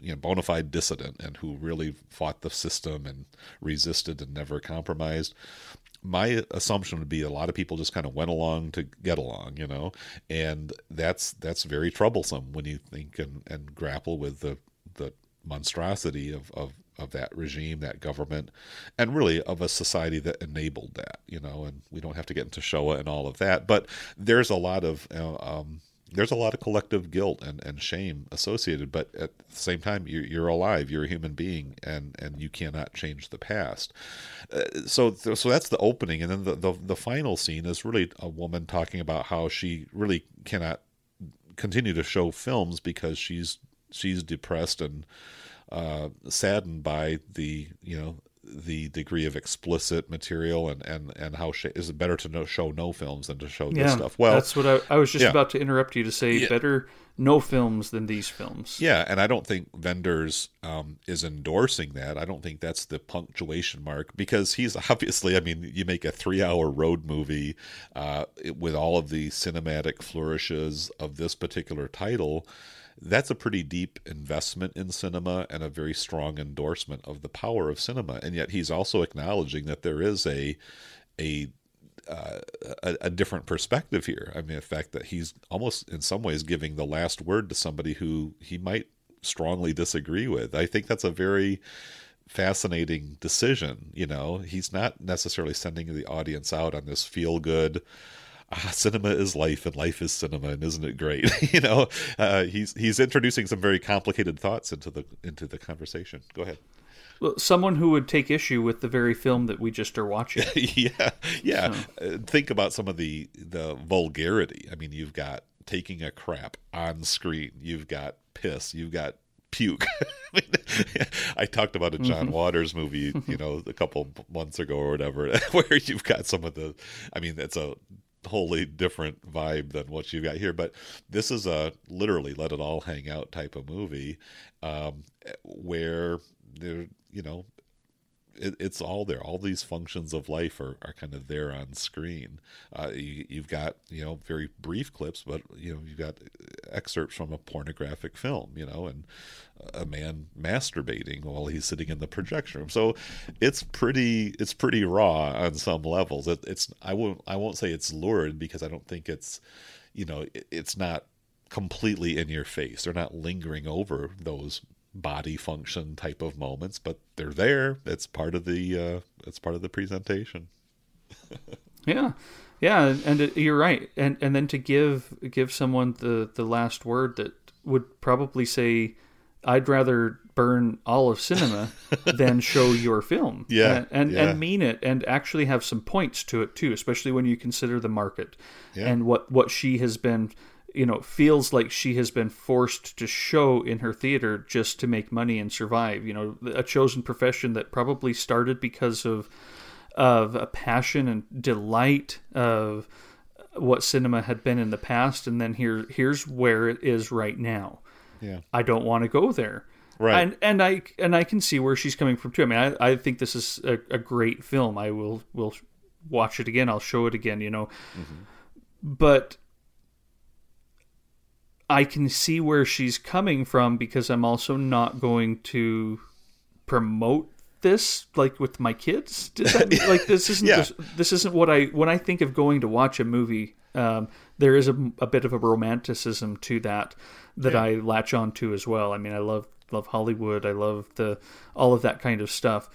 you know, bona fide dissident and who really fought the system and resisted and never compromised. My assumption would be a lot of people just kind of went along to get along, you know, and that's that's very troublesome when you think and, and grapple with the the monstrosity of, of of that regime, that government, and really of a society that enabled that, you know. And we don't have to get into Shoah and all of that, but there's a lot of you know, um, there's a lot of collective guilt and, and shame associated. But at the same time, you're, you're alive, you're a human being, and, and you cannot change the past. Uh, so so that's the opening, and then the, the the final scene is really a woman talking about how she really cannot continue to show films because she's she's depressed and uh, saddened by the you know. the degree of explicit material and and and how sh- is it better to no, show no films than to show yeah, this stuff. Well, that's what I, I was just yeah. about to interrupt you to say yeah. better no films than these films. Yeah. And I don't think Wenders um, is endorsing that. I don't think that's the punctuation mark, because he's obviously, I mean, you make a three hour road movie uh, with all of the cinematic flourishes of this particular title. That's a pretty deep investment in cinema and a very strong endorsement of the power of cinema. And yet he's also acknowledging that there is a a uh, a, a different perspective here. I mean, the fact that he's almost in some ways giving the last word to somebody who he might strongly disagree with. I think that's a very fascinating decision. You know, he's not necessarily sending the audience out on this feel good, Ah, cinema is life and life is cinema and isn't it great? you know, uh, he's he's introducing some very complicated thoughts into the into the conversation. Go ahead. Well, someone who would take issue with the very film that we just are watching. yeah, yeah. So. Think about some of the, the vulgarity. I mean, you've got taking a crap on screen. You've got piss. You've got puke. I, mean, I talked about a John mm-hmm. Waters movie, you know, a couple months ago or whatever, where you've got some of the, I mean, it's a wholly different vibe than what you've got here, but this is a literally let it all hang out type of movie um where there you know it, it's all there. All these functions of life are, are kind of there on screen. uh you, you've got you know very brief clips, but you know you've got excerpts from a pornographic film, you know and a man masturbating while he's sitting in the projection room. So it's pretty it's pretty raw on some levels. It, it's I won't I won't say it's lurid, because I don't think it's you know it, it's not completely in your face. They're not lingering over those body function type of moments, but they're there. It's part of the uh, it's part of the presentation. yeah, yeah, and it, you're right. And and then to give give someone the the last word that would probably say, I'd rather burn all of cinema than show your film. Yeah, and and, yeah. and mean it, and actually have some points to it too, especially when you consider the market yeah. and what, what she has been, you know, feels like she has been forced to show in her theater just to make money and survive. You know, a chosen profession that probably started because of of a passion and delight of what cinema had been in the past, and then here here's where it is right now. Yeah. I don't want to go there. Right. And and I and I can see where she's coming from too. I mean, I, I think this is a, a great film. I will will watch it again. I'll show it again, you know. Mm-hmm. But I can see where she's coming from, because I'm also not going to promote this, like with my kids. That, like this isn't yeah. this, this isn't what I when I think of going to watch a movie. Um, there is a, a bit of a romanticism to that that yeah. I latch onto as well. I mean, I love love Hollywood. I love the all of that kind of stuff,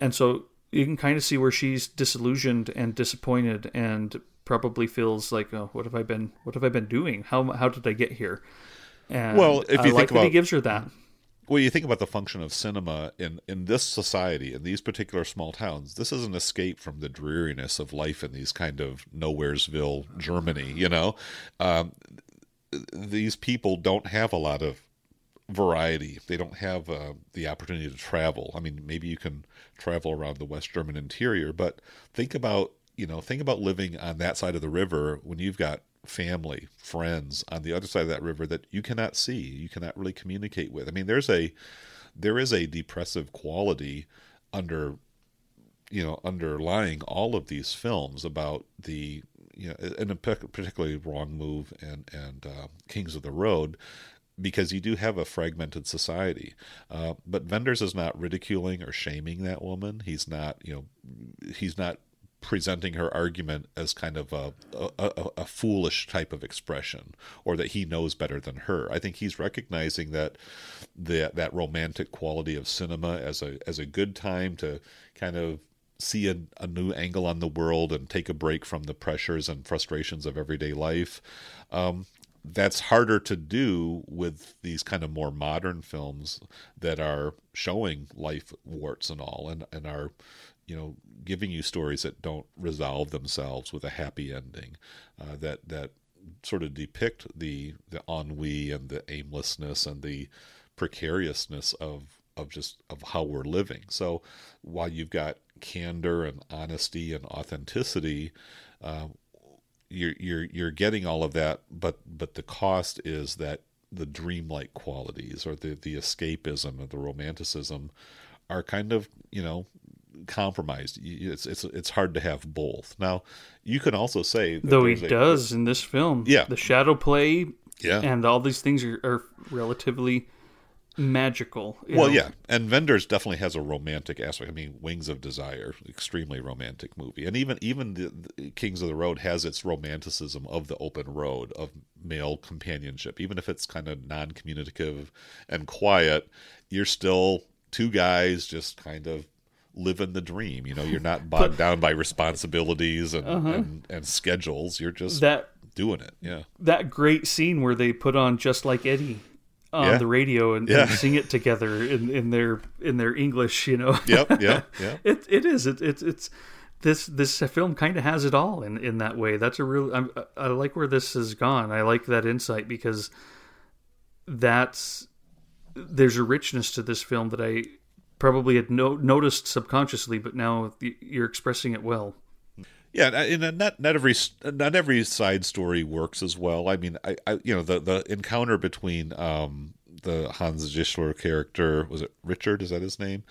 and so you can kind of see where she's disillusioned and disappointed and probably feels like, oh, what have I been? What have I been doing? How how did I get here? And well, if you I think like about, that he gives her that. Well, you think about the function of cinema in, in this society, in these particular small towns. This is an escape from the dreariness of life in these kind of nowheresville Germany. You know, um, these people don't have a lot of variety. They don't have uh, the opportunity to travel. I mean, maybe you can travel around the West German interior, but think about. You know, think about living on that side of the river when you've got family, friends on the other side of that river that you cannot see, you cannot really communicate with. I mean, there's a there is a depressive quality under you know underlying all of these films about the you know, and particularly Wrong Move and and uh, Kings of the Road. because you do have a fragmented society. Uh, but Wenders is not ridiculing or shaming that woman. He's not, you know, he's not presenting her argument as kind of a, a, a foolish type of expression, or that he knows better than her. I think he's recognizing that the, that romantic quality of cinema as a as a good time to kind of see a, a new angle on the world and take a break from the pressures and frustrations of everyday life. Um, that's harder to do with these kind of more modern films that are showing life warts and all, and, and are, you know, giving you stories that don't resolve themselves with a happy ending, uh, that that sort of depict the the ennui and the aimlessness and the precariousness of of just of how we're living. So while you've got candor and honesty and authenticity, uh, you're you're you're getting all of that, but but the cost is that the dreamlike qualities or the the escapism or the romanticism are kind of, you know, compromised. It's it's it's hard to have both. Now, you can also say that though he a, does in this film, yeah, the shadow play, yeah, and all these things are, are relatively magical. Well, know? yeah, and Wenders definitely has a romantic aspect. I mean, Wings of Desire, extremely romantic movie, and even even the, the Kings of the Road has its romanticism of the open road, of male companionship, even if it's kind of non-communicative and quiet. You're still two guys just kind of living the dream, you know. You're not bogged but, down by responsibilities and, uh-huh. and and schedules. You're just that, doing it. Yeah, that great scene where they put on "Just Like Eddie" on yeah. the radio and, yeah. and sing it together in, in their in their English. You know. Yep. Yeah. Yeah. it it is. It, it it's this this film kind of has it all in, in that way. That's a real. I'm, I like where this has gone. I like that insight because that's there's a richness to this film that I probably had no, noticed subconsciously, but now you're expressing it well. Yeah, and not not every not every side story works as well. I mean, I, I you know the the encounter between um, the Hans Zischler character, was it Richard? Is that his name?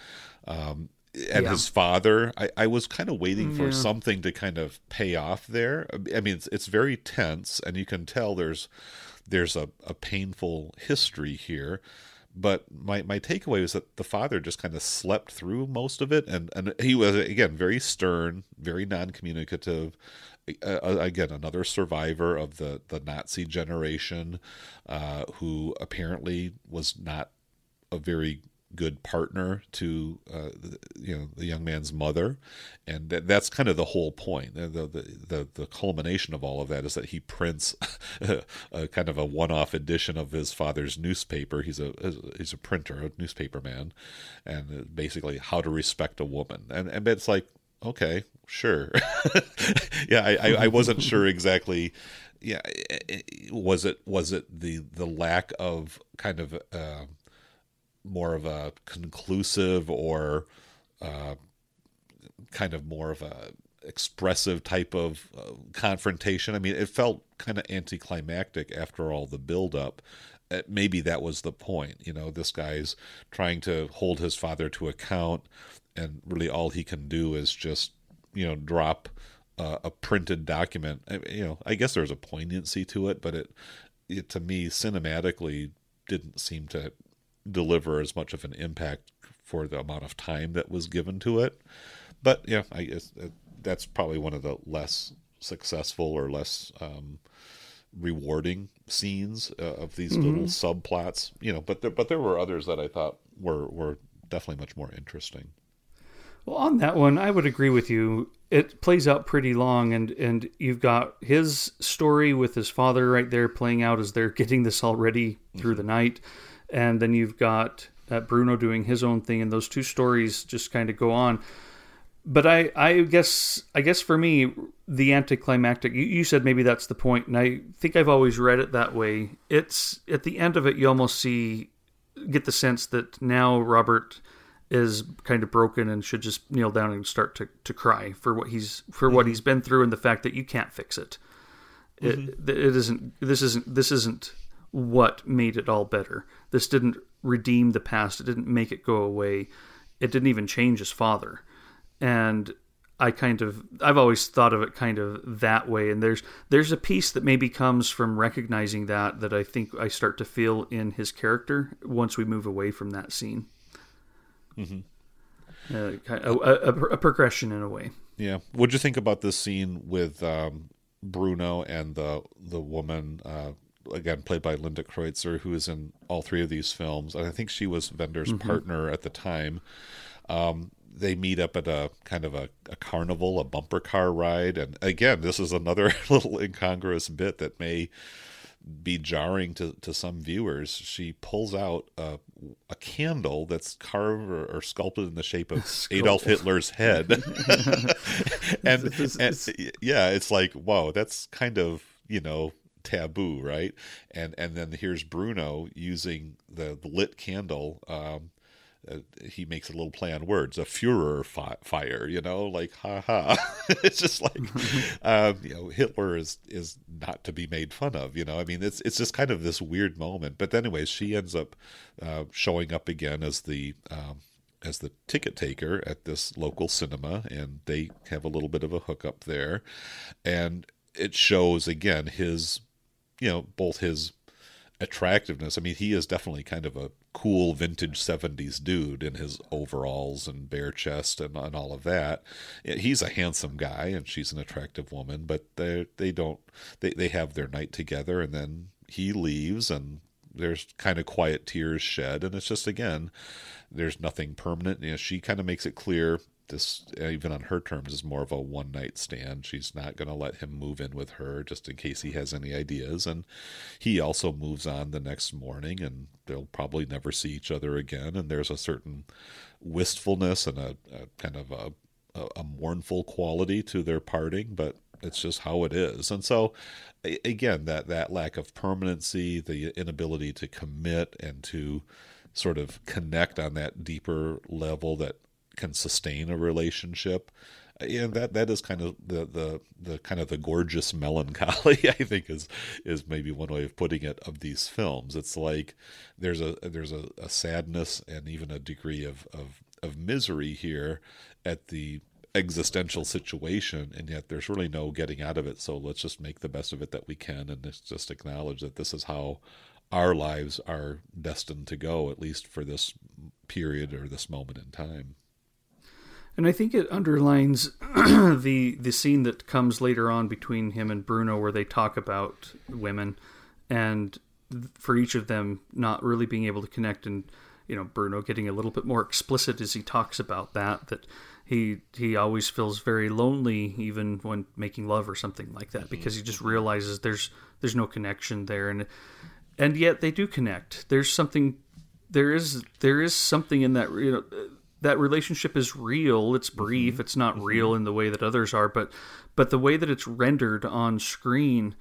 Um, and yeah. his father. I, I was kind of waiting for yeah. something to kind of pay off there. I mean, it's it's very tense, and you can tell there's there's a, a painful history here. But my, my takeaway was that the father just kind of slept through most of it. And, and he was, again, very stern, very non-communicative. Uh, again, another survivor of the, the Nazi generation uh, who apparently was not a very good partner to uh, you know the young man's mother, and that, that's kind of the whole point. The, the the the culmination of all of that is that he prints a, a kind of a one-off edition of his father's newspaper. He's a he's a printer, a newspaper man, and basically how to respect a woman. And and it's like, okay, sure, yeah, I, I I wasn't sure exactly. Yeah, was it was it the the lack of kind of. Uh, more of a conclusive or uh, kind of more of a expressive type of uh, confrontation. I mean, it felt kind of anticlimactic after all the buildup. Uh, maybe that was the point. You know, this guy's trying to hold his father to account, and really all he can do is just, you know, drop uh, a printed document. I, you know, I guess there's a poignancy to it, but it, it to me, cinematically didn't seem to deliver as much of an impact for the amount of time that was given to it. But yeah, I guess that's probably one of the less successful or less um, rewarding scenes uh, of these mm-hmm. little subplots, you know, but there, but there were others that I thought were, were definitely much more interesting. Well, on that one, I would agree with you. It plays out pretty long, and, and you've got his story with his father right there playing out as they're getting this all ready through mm-hmm. the night. And then you've got uh, Bruno doing his own thing, and those two stories just kind of go on. But I, I guess, I guess for me, the anticlimactic. You, you said maybe that's the point, and I think I've always read it that way. It's at the end of it, you almost see, get the sense that now Robert is kind of broken and should just kneel down and start to, to cry for what he's for what he's been through, and the fact that you can't fix it. Mm-hmm. It, it isn't. This isn't. This isn't. What made it all better. This didn't redeem the past. It didn't make it go away. It didn't even change his father. And I kind of, I've always thought of it kind of that way. And there's, there's a piece that maybe comes from recognizing that, that I think I start to feel in his character once we move away from that scene. Mm-hmm. Uh, a, a, a progression in a way. Yeah. What'd you think about this scene with um, Bruno and the, the woman, uh, again, played by Linda Kreutzer, who is in all three of these films. And I think she was Wenders' mm-hmm. partner at the time. Um, They meet up at a kind of a, a carnival, a bumper car ride. And again, this is another little incongruous bit that may be jarring to, to some viewers. She pulls out a, a candle that's carved or, or sculpted in the shape of Sculpt. Adolf Hitler's head. and, it's, it's, and yeah, it's like, whoa, that's kind of, you know, taboo, right? And and then here's Bruno using the, the lit candle. Um, Uh, he makes a little play on words, a Führer fi- fire, you know, like, ha ha. It's just like, um, you know, Hitler is, is not to be made fun of, you know, I mean, it's, it's just kind of this weird moment. But anyways, she ends up uh, showing up again as the, um, as the ticket taker at this local cinema, and they have a little bit of a hookup there. And it shows again, his, you know, both his attractiveness. I mean, he is definitely kind of a cool vintage seventies dude in his overalls and bare chest and, and all of that. He's a handsome guy and she's an attractive woman, but they they don't they, they have their night together, and then he leaves and there's kind of quiet tears shed, and it's just, again, there's nothing permanent. You know, she kind of makes it clear this, even on her terms, is more of a one night stand. She's not going to let him move in with her just in case he has any ideas. And he also moves on the next morning, and they'll probably never see each other again. And there's a certain wistfulness and a, a kind of a, a mournful quality to their parting, but it's just how it is. And so again, that, that lack of permanency, the inability to commit and to sort of connect on that deeper level that can sustain a relationship, and that that is kind of the the the kind of the gorgeous melancholy, I think, is is maybe one way of putting it, of these films. It's like there's a there's a, a sadness and even a degree of, of of misery here at the existential situation, and yet there's really no getting out of it, so let's just make the best of it that we can, and let's just acknowledge that this is how our lives are destined to go, at least for this period or this moment in time. And I think it underlines the the scene that comes later on between him and Bruno, where they talk about women, and for each of them not really being able to connect, and, you know, Bruno getting a little bit more explicit as he talks about that, that he he always feels very lonely, even when making love or something like that, because he just realizes there's there's no connection there, and and yet they do connect. There's something, there is there is something in that, you know. That relationship is real. It's brief. Mm-hmm. It's not mm-hmm. real in the way that others are, but but the way that it's rendered on screen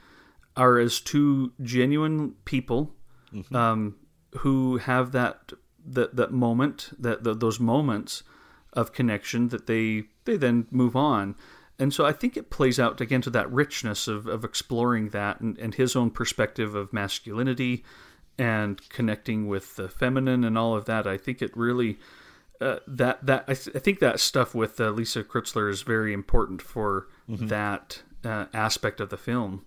are as two genuine people mm-hmm. um, who have that that that moment, that, that those moments of connection that they they then move on. And so I think it plays out again to that richness of of exploring that, and, and his own perspective of masculinity and connecting with the feminine and all of that. I think it really. Uh, that that I, th- I think that stuff with uh, Lisa Kritzler is very important for mm-hmm. that uh, aspect of the film.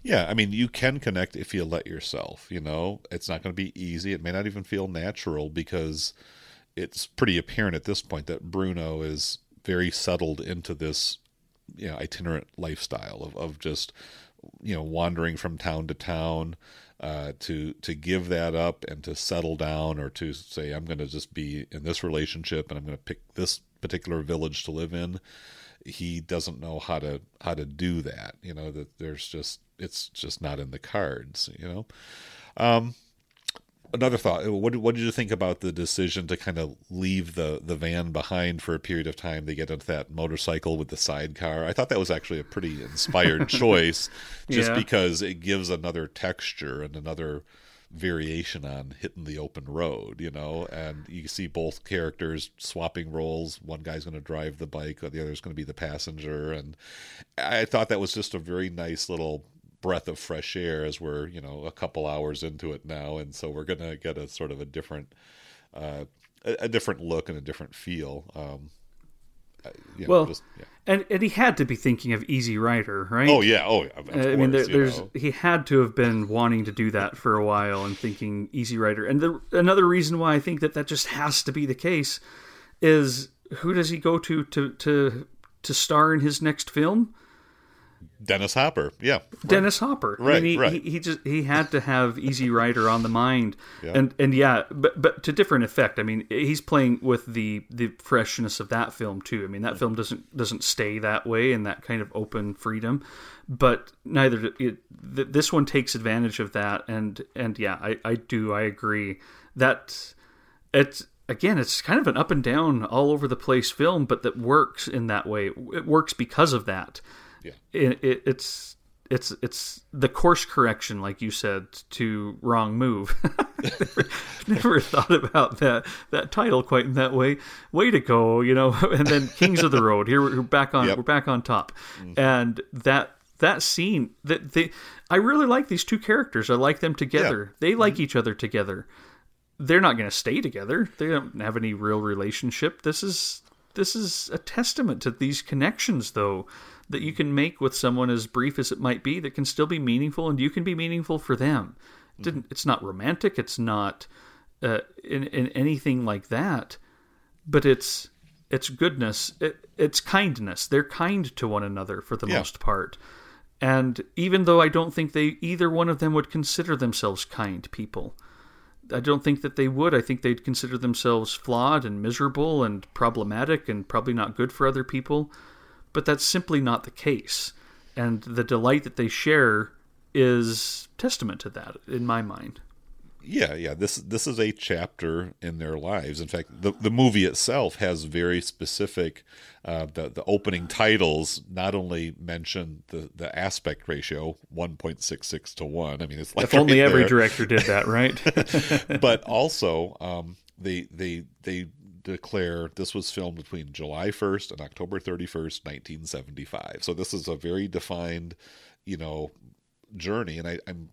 Yeah, I mean, you can connect if you let yourself. You know, it's not going to be easy. It may not even feel natural, because it's pretty apparent at this point that Bruno is very settled into this, you know, itinerant lifestyle of of just, you know, wandering from town to town. Uh, to to give that up and to settle down, or to say, I'm going to just be in this relationship and I'm going to pick this particular village to live in. He doesn't know how to how to do that. You know, that there's just it's just not in the cards. You know, um, another thought. What what did you think about the decision to kind of leave the the van behind for a period of time? They get into that motorcycle with the sidecar. I thought that was actually a pretty inspired choice, just yeah. because it gives another texture and another variation on hitting the open road, you know, and you see both characters swapping roles. One guy's going to drive the bike, the other's going to be the passenger. And I thought that was just a very nice little breath of fresh air, as we're, you know, a couple hours into it now, and so we're gonna get a sort of a different uh a, a different look and a different feel. um you know, well, just, yeah. and and he had to be thinking of Easy Rider, right? Oh yeah, oh yeah. Of course, I mean, there, there's know. he had to have been wanting to do that for a while and thinking Easy Rider. And the, another reason why I think that that just has to be the case is who does he go to to to, to star in his next film? Dennis Hopper, yeah, right. Dennis Hopper. Right, I mean, he, right. He, he just he had to have Easy Rider on the mind, yeah. and and yeah, but but to different effect. I mean, he's playing with the the freshness of that film too. I mean, that film doesn't doesn't stay that way in that kind of open freedom, but neither it, this one takes advantage of that. And and yeah, I, I do I agree that it's. Again, it's kind of an up and down, all over the place film, but that works in that way. It works because of that. Yeah, it, it, it's it's it's the course correction, like you said, to Wrong Move. never, never thought about that that title quite in that way. Way to go, you know. And then Kings of the Road. Here we're back on. Yep. We're back on top, mm-hmm. and that. That scene, that they, I really like these two characters. I like them together. Yeah. They like mm-hmm. each other together. They're not going to stay together. They don't have any real relationship. This is this is a testament to these connections, though, that you can make with someone as brief as it might be that can still be meaningful, and you can be meaningful for them. Mm-hmm. Didn't, it's not romantic. It's not uh, in, in anything like that. But it's it's goodness. It, it's kindness. They're kind to one another for the yeah. most part. And even though I don't think they either one of them would consider themselves kind people. I don't think that they would. I think they'd consider themselves flawed and miserable and problematic and probably not good for other people. But that's simply not the case. And the delight that they share is testament to that, in my mind. Yeah, yeah. This this is a chapter in their lives. In fact, the, the movie itself has very specific, uh, the, the opening titles not only mention the, the aspect ratio, one point six six to one. I mean, it's like if only right every there. Director did that, right? But also, um, they, they, they declare this was filmed between July first and October thirty-first, nineteen seventy-five. So this is a very defined, you know, journey. And I, I'm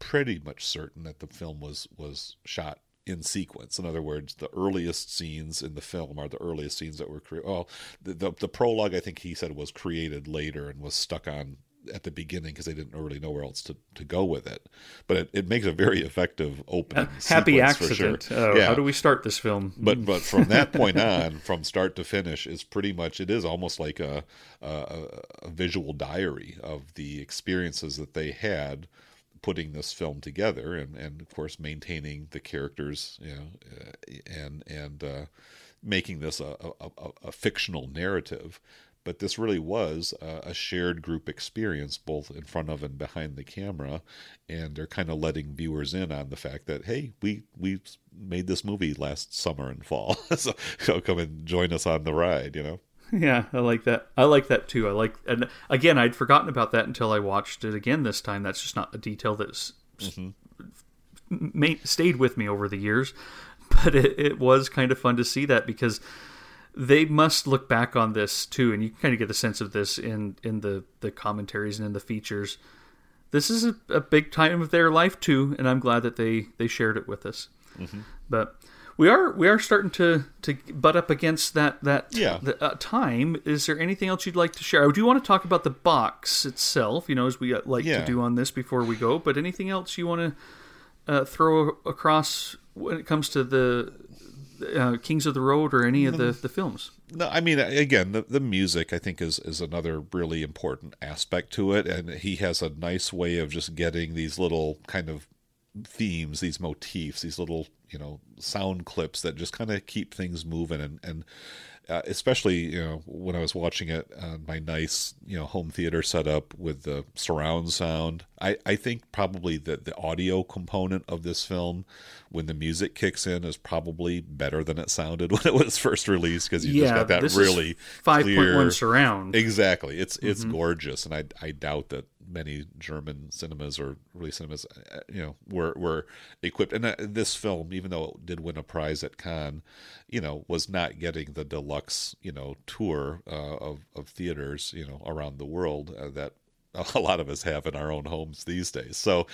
pretty much certain that the film was was shot in sequence. In other words, the earliest scenes in the film are the earliest scenes that were created. Well, the, the the prologue, I think he said, was created later and was stuck on at the beginning because they didn't really know where else to, to go with it. But it, it makes a very effective opening. Uh, happy accident. For sure. uh, yeah. How do we start this film? But but from that point on, from start to finish, is pretty much it is almost like a a, a visual diary of the experiences that they had putting this film together, and, and of course maintaining the characters, you know, uh, and and uh, making this a, a, a fictional narrative. But this really was a, a shared group experience, both in front of and behind the camera, and they're kind of letting viewers in on the fact that, hey, we we made this movie last summer and fall, so you know, come and join us on the ride, you know. Yeah, I like that. I like that too. I like, and again, I'd forgotten about that until I watched it again this time. That's just not a detail that's mm-hmm. made, stayed with me over the years. But it, it was kind of fun to see that, because they must look back on this too, and you can kind of get a sense of this in in the the commentaries and in the features. This is a, a big time of their life too, and I'm glad that they they shared it with us. Mm-hmm. But. We are we are starting to, to butt up against that that yeah. the, uh, time. Is there anything else you'd like to share? I do want to talk about the box itself, you know, as we like yeah. to do on this before we go. But anything else you want to uh, throw across when it comes to the uh, Kings of the Road or any of the, the films? No, I mean, again, the, the music, I think, is, is another really important aspect to it. And he has a nice way of just getting these little kind of themes, these motifs, these little, you know, sound clips that just kind of keep things moving. And, and uh, especially, you know, when I was watching it on my nice, you know, home theater setup with the surround sound, I, I think probably that the audio component of this film, when the music kicks in, is probably better than it sounded when it was first released, because you yeah, just got that this really is five point one surround. Exactly. It's mm-hmm. it's gorgeous. And I I doubt that many German cinemas or really cinemas, you know, were were equipped. And uh, this film, even though it did win a prize at Cannes, you know, was not getting the deluxe, you know, tour uh, of of theaters, you know, around the world uh, that a lot of us have in our own homes these days. So,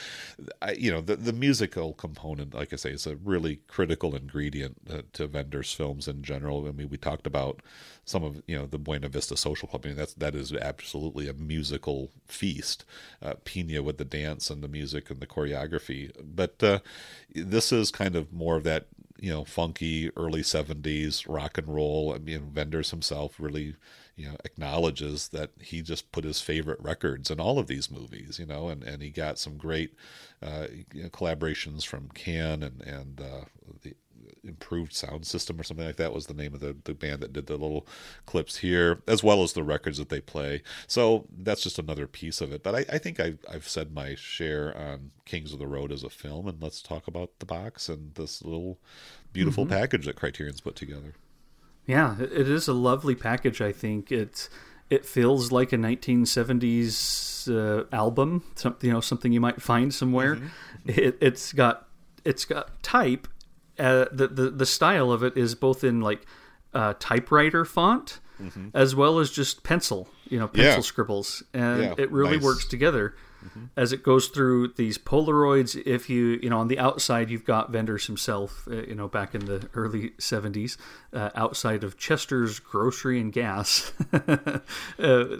I, you know, the, the musical component, like I say, is a really critical ingredient uh, to Wenders' films in general. I mean, we talked about some of, you know, the Buena Vista Social Club. I mean, that's, that is absolutely a musical feast. Uh, Pina with the dance and the music and the choreography. But uh, this is kind of more of that, you know, funky early seventies rock and roll. I mean, Wenders himself really, you know, acknowledges that he just put his favorite records in all of these movies, you know, and, and he got some great uh, you know, collaborations from Can and, and uh, the Improved Sound System or something like that was the name of the, the band that did the little clips here, as well as the records that they play. So that's just another piece of it. But I, I think I've, I've said my share on Kings of the Road as a film, and let's talk about the box and this little beautiful mm-hmm. package that Criterion's put together. Yeah, it is a lovely package, I think. It's, it feels like a nineteen seventies uh, album, some, you know, something you might find somewhere. Mm-hmm. It, it's got it's got type. Uh, the, the the style of it is both in like uh, typewriter font mm-hmm. as well as just pencil, you know, pencil yeah. scribbles. And yeah, it really nice. works together mm-hmm. as it goes through these Polaroids. If you, you know, on the outside, you've got Wenders himself, uh, you know, back in the early seventies, uh, outside of Chester's Grocery and Gas. uh,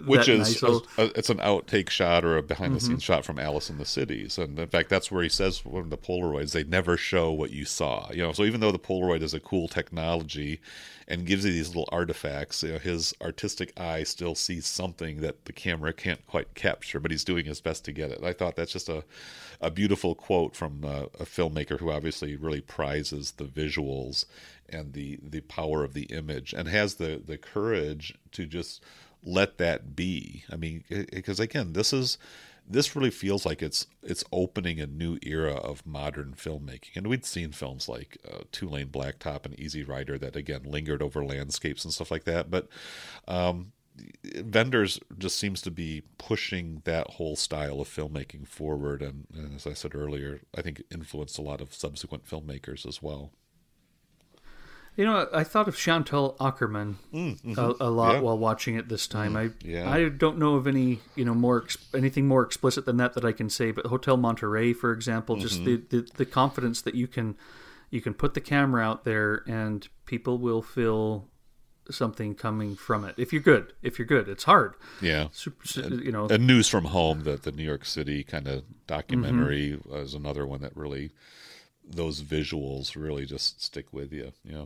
Which is, nice little... a, a, it's an outtake shot or a behind the scenes mm-hmm. shot from Alice in the Cities. And in fact, that's where he says, one of the Polaroids, they never show what you saw. You know, so even though the Polaroid is a cool technology and gives you these little artifacts, you know, his artistic eye still sees something that the camera can't quite capture, but he's doing his best to get it. I thought that's just a, a beautiful quote from a, a filmmaker who obviously really prizes the visuals and the, the power of the image, and has the, the courage to just let that be. I mean, because again, this is, this really feels like it's it's opening a new era of modern filmmaking. And we'd seen films like uh, Two-Lane Blacktop and Easy Rider that, again, lingered over landscapes and stuff like that. But um, Wenders just seems to be pushing that whole style of filmmaking forward. And, and as I said earlier, I think it influenced a lot of subsequent filmmakers as well. You know, I thought of Chantal Ackerman mm, mm-hmm. a, a lot yeah. while watching it this time. Mm, I yeah. I don't know of any, you know, more anything more explicit than that that I can say. But Hotel Monterey, for example, mm-hmm. just the, the, the confidence that you can you can put the camera out there and people will feel something coming from it. If you're good, if you're good, it's hard. Yeah, super, super, you know, and News from Home, that the New York City kind of documentary, mm-hmm. is another one that really, those visuals really just stick with you. Yeah.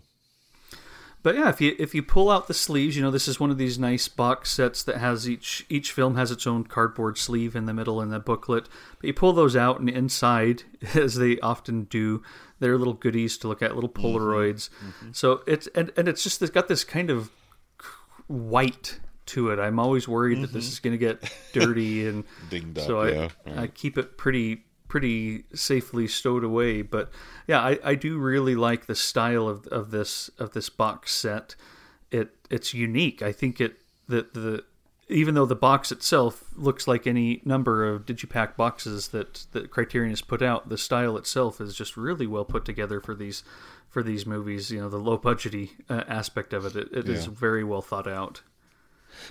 But yeah, if you if you pull out the sleeves, you know, this is one of these nice box sets that has each each film has its own cardboard sleeve in the middle and the booklet. But you pull those out, and inside, as they often do, they're little goodies to look at, little Polaroids. Mm-hmm. Mm-hmm. So it's and, and it's just it's got this kind of white to it. I'm always worried mm-hmm. that this is going to get dirty and dinged up. So I yeah. right. I keep it pretty. pretty safely stowed away. But yeah, I, I do really like the style of, of this of this box set. It it's unique. I think it that the even though the box itself looks like any number of digipack boxes that, that Criterion has put out, the style itself is just really well put together for these for these movies. You know, the low budgety uh, aspect of it. It, it yeah. is very well thought out.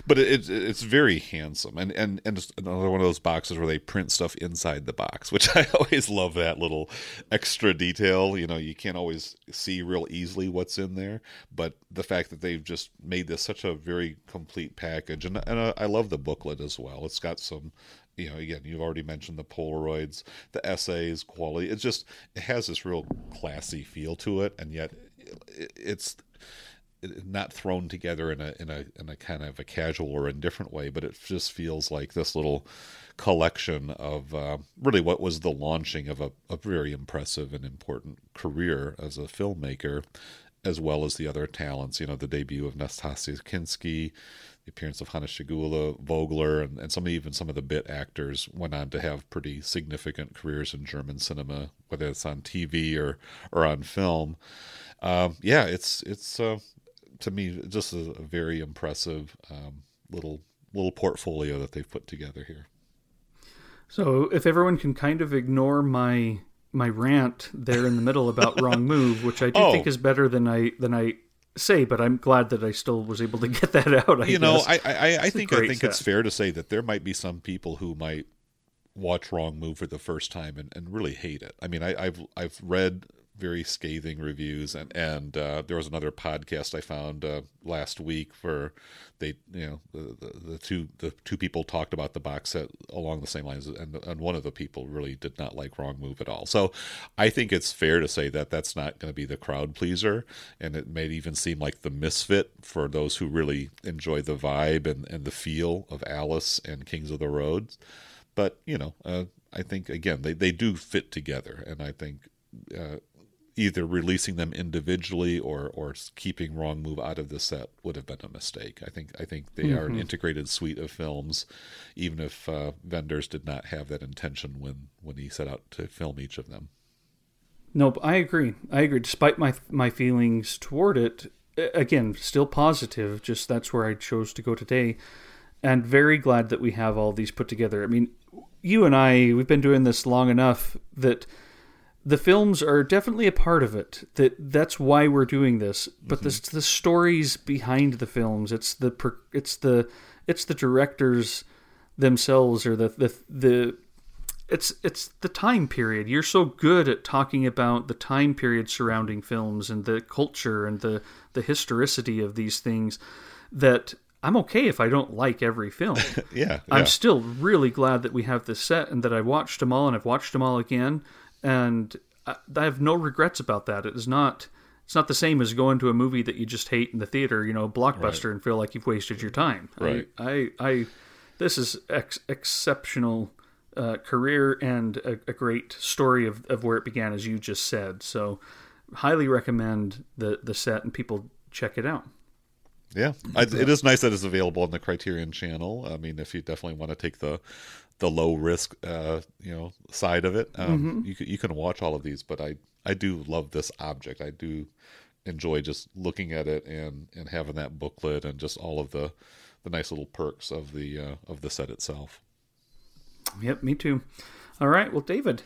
But it, it, it's very handsome, and and and just another one of those boxes where they print stuff inside the box, which I always love that little extra detail. You know, you can't always see real easily what's in there, but the fact that they've just made this such a very complete package, and and I love the booklet as well. It's got some. You know, again, you've already mentioned the Polaroids, the essays, quality. It just it has this real classy feel to it, and yet it, it's. not thrown together in a in a in a kind of a casual or indifferent way, but it just feels like this little collection of uh, really what was the launching of a, a very impressive and important career as a filmmaker, as well as the other talents. You know, the debut of Nastassja Kinski, the appearance of Hanna Schygulla, Vogler, and, and some even some of the bit actors went on to have pretty significant careers in German cinema, whether it's on T V or or on film. Um, yeah, it's it's. Uh, to me, just a very impressive um, little little portfolio that they've put together here. So if everyone can kind of ignore my my rant there in the middle about Wrong Move, which I do oh. think is better than I than I say, but I'm glad that I still was able to get that out. I you guess. know, I I, I think I think stuff. It's fair to say that there might be some people who might watch Wrong Move for the first time and, and really hate it. I mean, I, I've I've read very scathing reviews, and and uh, there was another podcast I found uh, last week where they you know the, the the two the two people talked about the box set along the same lines, and and one of the people really did not like Wrong Move at all. So I think it's fair to say that that's not going to be the crowd pleaser, and it may even seem like the misfit for those who really enjoy the vibe and and the feel of Alice and Kings of the Road. But you know, uh, I think again they they do fit together, and I think. Uh, Either releasing them individually or or keeping Wrong Move out of the set would have been a mistake. I think I think they mm-hmm. are an integrated suite of films, even if uh, Wenders did not have that intention when, when he set out to film each of them. No, but I agree. I agree. Despite my my feelings toward it, again, still positive. Just that's where I chose to go today, and very glad that we have all these put together. I mean, you and I, we've been doing this long enough that. The films are definitely a part of it. That that's why we're doing this. But mm-hmm. the the stories behind the films, it's the it's the it's the directors themselves, or the the the it's it's the time period. You're so good at talking about the time period surrounding films and the culture and the the historicity of these things that I'm okay if I don't like every film. yeah, yeah, I'm still really glad that we have this set and that I watched them all and I've watched them all again. And I have no regrets about that. It is not, it's not the same as going to a movie that you just hate in the theater, you know, Blockbuster, right. and feel like you've wasted your time. Right. I, I, I this is ex- exceptional uh, career and a, a great story of, of where it began, as you just said. So, highly recommend the the set and people check it out. Yeah, I, it is nice that it's available on the Criterion Channel. I mean, if you definitely want to take the the low risk, uh, you know, side of it, um, mm-hmm. you can, you can watch all of these. But I, I do love this object. I do enjoy just looking at it and, and having that booklet and just all of the, the nice little perks of the uh, of the set itself. Yep, me too. All right, well, David.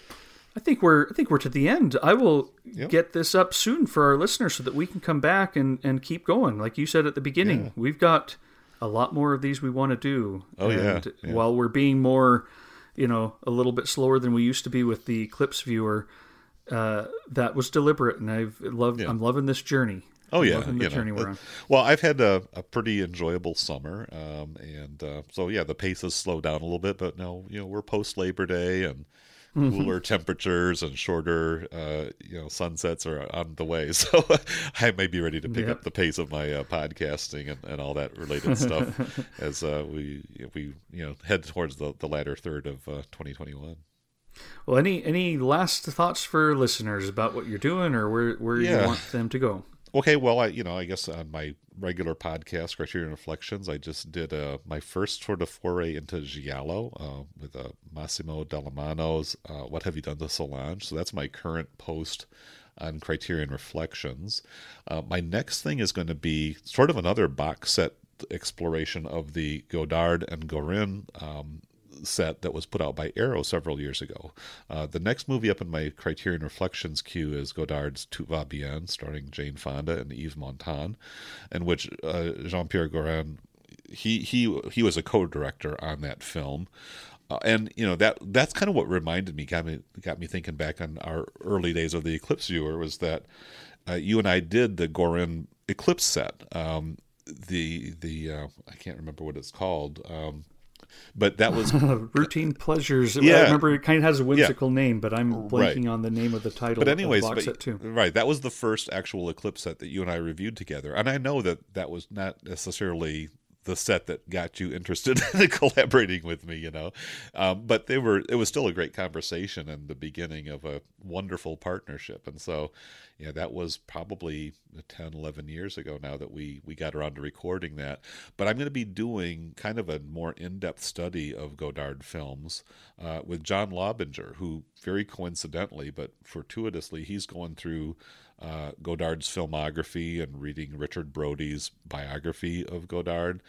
I think we're I think we're to the end. I will yep. get this up soon for our listeners so that we can come back and, and keep going. Like you said at the beginning, yeah. we've got a lot more of these we want to do. Oh, and yeah. yeah. While we're being more, you know, a little bit slower than we used to be with the Eclipse Viewer, uh, that was deliberate, and I've loved yeah. I'm loving this journey. Oh yeah, the you journey know, we're on. Well, I've had a, a pretty enjoyable summer, um, and uh, so yeah, the pace has slowed down a little bit. But now you know we're post Labor Day and. Cooler mm-hmm. temperatures and shorter, uh, you know, sunsets are on the way. So I may be ready to pick yep. up the pace of my uh, podcasting and, and all that related stuff as uh, we we you know head towards the, the latter third of uh, twenty twenty-one. Well, any any last thoughts for listeners about what you're doing or where where yeah. you want them to go? Okay, well, I you know I guess on my regular podcast, Criterion Reflections, I just did uh, my first sort of foray into Giallo uh, with uh, Massimo Dallamano's uh, What Have You Done to Solange? So that's my current post on Criterion Reflections. Uh, my next thing is going to be sort of another box set exploration of the Godard and Gorin um set that was put out by Arrow several years ago. Uh, the next movie up in my Criterion Reflections queue is Godard's Tout va bien, starring Jane Fonda and Yves Montand, in which uh, Jean-Pierre Gorin, he he he was a co-director on that film. Uh, and, you know, that that's kind of what reminded me, got me, got me thinking back on our early days of the Eclipse Viewer, was that uh, you and I did the Gorin Eclipse set. Um, the, the uh, I can't remember what it's called, um, but that was Routine Pleasures. Yeah. I remember it kind of has a whimsical yeah. name, but I'm blanking right. on the name of the title. But anyways, of the box but, set too. Right, that was the first actual Eclipse set that you and I reviewed together, and I know that that was not necessarily the set that got you interested in collaborating with me, you know. Um, but they were it was still a great conversation and the beginning of a wonderful partnership. And so, yeah, that was probably ten, eleven years ago now that we, we got around to recording that. But I'm going to be doing kind of a more in-depth study of Godard films uh, with John Lobinger, who very coincidentally but fortuitously, he's going through Uh, Godard's filmography and reading Richard Brody's biography of Godard,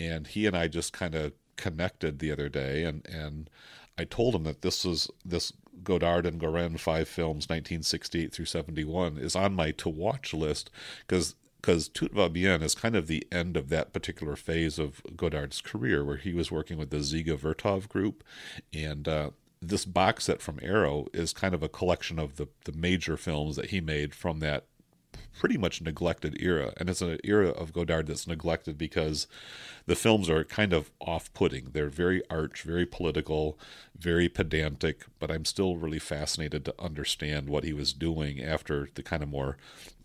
and he and I just kind of connected the other day, and and I told him that this was this Godard and Gorin five films nineteen sixty-eight through seventy-one is on my to watch list because because Tout va bien is kind of the end of that particular phase of Godard's career, where he was working with the Ziga Vertov group. And uh, this box set from Arrow is kind of a collection of the, the major films that he made from that pretty much neglected era. And it's an era of Godard that's neglected because the films are kind of off-putting. They're very arch, very political, very pedantic, but I'm still really fascinated to understand what he was doing after the kind of more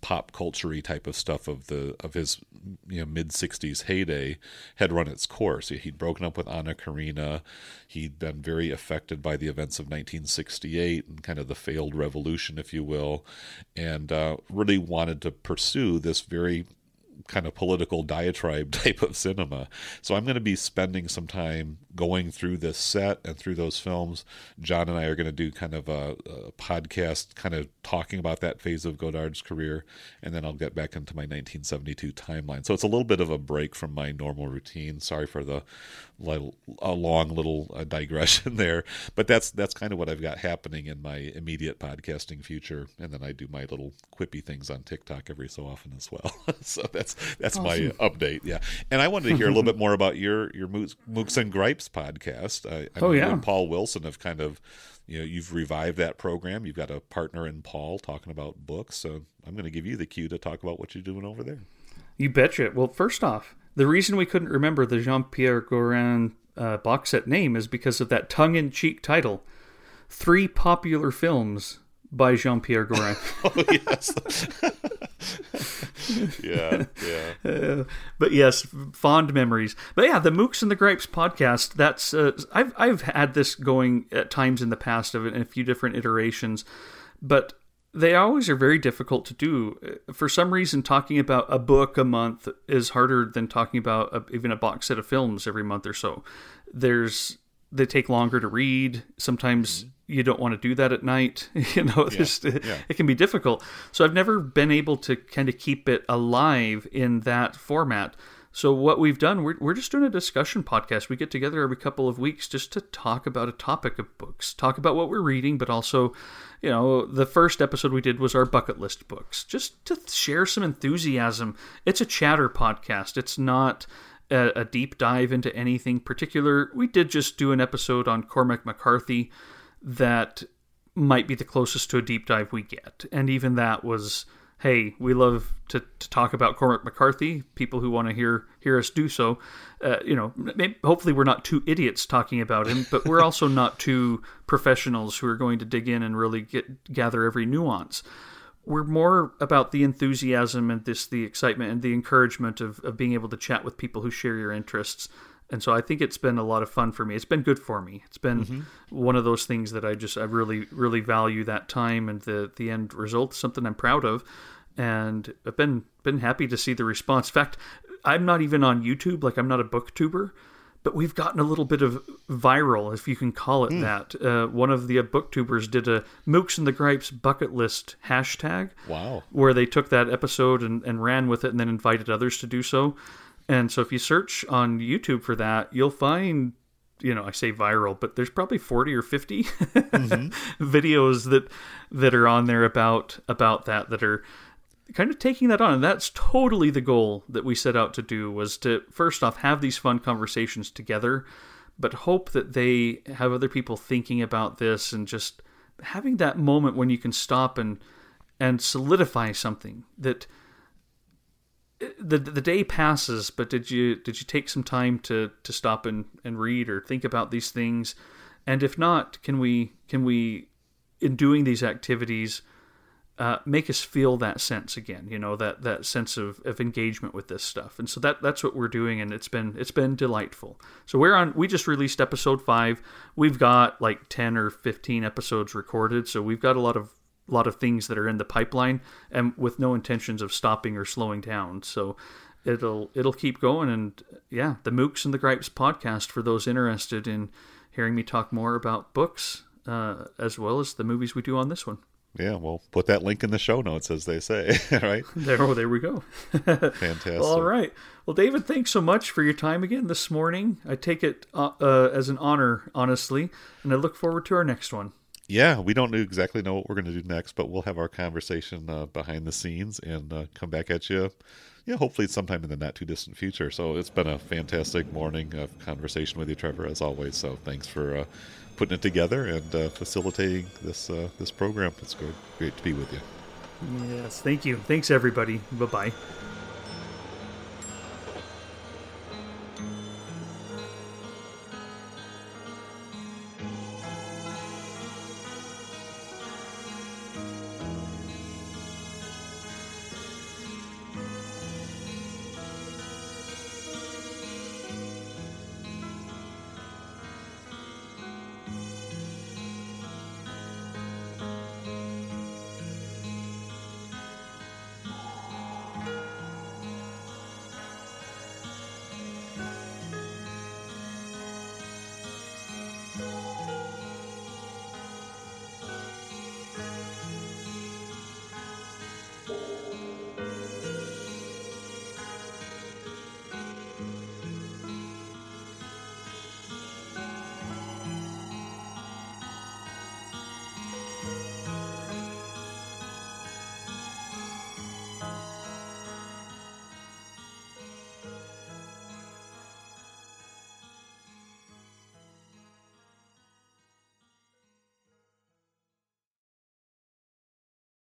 pop culture-y type of stuff of the of his you know mid-sixties heyday had run its course. He'd broken up with Anna Karina. He'd been very affected by the events of nineteen sixty-eight and kind of the failed revolution, if you will, and uh, really wanted to pursue this very kind of political diatribe type of cinema. So I'm going to be spending some time going through this set and through those films. John and I are going to do kind of a, a podcast kind of talking about that phase of Godard's career, and then I'll get back into my nineteen seventy-two timeline. So it's a little bit of a break from my normal routine. Sorry for the little, a long little uh, digression there, but that's that's kind of what I've got happening in my immediate podcasting future, and then I do my little quippy things on TikTok every so often as well. So that's That's that's awesome. My update, yeah. And I wanted to hear a little bit more about your your Mooks and Gripes podcast. I, I oh yeah, you and Paul Wilson have kind of, you know, you've revived that program. You've got a partner in Paul talking about books. So I'm going to give you the cue to talk about what you're doing over there. You betcha. Well, first off, the reason we couldn't remember the Jean-Pierre Gorin uh, box set name is because of that tongue-in-cheek title, Three Popular Films by Jean-Pierre Gorin. Oh, yes. yeah, yeah. Uh, but yes, fond memories. But yeah, the Mooks and the Gripes podcast, that's, uh, I've I've had this going at times in the past of it in a few different iterations, but they always are very difficult to do. For some reason, talking about a book a month is harder than talking about a, even a box set of films every month or so. There's, they take longer to read. Sometimes mm-hmm. you don't want to do that at night. You know, yeah, just, yeah. It can be difficult. So I've never been able to kind of keep it alive in that format. So what we've done, we're, we're just doing a discussion podcast. We get together every couple of weeks just to talk about a topic of books, talk about what we're reading, but also, you know, the first episode we did was our bucket list books, just to share some enthusiasm. It's a chatter podcast. It's not a, a deep dive into anything particular. We did just do an episode on Cormac McCarthy that might be the closest to a deep dive we get. And even that was, hey, we love to, to talk about Cormac McCarthy. People who want to hear hear us do so. Uh, you know, maybe, hopefully we're not two idiots talking about him, but we're also not two professionals who are going to dig in and really get gather every nuance. We're more about the enthusiasm and this the excitement and the encouragement of, of being able to chat with people who share your interests. And so I think it's been a lot of fun for me. It's been good for me. It's been mm-hmm. one of those things that I just, I really, really value that time and the, the end result, something I'm proud of. And I've been, been happy to see the response. In fact, I'm not even on YouTube. Like, I'm not a booktuber, but we've gotten a little bit of viral, if you can call it mm. that. Uh, one of the booktubers did a Mooks and the Gripes bucket list hashtag. Wow. Where they took that episode and, and ran with it and then invited others to do so. And so if you search on YouTube for that, you'll find, you know, I say viral, but there's probably forty or fifty mm-hmm. videos that that are on there about about that, that are kind of taking that on. And that's totally the goal that we set out to do, was to, first off, have these fun conversations together, but hope that they have other people thinking about this and just having that moment when you can stop and and solidify something that... The the day passes, but did you did you take some time to, to stop and, and read or think about these things? And if not, can we can we in doing these activities uh, make us feel that sense again? You know, that, that sense of, of engagement with this stuff. And so that that's what we're doing, and it's been it's been delightful. So we're on. We just released episode five. We've got like ten or fifteen episodes recorded, so we've got a lot of. A lot of things that are in the pipeline, and with no intentions of stopping or slowing down. So it'll it'll keep going. And yeah, the Mooks and the Gripes podcast for those interested in hearing me talk more about books, uh, as well as the movies we do on this one. Yeah, well, put that link in the show notes, as they say, right? There, oh, there we go. Fantastic. All right. Well, David, thanks so much for your time again this morning. I take it uh, uh, as an honor, honestly, and I look forward to our next one. yeah, we don't exactly know what we're going to do next, but we'll have our conversation uh, behind the scenes and uh, come back at you. Yeah, hopefully sometime in the not too distant future. So it's been a fantastic morning of conversation with you, Trevor, as always. So thanks for uh, putting it together and uh, facilitating this uh, this program. It's great, great to be with you. Yes, thank you. Thanks, everybody. Bye bye.